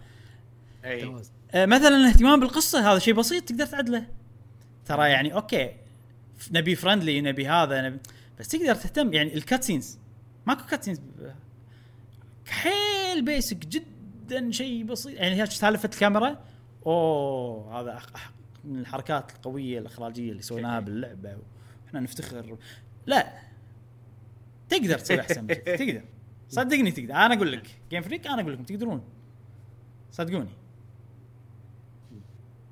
اي مثلا الاهتمام بالقصه هذا شيء بسيط تقدر تعدله ترى، يعني اوكي نبي فرندلي نبي هذا نبي، بس تقدر تهتم. يعني الكاتسينز ماكو كاتسينز حيل بيسك جدا، شيء بسيط يعني. هي سالفه الكاميرا هذا من الحركات القويه الاخراجيه اللي سويناها باللعبه واحنا نفتخر. لا تقدر تسوي احسن تقدر صدقني تقدر. انا اقول لك جيم فريك، انا اقول لكم تقدرون صدقوني،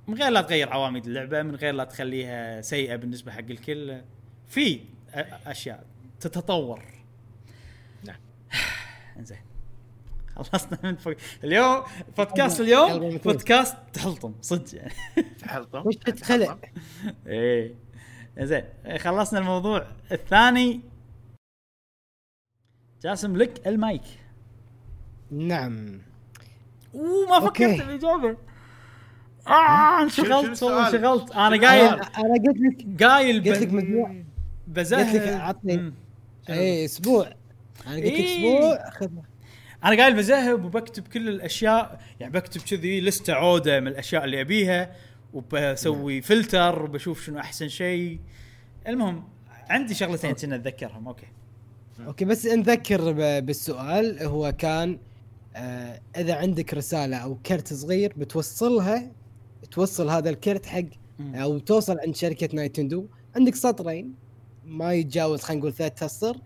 من غير لا تغير عواميد اللعبه، من غير لا تخليها سيئه بالنسبه حق الكل. في اشياء تتطور. نعم انزين خلصنا من اليوم بودكاست بودكاست تحلطم صدق يعني تحلطم مش تتخلق. ايه زين خلصنا الموضوع الثاني. جاسم لك المايك. نعم ما فكرت بالإجابة. انشغلت انا قايل. انا قلت لك مجموعة قلت لك عطني اي اسبوع. انا قلت لك اسبوع انا قايل بذهب وبكتب كل الاشياء، يعني بكتب كذي لسته عوده من الاشياء اللي ابيها، وبسوي فلتر وبشوف شنو احسن شيء. المهم عندي شغلتين كنا اتذكرهم. اوكي بس نذكر بالسؤال. هو كان اذا عندك رساله او كرت صغير بتوصلها، توصل هذا الكرت حق او توصل عند شركه نايتندو، عندك سطرين ما يتجاوز خلينا نقول 3 أسطر،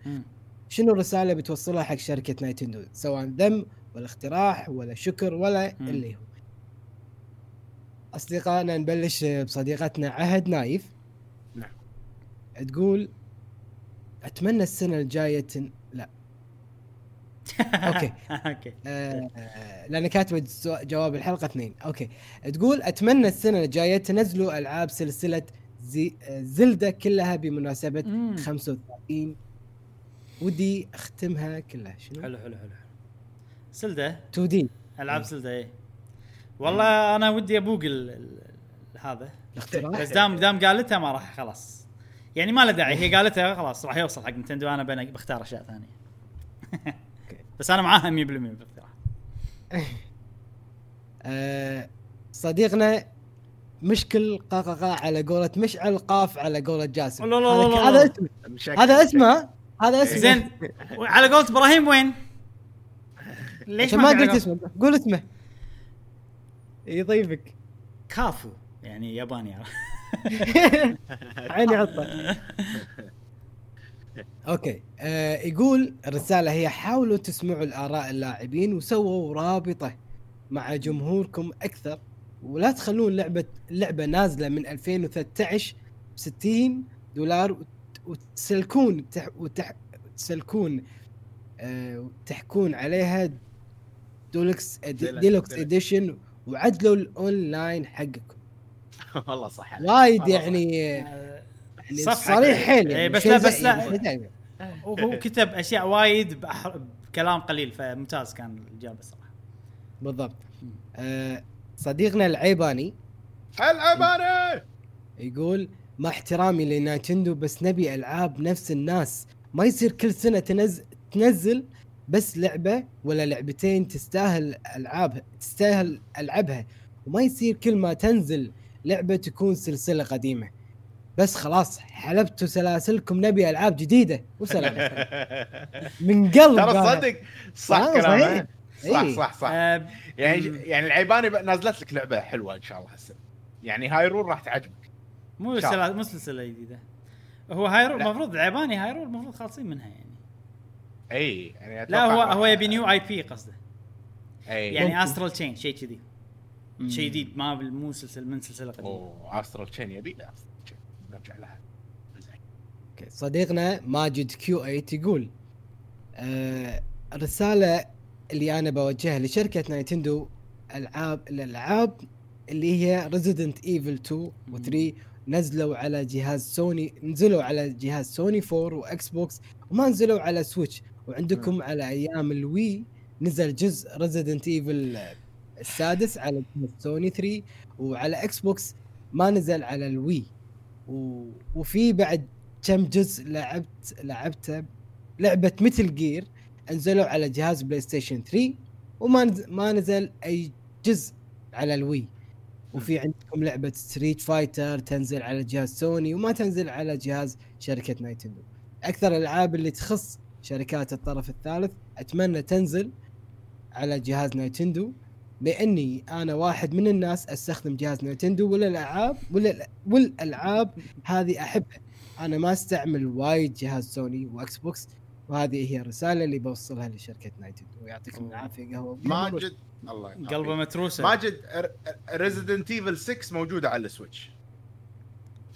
شنو الرساله بتوصلها حق شركه نايتندو؟ سواء ذم ولا اقتراح ولا شكر ولا اللي هو. اصدقائنا نبلش بصديقتنا عهد نايف. نعم تقول اتمنى السنه الجايه لا اوكي لان كاتبه جواب الحلقه 2. اوكي تقول اتمنى السنه الجايه تنزلوا العاب سلسله زلدة كلها بمناسبه 35، ودي اختمها كلها. شنو حلو حلو حلو سلده 2D العاب سلده. ايه والله انا ودي ابوق هذا الاختراع، بس دام قالتها ما راح خلاص يعني ما له داعي. هي قالتها خلاص راح يوصل حق نينتندو، انا بختار اشياء ثانيه بس انا معاها 100% بالاختراع. صديقنا مشكل قاققا على قولة مشعل، قاف على قولة جاسم. هذا اسمه هذا اسمه زين على قولة ابراهيم. وين ليش ما قلت اسمه؟ قول اسمه يضيفك. كافو يعني ياباني عيني عطى. اوكي يقول الرسالة هي حاولوا تسمعوا الآراء اللاعبين وسووا رابطة مع جمهوركم أكثر، ولا تخلون لعبة نازلة من 2013 $60 وتسلكون وتحكون عليها ديلوكس اديشن وعدلوا الاونلاين حقكم. والله صح وايد يعني صريح حيل يعني بس وهو كتب اشياء وايد بكلام قليل، فممتاز كان الجواب الصراحه بالضبط. صديقنا العيباني يقول مع احترامي لنايتندو بس نبي العاب نفس الناس، ما يصير كل سنه تنزل بس لعبه ولا لعبتين تستاهل العبها، وما يصير كل ما تنزل لعبه تكون سلسله قديمه بس خلاص حلبتوا سلاسلكم، نبي العاب جديده وسلام من قلب. ترى صدق صح كلامه صح يعني العيباني نازلت لك لعبه حلوه ان شاء الله هالسنه، يعني هايرول راح تعجبك، مو سلسله جديده. هو هايرول المفروض العيباني هايرول المفروض خالصين منها يعني. اي يعني لا هو يبي نيو IP قصده يعني استرال تشين شيء كذي شيء جديد ما مو سلسله من سلسله قديمه. اوه عصر التشين يبي لا نرجع لها. اوكي صديقنا ماجد كيو 8 يقول الرساله اللي انا بوجهها لشركه نينتندو الالعاب اللي هي ريزيدنت ايفل 2 و3 نزلوا على جهاز سوني 4 واكس بوكس وما نزلوا على سويتش. وعندكم على ايام الوي نزل جزء ريزيدنت ايفل السادس على سوني 3 وعلى اكس بوكس ما نزل على الوي وفي بعد كم جزء لعبته لعبه ميتل جير انزلوا على جهاز بلاي ستيشن 3 وما نزل اي جزء على الوي. وفي عندكم لعبه ستريت فايتر تنزل على جهاز سوني وما تنزل على جهاز شركه نينتندو. اكثر الالعاب اللي تخص شركات الطرف الثالث اتمنى تنزل على جهاز نينتندو لاني انا واحد من الناس استخدم جهاز نينتندو والالعاب هذه احبها. انا ما استعمل وايد جهاز سوني واكس بوكس. وهذه هي الرساله اللي بوصلها لشركه نينتندو. ويعطيكم العافيه قهوه ماجد الله يعافيك قلبه متروسه ماجد. ريزيدنت ايفل 6 موجوده على السويتش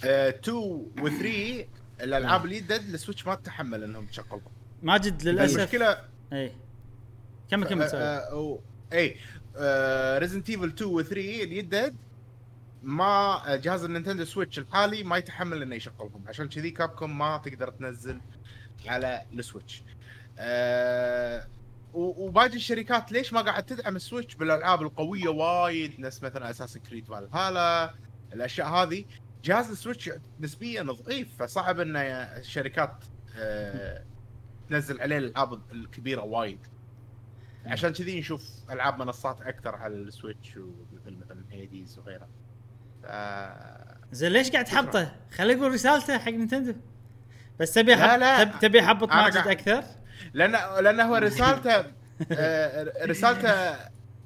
2 و3 الالعاب اللي دد السويتش ما تتحمل انهم تشغلوا ماجد للاسف المشكله. اي كم اي ريزيدنت ايفل 2 و 3 اللي دد ما جهاز النينتندو سويتش الحالي ما يتحمل انه يشغلهم عشان كذي كابكوم ما تقدر تنزل على السويتش. وباقي الشركات ليش ما قاعد تدعم السويتش بالالعاب القويه وايد نفس مثلا اساس كريد فالهالا الاشياء هذه. جهاز السويتش نسبيا ضعيف فصعب ان الشركات تنزل عليه الالعاب الكبيره وايد عشان كذي نشوف العاب منصات اكثر على السويتش ومثل مثلا هيديز وغيرها. زين ليش قاعد تحطه؟ خلي يقول رسالته حق نينتندو بس تبي تبي حبط ماجد اكثر لان هو رسالته رسالته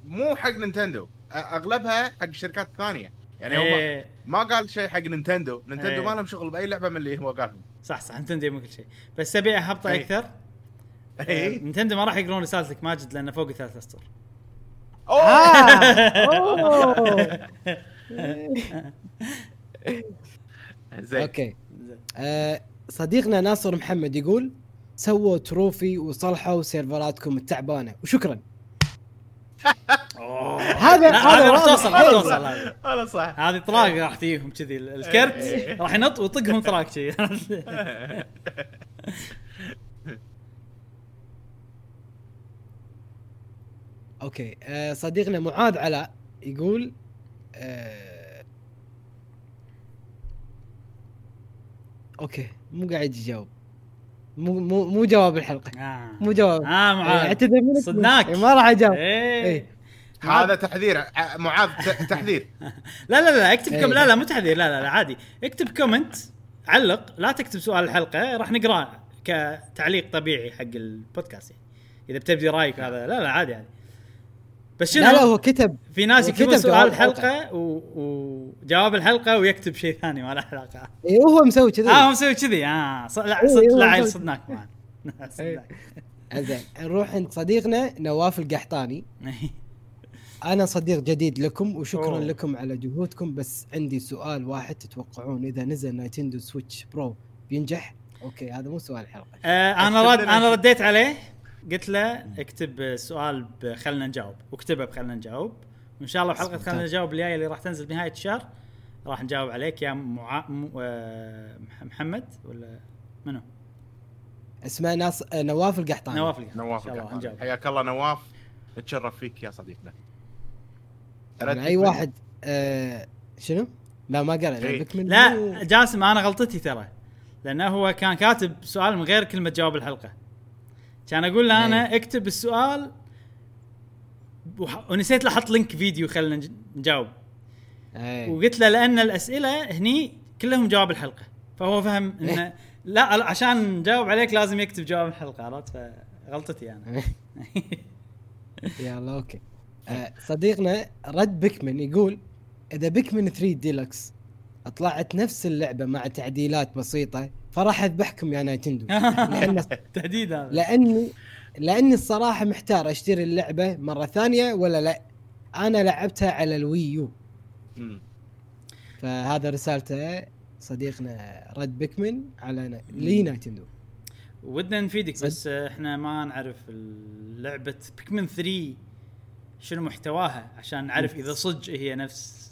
مو حق نينتندو اغلبها حق الشركات الثانيه يعني ايه. هم ما قال شيء حق نينتندو ايه. ما لهم شغل باي لعبه من اللي هو قالهم صح نينتندو مو كل شيء بس تبي حبطه ايه. اكثر ايه. نينتندو ما راح يقرون رسالتك ماجد لانه فوق 3 اسطر. اوه زين اوكي. صديقنا ناصر محمد يقول سووا تروفي وصلحوا سيرفراتكم التعبانه وشكرا. هذا راح توصل هذا صح. هذه طراق راح تجيهم كذي الكرت راح ينط ويطقهم طراق شيء. اوكي صديقنا معاذ علاء يقول اوكي مو قاعد يجاوب مو جواب الحلقه مو جواب معاذ صدناك ما راح اجاوب هذا تحذير معاذ تحذير. لا اكتب كم لا مو تحذير لا عادي اكتب كومنت علق لا تكتب سؤال الحلقه راح نقراه كتعليق طبيعي حق البودكاست يعني. اذا بتبدي رايك هذا لا عادي يعني بس لا هو كتب في ناس يكتبون سؤال الحلقه وجواب الحلقه ويكتب شيء ثاني ما له علاقه. اي هو مسوي كذي هو مسوي كذي لا صدناك معنا. زين نروح عند صديقنا نواف القحطاني. انا صديق جديد لكم وشكرا لكم على جهودكم بس عندي سؤال واحد تتوقعون اذا نزل نينتندو سويتش برو بينجح؟ اوكي هذا مو سؤال الحلقه. انا رديت عليه قلت له اكتب سؤال خلنا نجاوب وكتبه بخلنا نجاوب وان شاء الله بحلقه خلنا نجاوب الجايه اللي راح تنزل بنهايه الشهر راح نجاوب عليك يا محمد ولا منو اسمه نواف القحطاني. نواف القحطاني حياك الله نواف اتشرف فيك يا صديقنا. اي واحد شنو لا ما قال لك من لا جاسم انا غلطتي ترى لانه هو كان كاتب سؤال من غير كلمه جواب الحلقه كان اقول له انا اكتب السؤال ونسيت له احط لينك فيديو خلينا نجاوب وقلت له لان الاسئله هني كلهم جواب الحلقه فهو فهم انه لا عشان نجاوب عليك لازم يكتب جواب الحلقه عرفت فغلطتي انا. يلا اوكي صديقنا رد بيكمن يقول اذا بيكمن 3 ديلكس اطلعت نفس اللعبه مع تعديلات بسيطه فراح اذبحكم يا نينتندو تهديد هذا لاني الصراحه محتار اشتري اللعبه مره ثانيه ولا لا. انا لعبتها على الويو. فهذا رسالته صديقنا رد بيكمن على لي نايتندو. ودنا نفيدك بس احنا ما نعرف لعبة بيكمن 3 شنو محتواها عشان نعرف اذا صج هي نفس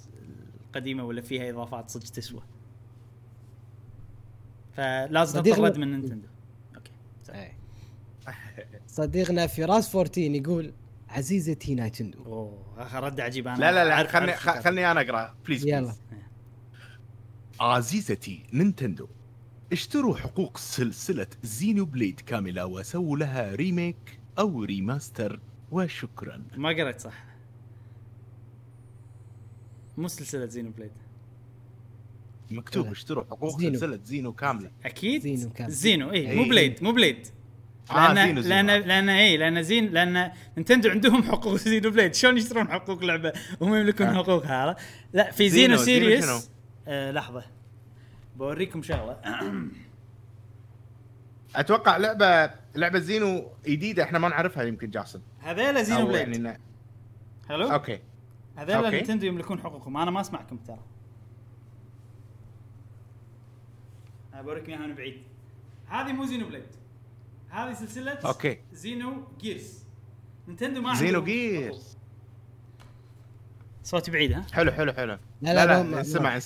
القديمة ولا فيها اضافات صج تسوى. فلازم نتطرد من نينتندو. اوكي. صديقنا فراس 14 يقول عزيزتي نايتندو. اوه رد عجيب. انا لا خلني انا اقرا بليز. يلا عزيزتي نينتندو، اشتروا حقوق سلسلة زينو بليد كاملة وسووا لها ريميك أو ريماستر وشكرا. ما قرأت صح؟ مو سلسلة زينو بليد مكتوب اشتروا حقوق زينو. سلسلة زينو كاملة أكيد زينو إيه مو بليد لأن نينتندو عندهم حقوق زينو بليد. شلون يشترون حقوق لعبة وهم يملكون حقوقها؟ لا في زينو سيريس. لحظة بوريكم شغله. اتوقع لعبه زينو جديده احنا ما نعرفها يمكن جاسم. هذول زينو بليد يعني حلو اوكي. هذول نينتندو يملكون حقوقهم. انا ما اسمعكم ترى. بوريكم اياها من بعيد. هذه مو زينو بليد، هذه سلسله أوكي. زينو جيرز. نينتندو ما زينو جيرز. صوتي بعيد ها. حلو لا نسمع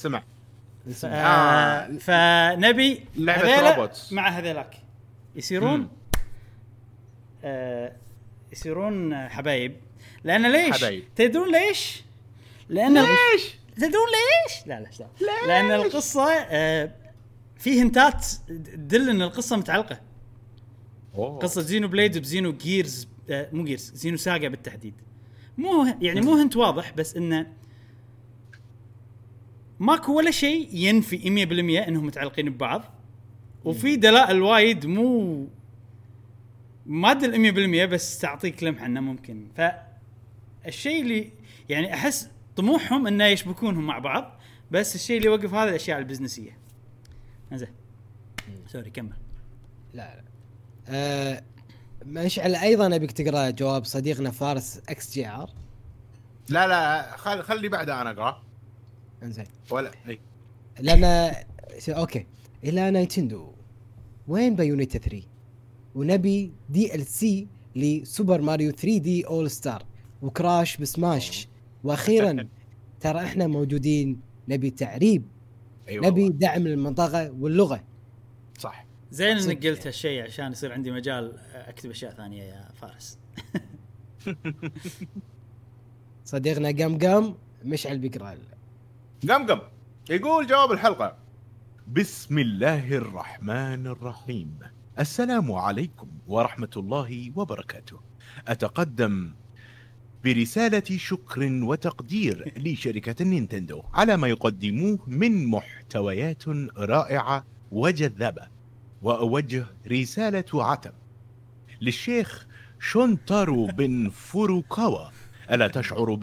فنبي لعبة روبوت مع هذيلاك يصيرون حبايب. لأن ليش تدرون ليش؟ ليش؟ لأن القصة فيه هنتات تدل أن القصة متعلقة. قصة زينو بليد بزينو جيرز مو جيرز زينو ساقة بالتحديد. مو هنت واضح بس إنه ماكو ولا شيء ينفي 100% انهم متعلقين ببعض. وفي دلائل وايد مو ما دل 100% بس تعطيك لمحه انه ممكن. فالشيء اللي يعني احس طموحهم انه يشبكونهم مع بعض، بس الشيء اللي وقف هذا الاشياء البزنسيه. زين سوري كمل. لا مشعل ايضا ابيك تقرا جواب صديقنا فارس اكس جي ار. لا خلي بعده انا اقرا انزين ولا اي لنا اوكي. الى نايتندو وين بايونيتا 3 ونبي دي ال سي لسوبر ماريو 3 دي اول ستار وكراش بسماش واخيرا ترى احنا موجودين. نبي تعريب أيوة. نبي دعم للمنطقه واللغه. صح زين انك قلت هالشيء عشان يصير عندي مجال اكتب اشياء ثانيه يا فارس. صديقنا قام مشعل بيقرا قم يقول جواب الحلقة. بسم الله الرحمن الرحيم. السلام عليكم ورحمة الله وبركاته. أتقدم برسالة شكر وتقدير لشركة نينتندو على ما يقدموه من محتويات رائعة وجذابة، وأوجه رسالة عتب للشيخ شونتارو بن فوروكاوا. ألا تشعر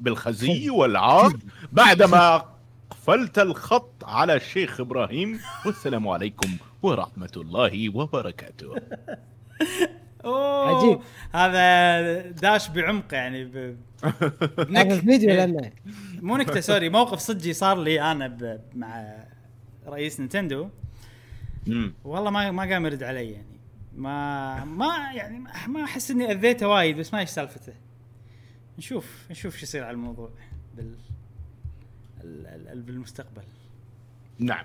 بالخزي والعار بعدما قفلت الخط على الشيخ إبراهيم؟ والسلام عليكم ورحمة الله وبركاته. عجيب هذا داش بعمق يعني فيديو لنا مو نكتة. سوري موقف صدقي صار لي أنا مع رئيس نينتندو. والله ما قام يرد علي يعني ما أحس إني أذيته وايد بس ما إيش سالفته. نشوف شو يصير على الموضوع بالمستقبل. نعم.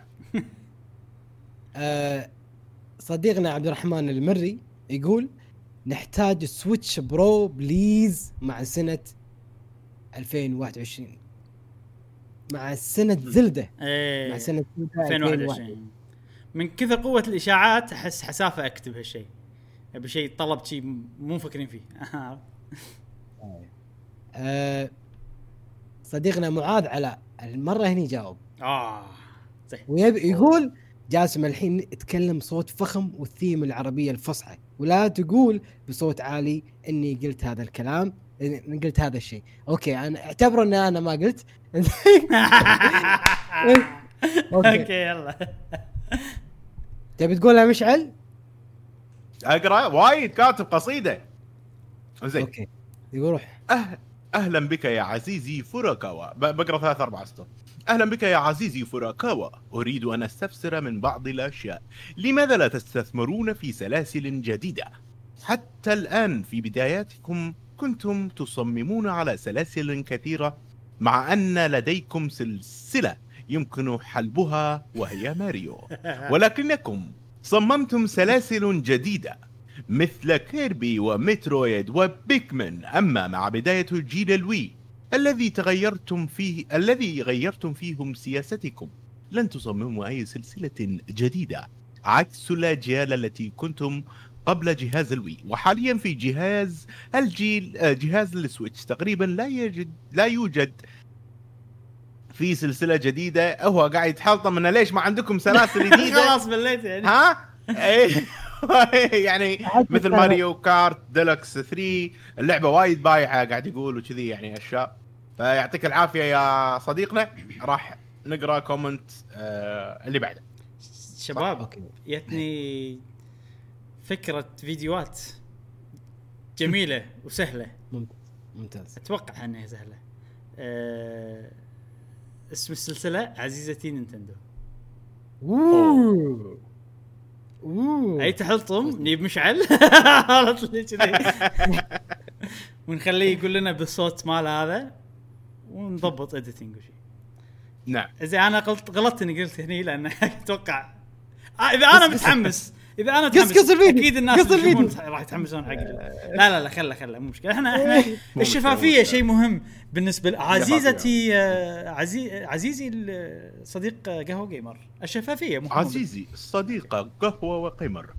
صديقنا عبد الرحمن المري يقول نحتاج سويتش برو بليز مع سنة 2021 مع سنة زلدة. مع سنة 2021 من كثر قوة الإشاعات أحس حسافة أكتب هالشيء. أبي شيء طلب شيء مو فكرين فيه. صديقنا معاذ على المرة هني جاوب صحيح ويقول جاسم الحين اتكلم صوت فخم والثيم العربية الفصحى ولا تقول بصوت عالي اني قلت هذا الكلام اني قلت هذا الشيء. اوكي انا اعتبره ان انا ما قلت. اوكي يلا تبي تقولها مشعل؟ اقرأ وايد كاتب قصيدة. اوكي يروح أهلا بك يا عزيزي فوروكاوا. بقرأ 3-4 سطور. أهلا بك يا عزيزي فوروكاوا، أريد أن أستفسر من بعض الأشياء. لماذا لا تستثمرون في سلاسل جديدة؟ حتى الآن في بداياتكم كنتم تصممون على سلاسل كثيرة، مع أن لديكم سلسلة يمكن حلبها وهي ماريو، ولكنكم صممتم سلاسل جديدة مثل كيربي ومترويد وبيكمن. أما مع بداية الجيل الوي الذي غيرتم فيهم سياستكم، لن تصمموا أي سلسلة جديدة عكس الأجيال التي كنتم قبل جهاز الوي. وحاليا في جهاز السويتش تقريبا لا يوجد في سلسلة جديدة. هو قاعد يتحلطم منه، ليش ما عندكم سلاسل جديدة؟ خلاص مليت يعني. ها يعني مثل ماريو كارت ديلكس 3 اللعبة وايد بايعة قاعد يقول وكذي يعني أشياء. فيعطيك العافية يا صديقنا، راح نقرأ كومنت اللي بعده. شباب يتني فكرة فيديوهات جميلة وسهلة. ممتاز. أتوقع أنها سهلة. اسم السلسلة عزيزتي نينتندو. اي تحلطم نيب مشعل غلط لي كذي، ونخليه يقول لنا بالصوت مال هذا ونضبط اديتنج وشي. نعم زي انا غلطت اني قلت هني، لان اتوقع اذا انا متحمس اكيد الناس راح يتحمسون حقي. لا خله مو مشكله. احنا الشفافيه شيء مهم بالنسبه لعزيزتي عزيزي الصديق قهوه جيمر. الشفافيه مهمه. عزيزي الصديق قهوه وقمر.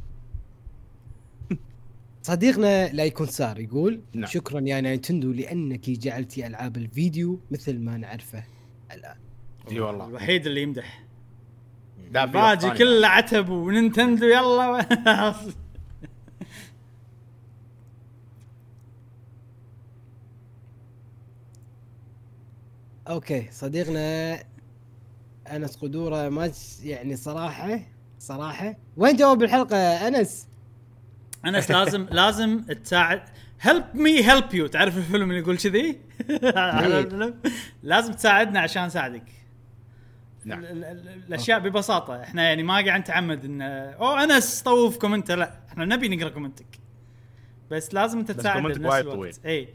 صديقنا لا يكون صار يقول نعم. شكرا يا نينتندو لانك جعلتي العاب الفيديو مثل ما نعرفه الان. اي والله الوحيد اللي يمدح باجي كل عتب ونينتندو يلا. اوكي صديقنا انس قدوره ما يعني صراحه وين جواب الحلقه انس لازم تساعد. هيلب مي هيلب يو، تعرف الفيلم اللي يقول كذي. لازم تساعدنا عشان نساعدك. نعم. الاشياء ببساطه، احنا يعني ما قاعد نتعمد ان انس طوف كومنت، لا احنا نبي نقرا كومنتك، بس لازم انت تساعد الناس. اي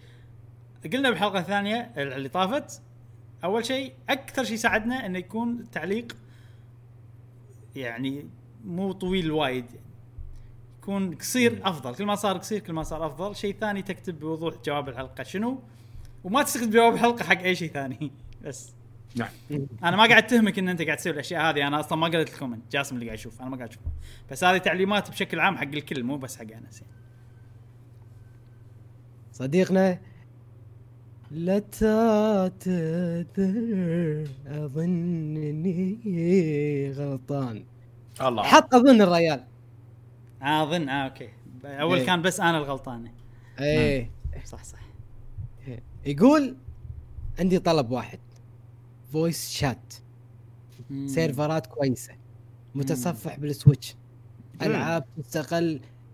قلنا بالحلقه الثانيه اللي طافت، اول شيء اكثر شيء ساعدنا انه يكون تعليق يعني مو طويل وايد، يكون قصير افضل. كل ما صار قصير كل ما صار افضل. شيء ثاني تكتب بوضوح جواب الحلقه شنو، وما تستخدم جواب الحلقه حق اي شيء ثاني بس. نعم انا ما قاعد اتهمك ان انت قاعد تسوي الاشياء هذه، انا اصلا ما قريت الكومنت، جاسم اللي قاعد يشوف، انا ما قاعد اشوفه، بس هذه تعليمات بشكل عام حق الكل مو بس حق انس. صديقنا لا تعتذر اظنني غلطان. الله حط اظن الريال اظن اوكي اول كان بس انا الغلطانه. اي صح يقول عندي طلب واحد، فويس شات، سيرفرات كويسة، متصفح بالسويتش، ألعاب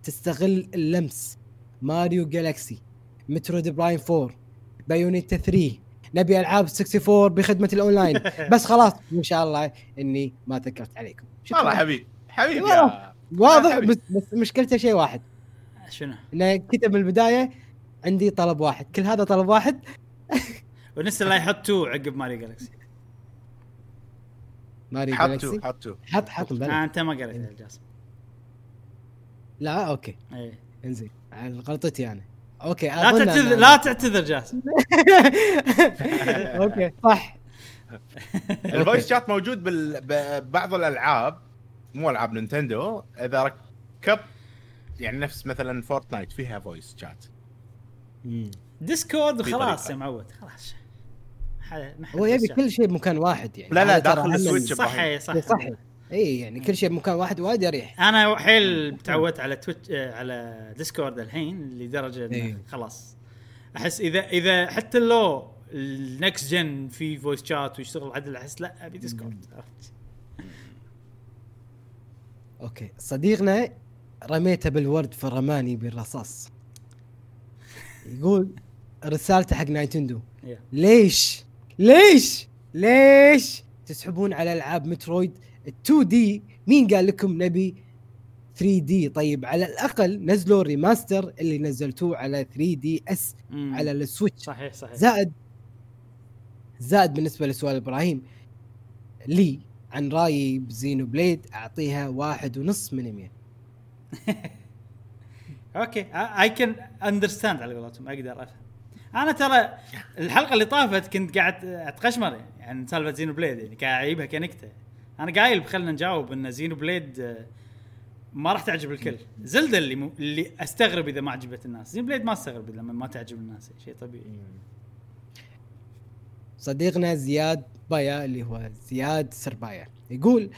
تستغل اللمس، ماريو جالاكسي، مترويد برايم 4، بايونيتا 3، نبي ألعاب 64 بخدمة الأونلاين. بس خلاص إن شاء الله إني ما تكرت عليكم. والله حبيبي واضح، بس مشكلته شيء واحد، شنو؟ أنا كتب من البداية عندي طلب واحد، كل هذا طلب واحد. ونسى لا يحطوا عقب ماريو جالاكسي. ماري جالاكسي حط بلد. انت ما قريت الجاسم. لا اوكي اي انزين على غلطتي انا. اوكي لا تعتذر جاسم. اوكي صح. الفويس شات موجود ببعض الالعاب، مو العاب نينتندو، اذا ركب يعني نفس مثلا فورتنايت فيها فويس شات. ديسكورد خلاص يا معود، خلاص هو يبي كل شيء بمكان واحد يعني. لا داخل السويتش صح. اي يعني كل شيء بمكان واحد وايد يريح. انا حيل تعودت على تويتش على ديسكورد الحين لدرجه خلاص احس اذا حتى لو النكست جن في فويس شات ويشتغل عدل احس لا ابي ديسكورد. اوكي صديقنا رميته بالورد فرماني بالرصاص يقول رسالته حق نايتندو ليش تسحبون على العاب مترويد 2D؟ مين قال لكم نبي 3D؟ طيب على الاقل نزلوا ريماستر اللي نزلتوه على 3DS على السويتش. صحيح زائد بالنسبه لسؤال ابراهيم لي عن رايي بزينو بليد، اعطيها 1.5 من 100. اوكي اي كان اندرستاند على قولتهم، اقدر افهم. انا ترى الحلقه اللي طافت كنت قاعد اتقشمر يعني سالفه زينو بليد، يعني كعيبها كنكته. انا قايل خلنا نجاوب ان زينو بليد ما راح تعجب الكل. زلدة اللي استغرب اذا ما عجبت الناس. زينو بليد ما استغرب لما ما تعجب الناس، شيء طبيعي. صديقنا زياد بايا اللي هو زياد سربايا يقول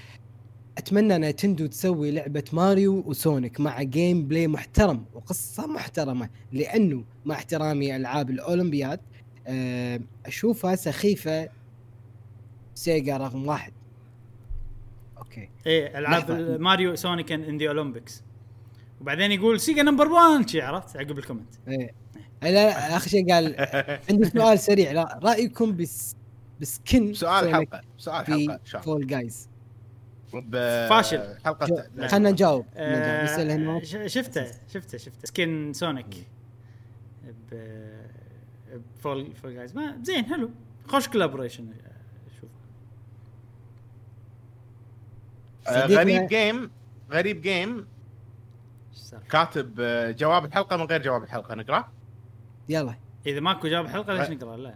اتمنى نايتندو تسوي لعبه ماريو وسونيك مع جيم بلاي محترم وقصه محترمه، لانه مع احترامي العاب الاولمبياد اشوفها سخيفه سيجا رقم 1. اوكي ايه العاب ماريو سونيك ان دي اولمبيكس، وبعدين يقول سيجا نمبر 1 شي عرفت عقب الكومنت. ايه لا اخر شيء قال عندي سؤال سريع، لا رايكم بسكن سؤال حلقه فول جايز فاشل حلقه خلينا نجاوب. شفته سكن سونيك فول جايز ما زين، حلو خوش كولابوريشن. شوف غريب جيم كاتب جواب الحلقه من غير جواب الحلقه. نقرا يلا اذا ماكو جواب الحلقه ليش نقرا؟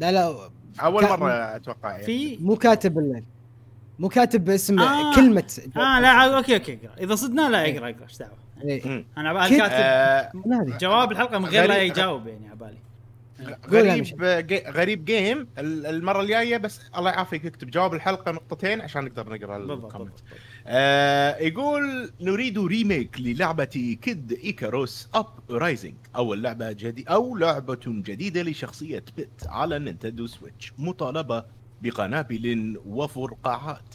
لا اول مره اتوقع يعني. في مو كاتب باسم كلمه لا اوكي اقرا اذا صدنا. لا اقرا ايش دعوه انا بقى كاتب جواب الحلقه من غير لا يجاوب يعني على بالي. غريب جيم المره الجايه بس الله يعافيك اكتب جواب الحلقه 2 عشان نقدر نقرا الكومنت. يقول نريد ريميك للعبه كيد ايكاروس اب رايزنج، لعبه جديده لشخصيه بيت على نينتندو سويتش، مطالبه بقنابل وفرقعات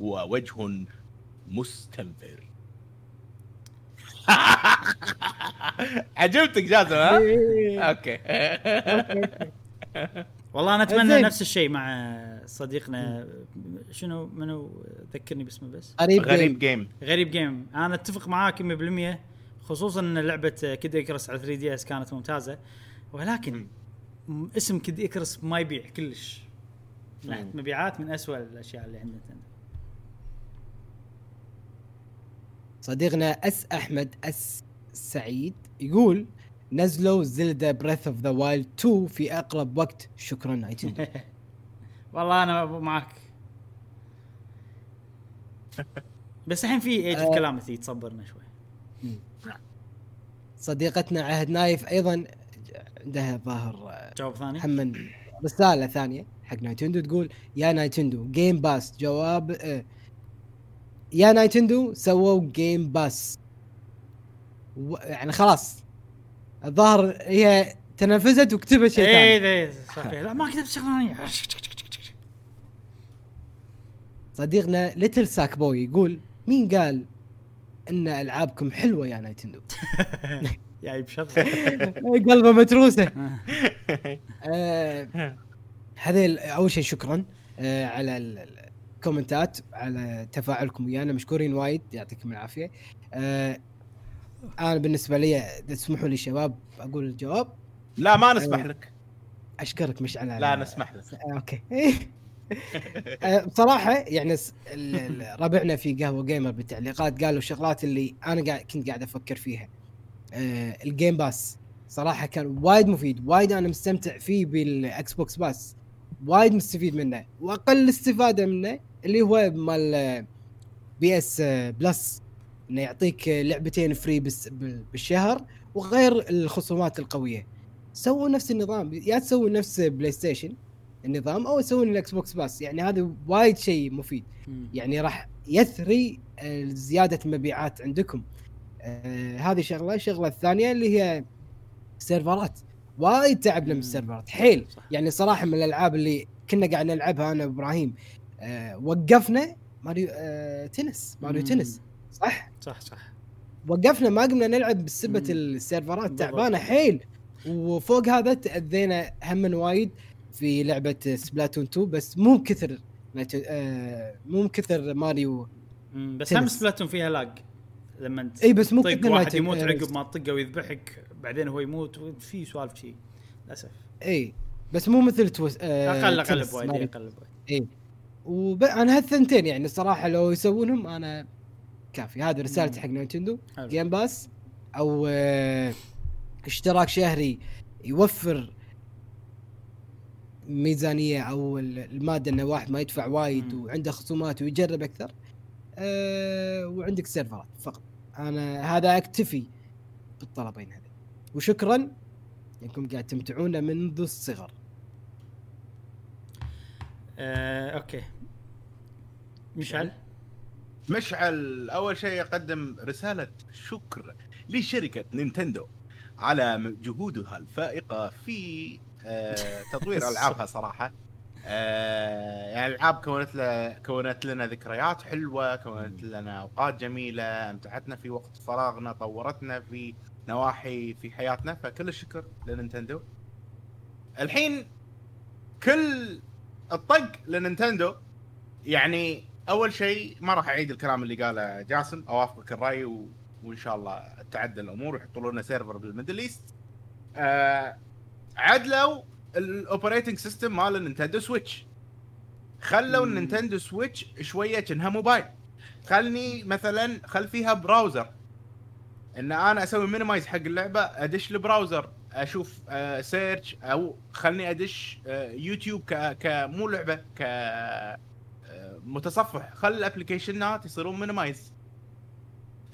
ووجه مستنفر. عجبتك جازم ها؟ اوكي والله انا اتمنى نفس الشيء مع صديقنا شنو منو ذكرني باسمه بس غريب جيم. انا اتفق معاك 100%، خصوصا ان لعبه كيد ايكرس على 3 دي اس كانت ممتازه، ولكن اسم كيد ايكرس ما يبيع كلش، مبيعات من أسوأ الاشياء اللي عندنا. صديقنا احمد سعيد يقول نزلوا زلدا بريث اوف ذا وايلد 2 في اقرب وقت، شكرا نايتندو. والله انا معك، بس الحين في ايج الكلام اللي تصبرنا شوي. صديقتنا عهد نايف ايضا عندها ظاهر جواب ثاني، محمد رساله ثانيه حق نايتندو تقول يا نايتندو جيم باس جواب يا نايتندو سووا جيم باس يعني خلاص الظاهر هي تنفذت وكتبت شيء ثاني. اي صحيح لا ما كتبت شغلانية. صديقنا ليتل ساك بوي يقول مين قال ان العابكم حلوه يا نايتندو؟ يا بشرف قلبه متروسه. هذا اول شيء شكرا على الكومنتات على تفاعلكم ويانا، مشكورين وايد يعطيكم العافيه. انا بالنسبه لي تسمحوا لي شباب اقول الجواب؟ لا ما نسمح لك. اشكرك مشعل. لا نسمح لك. اوكي. بصراحه يعني ربعنا في قهوه جيمر بالتعليقات قالوا الشغلات اللي انا كنت قاعد افكر فيها. الجيم باس صراحه كان وايد مفيد، وايد انا مستمتع فيه بالاكس بوكس باس، وايد مستفيد منه، واقل استفاده منه اللي هو مال بي اس بلس انه يعطيك لعبتين فري بالشهر وغير الخصومات القويه. سووا نفس النظام، يا تسووا نفس بلاي ستيشن النظام او سووا الاكس بوكس باس، يعني هذا وايد شيء مفيد. يعني راح يثري زياده المبيعات عندكم. هذه شغله الثانيه اللي هي سيرفرات، وايد تعبنا من السيرفرات حيل. يعني صراحه من الالعاب اللي كنا قاعد نلعبها انا وابراهيم وقفنا ماريو تنس صح؟ صح وقفنا ما قمنا نلعب بسبة السيرفرات تعبانة حيل. وفوق هذا تأذينا هم وايد في لعبة سبلاتون 2، بس مو كثر ماريو. بس هم سبلاتون فيها لاج لما انت اي بس مو كثر، واحد يموت عقب ما تطقه ويذبحك بعدين هو يموت وفي سوالف شيء للاسف. اي بس مو مثل اقل وايد اي. وانا هالثنتين يعني الصراحه لو يسوونهم انا كافي. هذا رسالتي حق نينتندو جيم باس او اشتراك شهري يوفر ميزانيه او الماده ان واحد ما يدفع وايد وعنده خصومات ويجرب اكثر. وعندك سيرفرات فقط. انا هذا اكتفي بالطلبين هذه، وشكرا انكم قاعد تمتعونا منذ الصغر. اوكي مشعل اول شيء يقدم رساله شكر لشركه نينتندو على جهودها الفائقه في تطوير العابها صراحه. يعني العاب كونت لنا ذكريات حلوه، كونت لنا اوقات جميله، امتعتنا في وقت فراغنا، طورتنا في نواحي في حياتنا، فكل الشكر لنينتندو. الحين كل الطق لنينتندو. يعني اول شيء ما راح اعيد الكلام اللي قاله جاسم، اوافقك الراي وان شاء الله تعدل الامور ويحطوا لنا سيرفر بالميدل ايست. عدلوا الاوبريتنج سيستم مال نينتندو سويتش، خلوا النينتندو سويتش شويه كأنها موبايل. خلني مثلا فيها براوزر، ان انا اسوي مينيمايز حق اللعبه، ادش البراوزر اشوف سيرش، او خلني ادش يوتيوب كمو لعبه كمتصفح. خل الابلكيشنات يصيرون مينيمايز.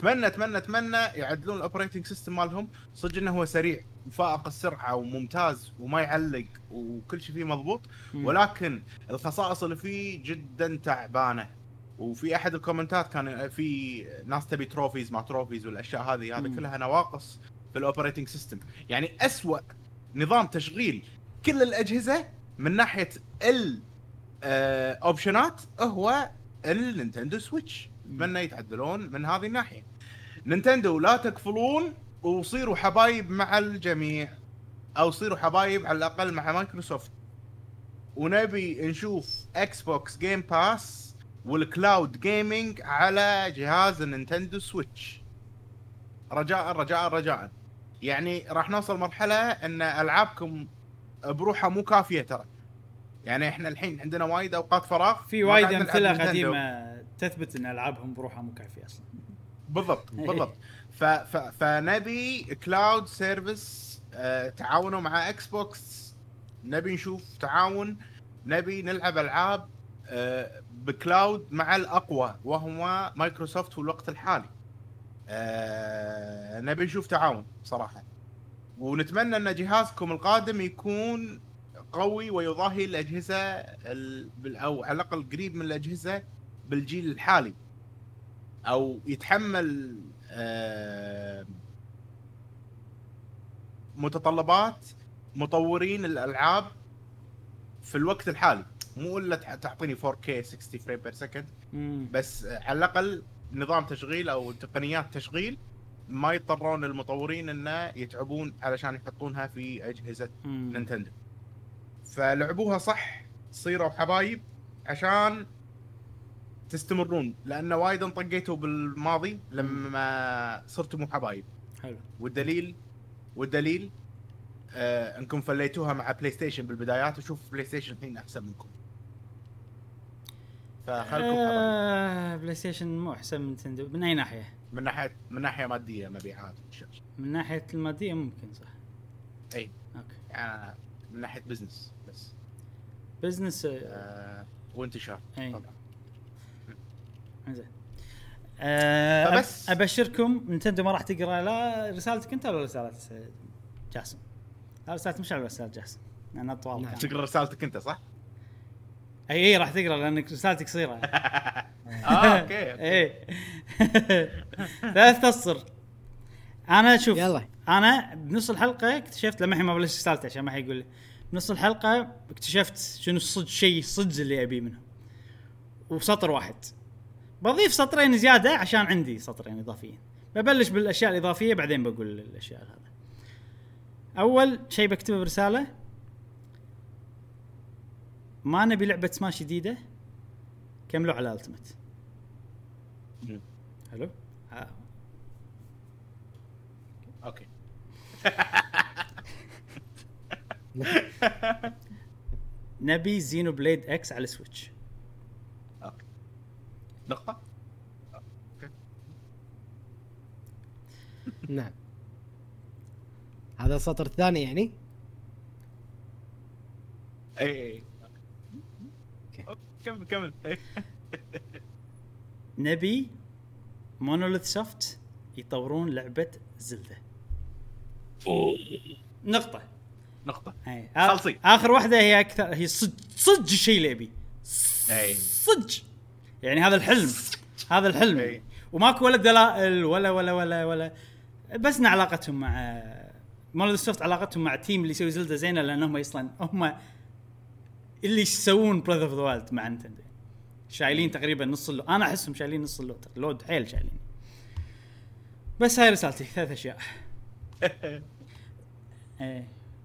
اتمنى يعدلون الاوبريتنج سيستم مالهم، صدق انه هو سريع وفائق السرعه وممتاز وما يعلق وكل شيء فيه مضبوط، ولكن الخصائص اللي فيه جدا تعبانه. وفي احد الكومنتات كان في ناس تبي تروفيز مع تروفيز والاشياء هذه، هذا كلها نواقص في الاوبريتنج سيستم. يعني اسوأ نظام تشغيل كل الاجهزه من ناحيه الاوبشنات هو النينتندو سويتش. اتمنى يتعدلون من هذه الناحيه. نينتندو لا تكفلون وصيروا حبايب مع الجميع، او صيروا حبايب على الاقل مع مايكروسوفت. ونبي نشوف اكس بوكس جيم باس والكلاود جيمينج على جهاز النينتندو سويتش رجاء. يعني راح نوصل مرحله ان العابكم بروحها مو كافيه ترى. يعني احنا الحين عندنا وايد اوقات فراغ، في وايد امثله قديمه تثبت ان العابهم بروحها مو كافيه اصلا. بالضبط. فنبي كلاود سيرفيس، تعاونوا مع اكس بوكس، نبي نشوف تعاون، نبي نلعب العاب بكلاود مع الاقوى وهو مايكروسوفت في الوقت الحالي. نبي نشوف تعاون صراحه، ونتمنى ان جهازكم القادم يكون قوي ويضاهي الاجهزه او على الاقل قريب من الاجهزه بالجيل الحالي، او يتحمل متطلبات مطورين الالعاب في الوقت الحالي. مو الا تعطيني 4K 60 فريم بير سكند، بس على الاقل نظام تشغيل او تقنيات تشغيل ما يضطرون المطورين انه يتعبون علشان يحطونها في اجهزه نينتندو. فلعبوها صح، صيروا حبايب عشان تستمرون، لأن وايد انطقيتوا بالماضي لما صرتوا مو حبايب. حلو. والدليل انكم فليتوها مع بلاي ستيشن بالبدايات، وشوف بلاي ستيشن الحين احسن منكم. فخلكم حبايب. بلاي ستيشن مو احسن من نينتندو من اي ناحيه؟ من ناحيه ماديه، مبيعات الشاشه. من ناحيه الماديه ممكن صح. اي اوكي. يعني من ناحيه بزنس، بس بزنس وانتشار طبعا. زين. ابشركم نينتندو ما راح تقرا لا رسالتك انت ولا رساله جاسم. لا رسالتك مش على رساله جاسم، انا طوال يعني. تقرا رسالتك انت صح؟ اي راح تقرا لانك رسالتك قصيره. اوكي. لا تقصر. انا شوف يلا. انا بنص الحلقه اكتشفت لما ما بلش رسالتي عشان ما حيقول لي بنص الحلقه اكتشفت شنو صدق صدق اللي ابي منه، وسطر واحد بضيف سطرين زيادة عشان عندي سطرين إضافيين. ببلش بالاشياء الاضافيه بعدين بقول الاشياء هذا. اول شيء بكتبه برساله، ما نبي لعبه سماش جديده، كملوا على التمت. حلو اوكي. نبي زينو بليد اكس على السويتش. اوكي نقطه. نعم هذا السطر الثاني يعني اي كمل. نبي مونوليث سوفت يطورون لعبه زلدة. نقطه. اي خلصي اخر واحده، هي اكثر، هي صدق الشيء اللي ابي، اي صدق يعني هذا الحلم أي. وماكو ولا دلائل ولا ولا ولا ولا بس علاقتهم مع مونوليث سوفت، علاقتهم مع تيم اللي يسوي زلدة زينه، لانهم اصلا هم اللي يسوون براذر اوف ذا وايلد مع نينتندو، شايلين تقريبا نص اللود. انا احسهم شايلين نص اللود حيل شايلين. بس هاي رسالتي، ثلاث اشياء.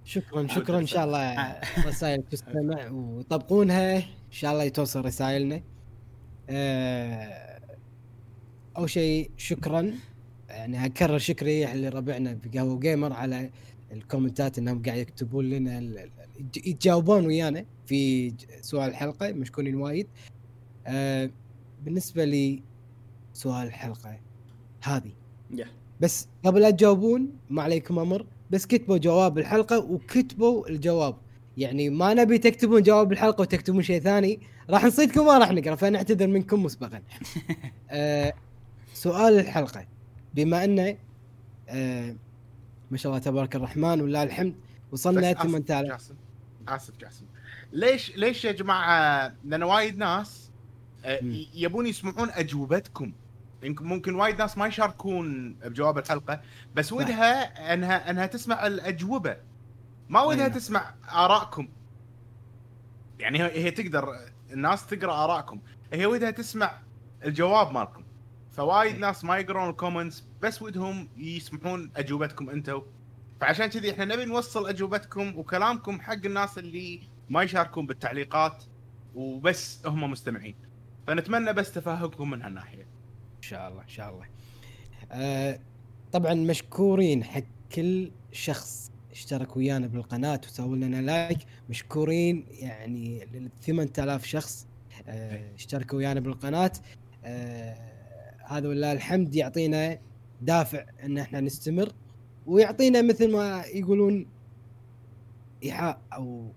شكرا ان شاء الله رسائل تستمع وطبقونها، ان شاء الله يتوصل رسائلنا. اول شيء شكرا، يعني هكرر شكري اللي ربعنا بقهوة جيمر على الكومنتات، انهم قاعد يكتبون لنا يتجاوبون ويانا في سؤال الحلقه، مشكورين وايد. بالنسبه لي سؤال الحلقه هذه بس قبل لا تجاوبون ما عليكم امر، بس كتبوا جواب الحلقه وكتبوا الجواب، يعني ما نبي تكتبون جواب الحلقه وتكتبون شيء ثاني، راح نصيدكم وما راح نقرا، فنعتذر منكم مسبقا. سؤال الحلقه، بما انه ما شاء الله تبارك الرحمن ولا الحمد وصلنا 8000. اسف ليش يا جماعه؟ لان وايد ناس يبون يسمعون اجوبتكم، يمكن ممكن وايد ناس ما يشاركون بجواب الحلقه، بس ودها انها تسمع الاجوبه، ما ودها تسمع ارائكم. يعني هي تقدر الناس تقرا ارائكم، هي ودها تسمع الجواب مالكم. فوايد ناس ما يقرون الكومنتس، بس ودهم يسمعون اجوبتكم انتم، فعشان كذي احنا نبي نوصل اجوبتكم وكلامكم حق الناس اللي ما يشاركون بالتعليقات وبس هم مستمعين. فنتمنى بس تفاهمكم من هالناحيه ان شاء الله. طبعا مشكورين حق كل شخص اشترك ويانا بالقناه وسووا لنا لايك، مشكورين يعني لل 8000 شخص اشتركوا ويانا بالقناه. هذا والله الحمد يعطينا دافع ان احنا نستمر، ويعطينا مثل ما يقولون ايحاء او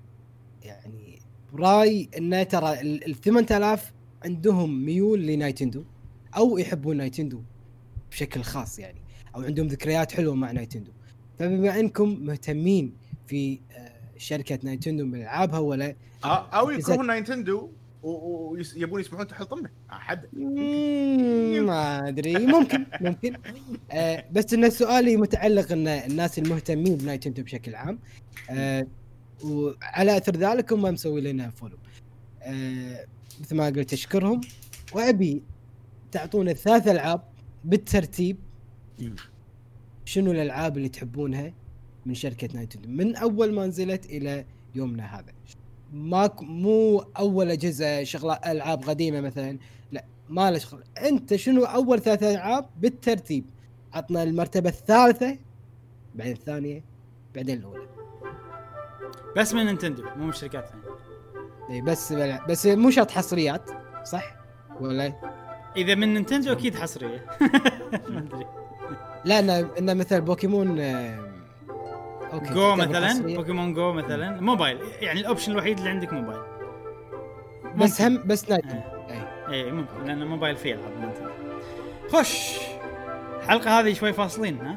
يعني راي ان ترى ال 8000 عندهم ميول لنايتندو او يحبون نايتندو بشكل خاص، يعني او عندهم ذكريات حلوه مع نايتندو. فبما انكم مهتمين في شركه نايتندو ملعبها ولا او يكرهون نايتندو ويبون يسمعون تحت طمه احد، ما ادري، ممكن بس ان سؤالي متعلق ان الناس المهتمين بنايتندو بشكل عام، وعلى اثر ذلك هم مسوي لنا فولو. مثل ما قلت اشكرهم، وابي تعطونا 3 العاب بالترتيب. شنو الالعاب اللي تحبونها من شركه نايتندو من اول ما نزلت الى يومنا هذا؟ مو اول جزء شغله العاب قديمه مثلا، لا ما له شغل، انت شنو اول 3 العاب بالترتيب؟ عطنا المرتبه الثالثه بعدين الثانيه بعدين الاولى. بس من نينتندو مو من شركات ثانيه. اي بس مو شرط حصريات، صح ولا؟ اذا من نينتندو اكيد حصريه. ما ادري، لا انا مثل بوكيمون اوكي جو مثلا حصرية. بوكيمون جو مثلا موبايل، يعني الاوبشن الوحيد اللي عندك موبايل ممكن. بس نايتندو اي ممكن، لان الموبايل فيه العاب نينتندو. خش الحلقه هذه شوي فاصلين، ها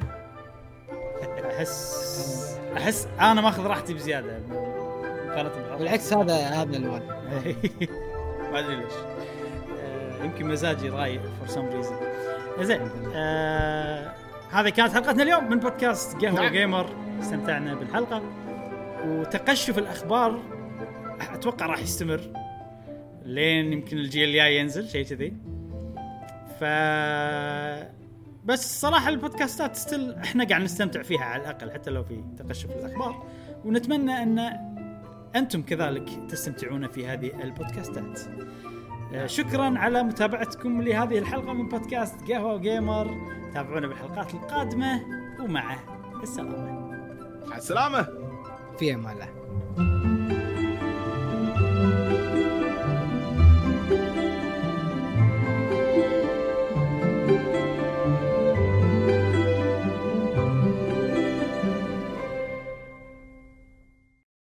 احس انا ماخذ راحتي بزياده بالعكس. هذا الواد ما ادري ليش، يمكن مزاجي رايق for some reason. زين، هذا كانت حلقتنا اليوم من بودكاست قهوة جيمر. استمتعنا بالحلقة، وتقشف الأخبار أتوقع راح يستمر لين يمكن الجيل الجاي ينزل شيء كذي. بس صراحة البودكاستات ستيل احنا قاعد نستمتع فيها على الأقل، حتى لو في تقشف الأخبار، ونتمنى أن أنتم كذلك تستمتعون في هذه البودكاستات. شكرا على متابعتكم لهذه الحلقة من بودكاست قهوة جيمر. تابعونا بالحلقات القادمة، ومع السلامة. على السلامة، في أمان الله.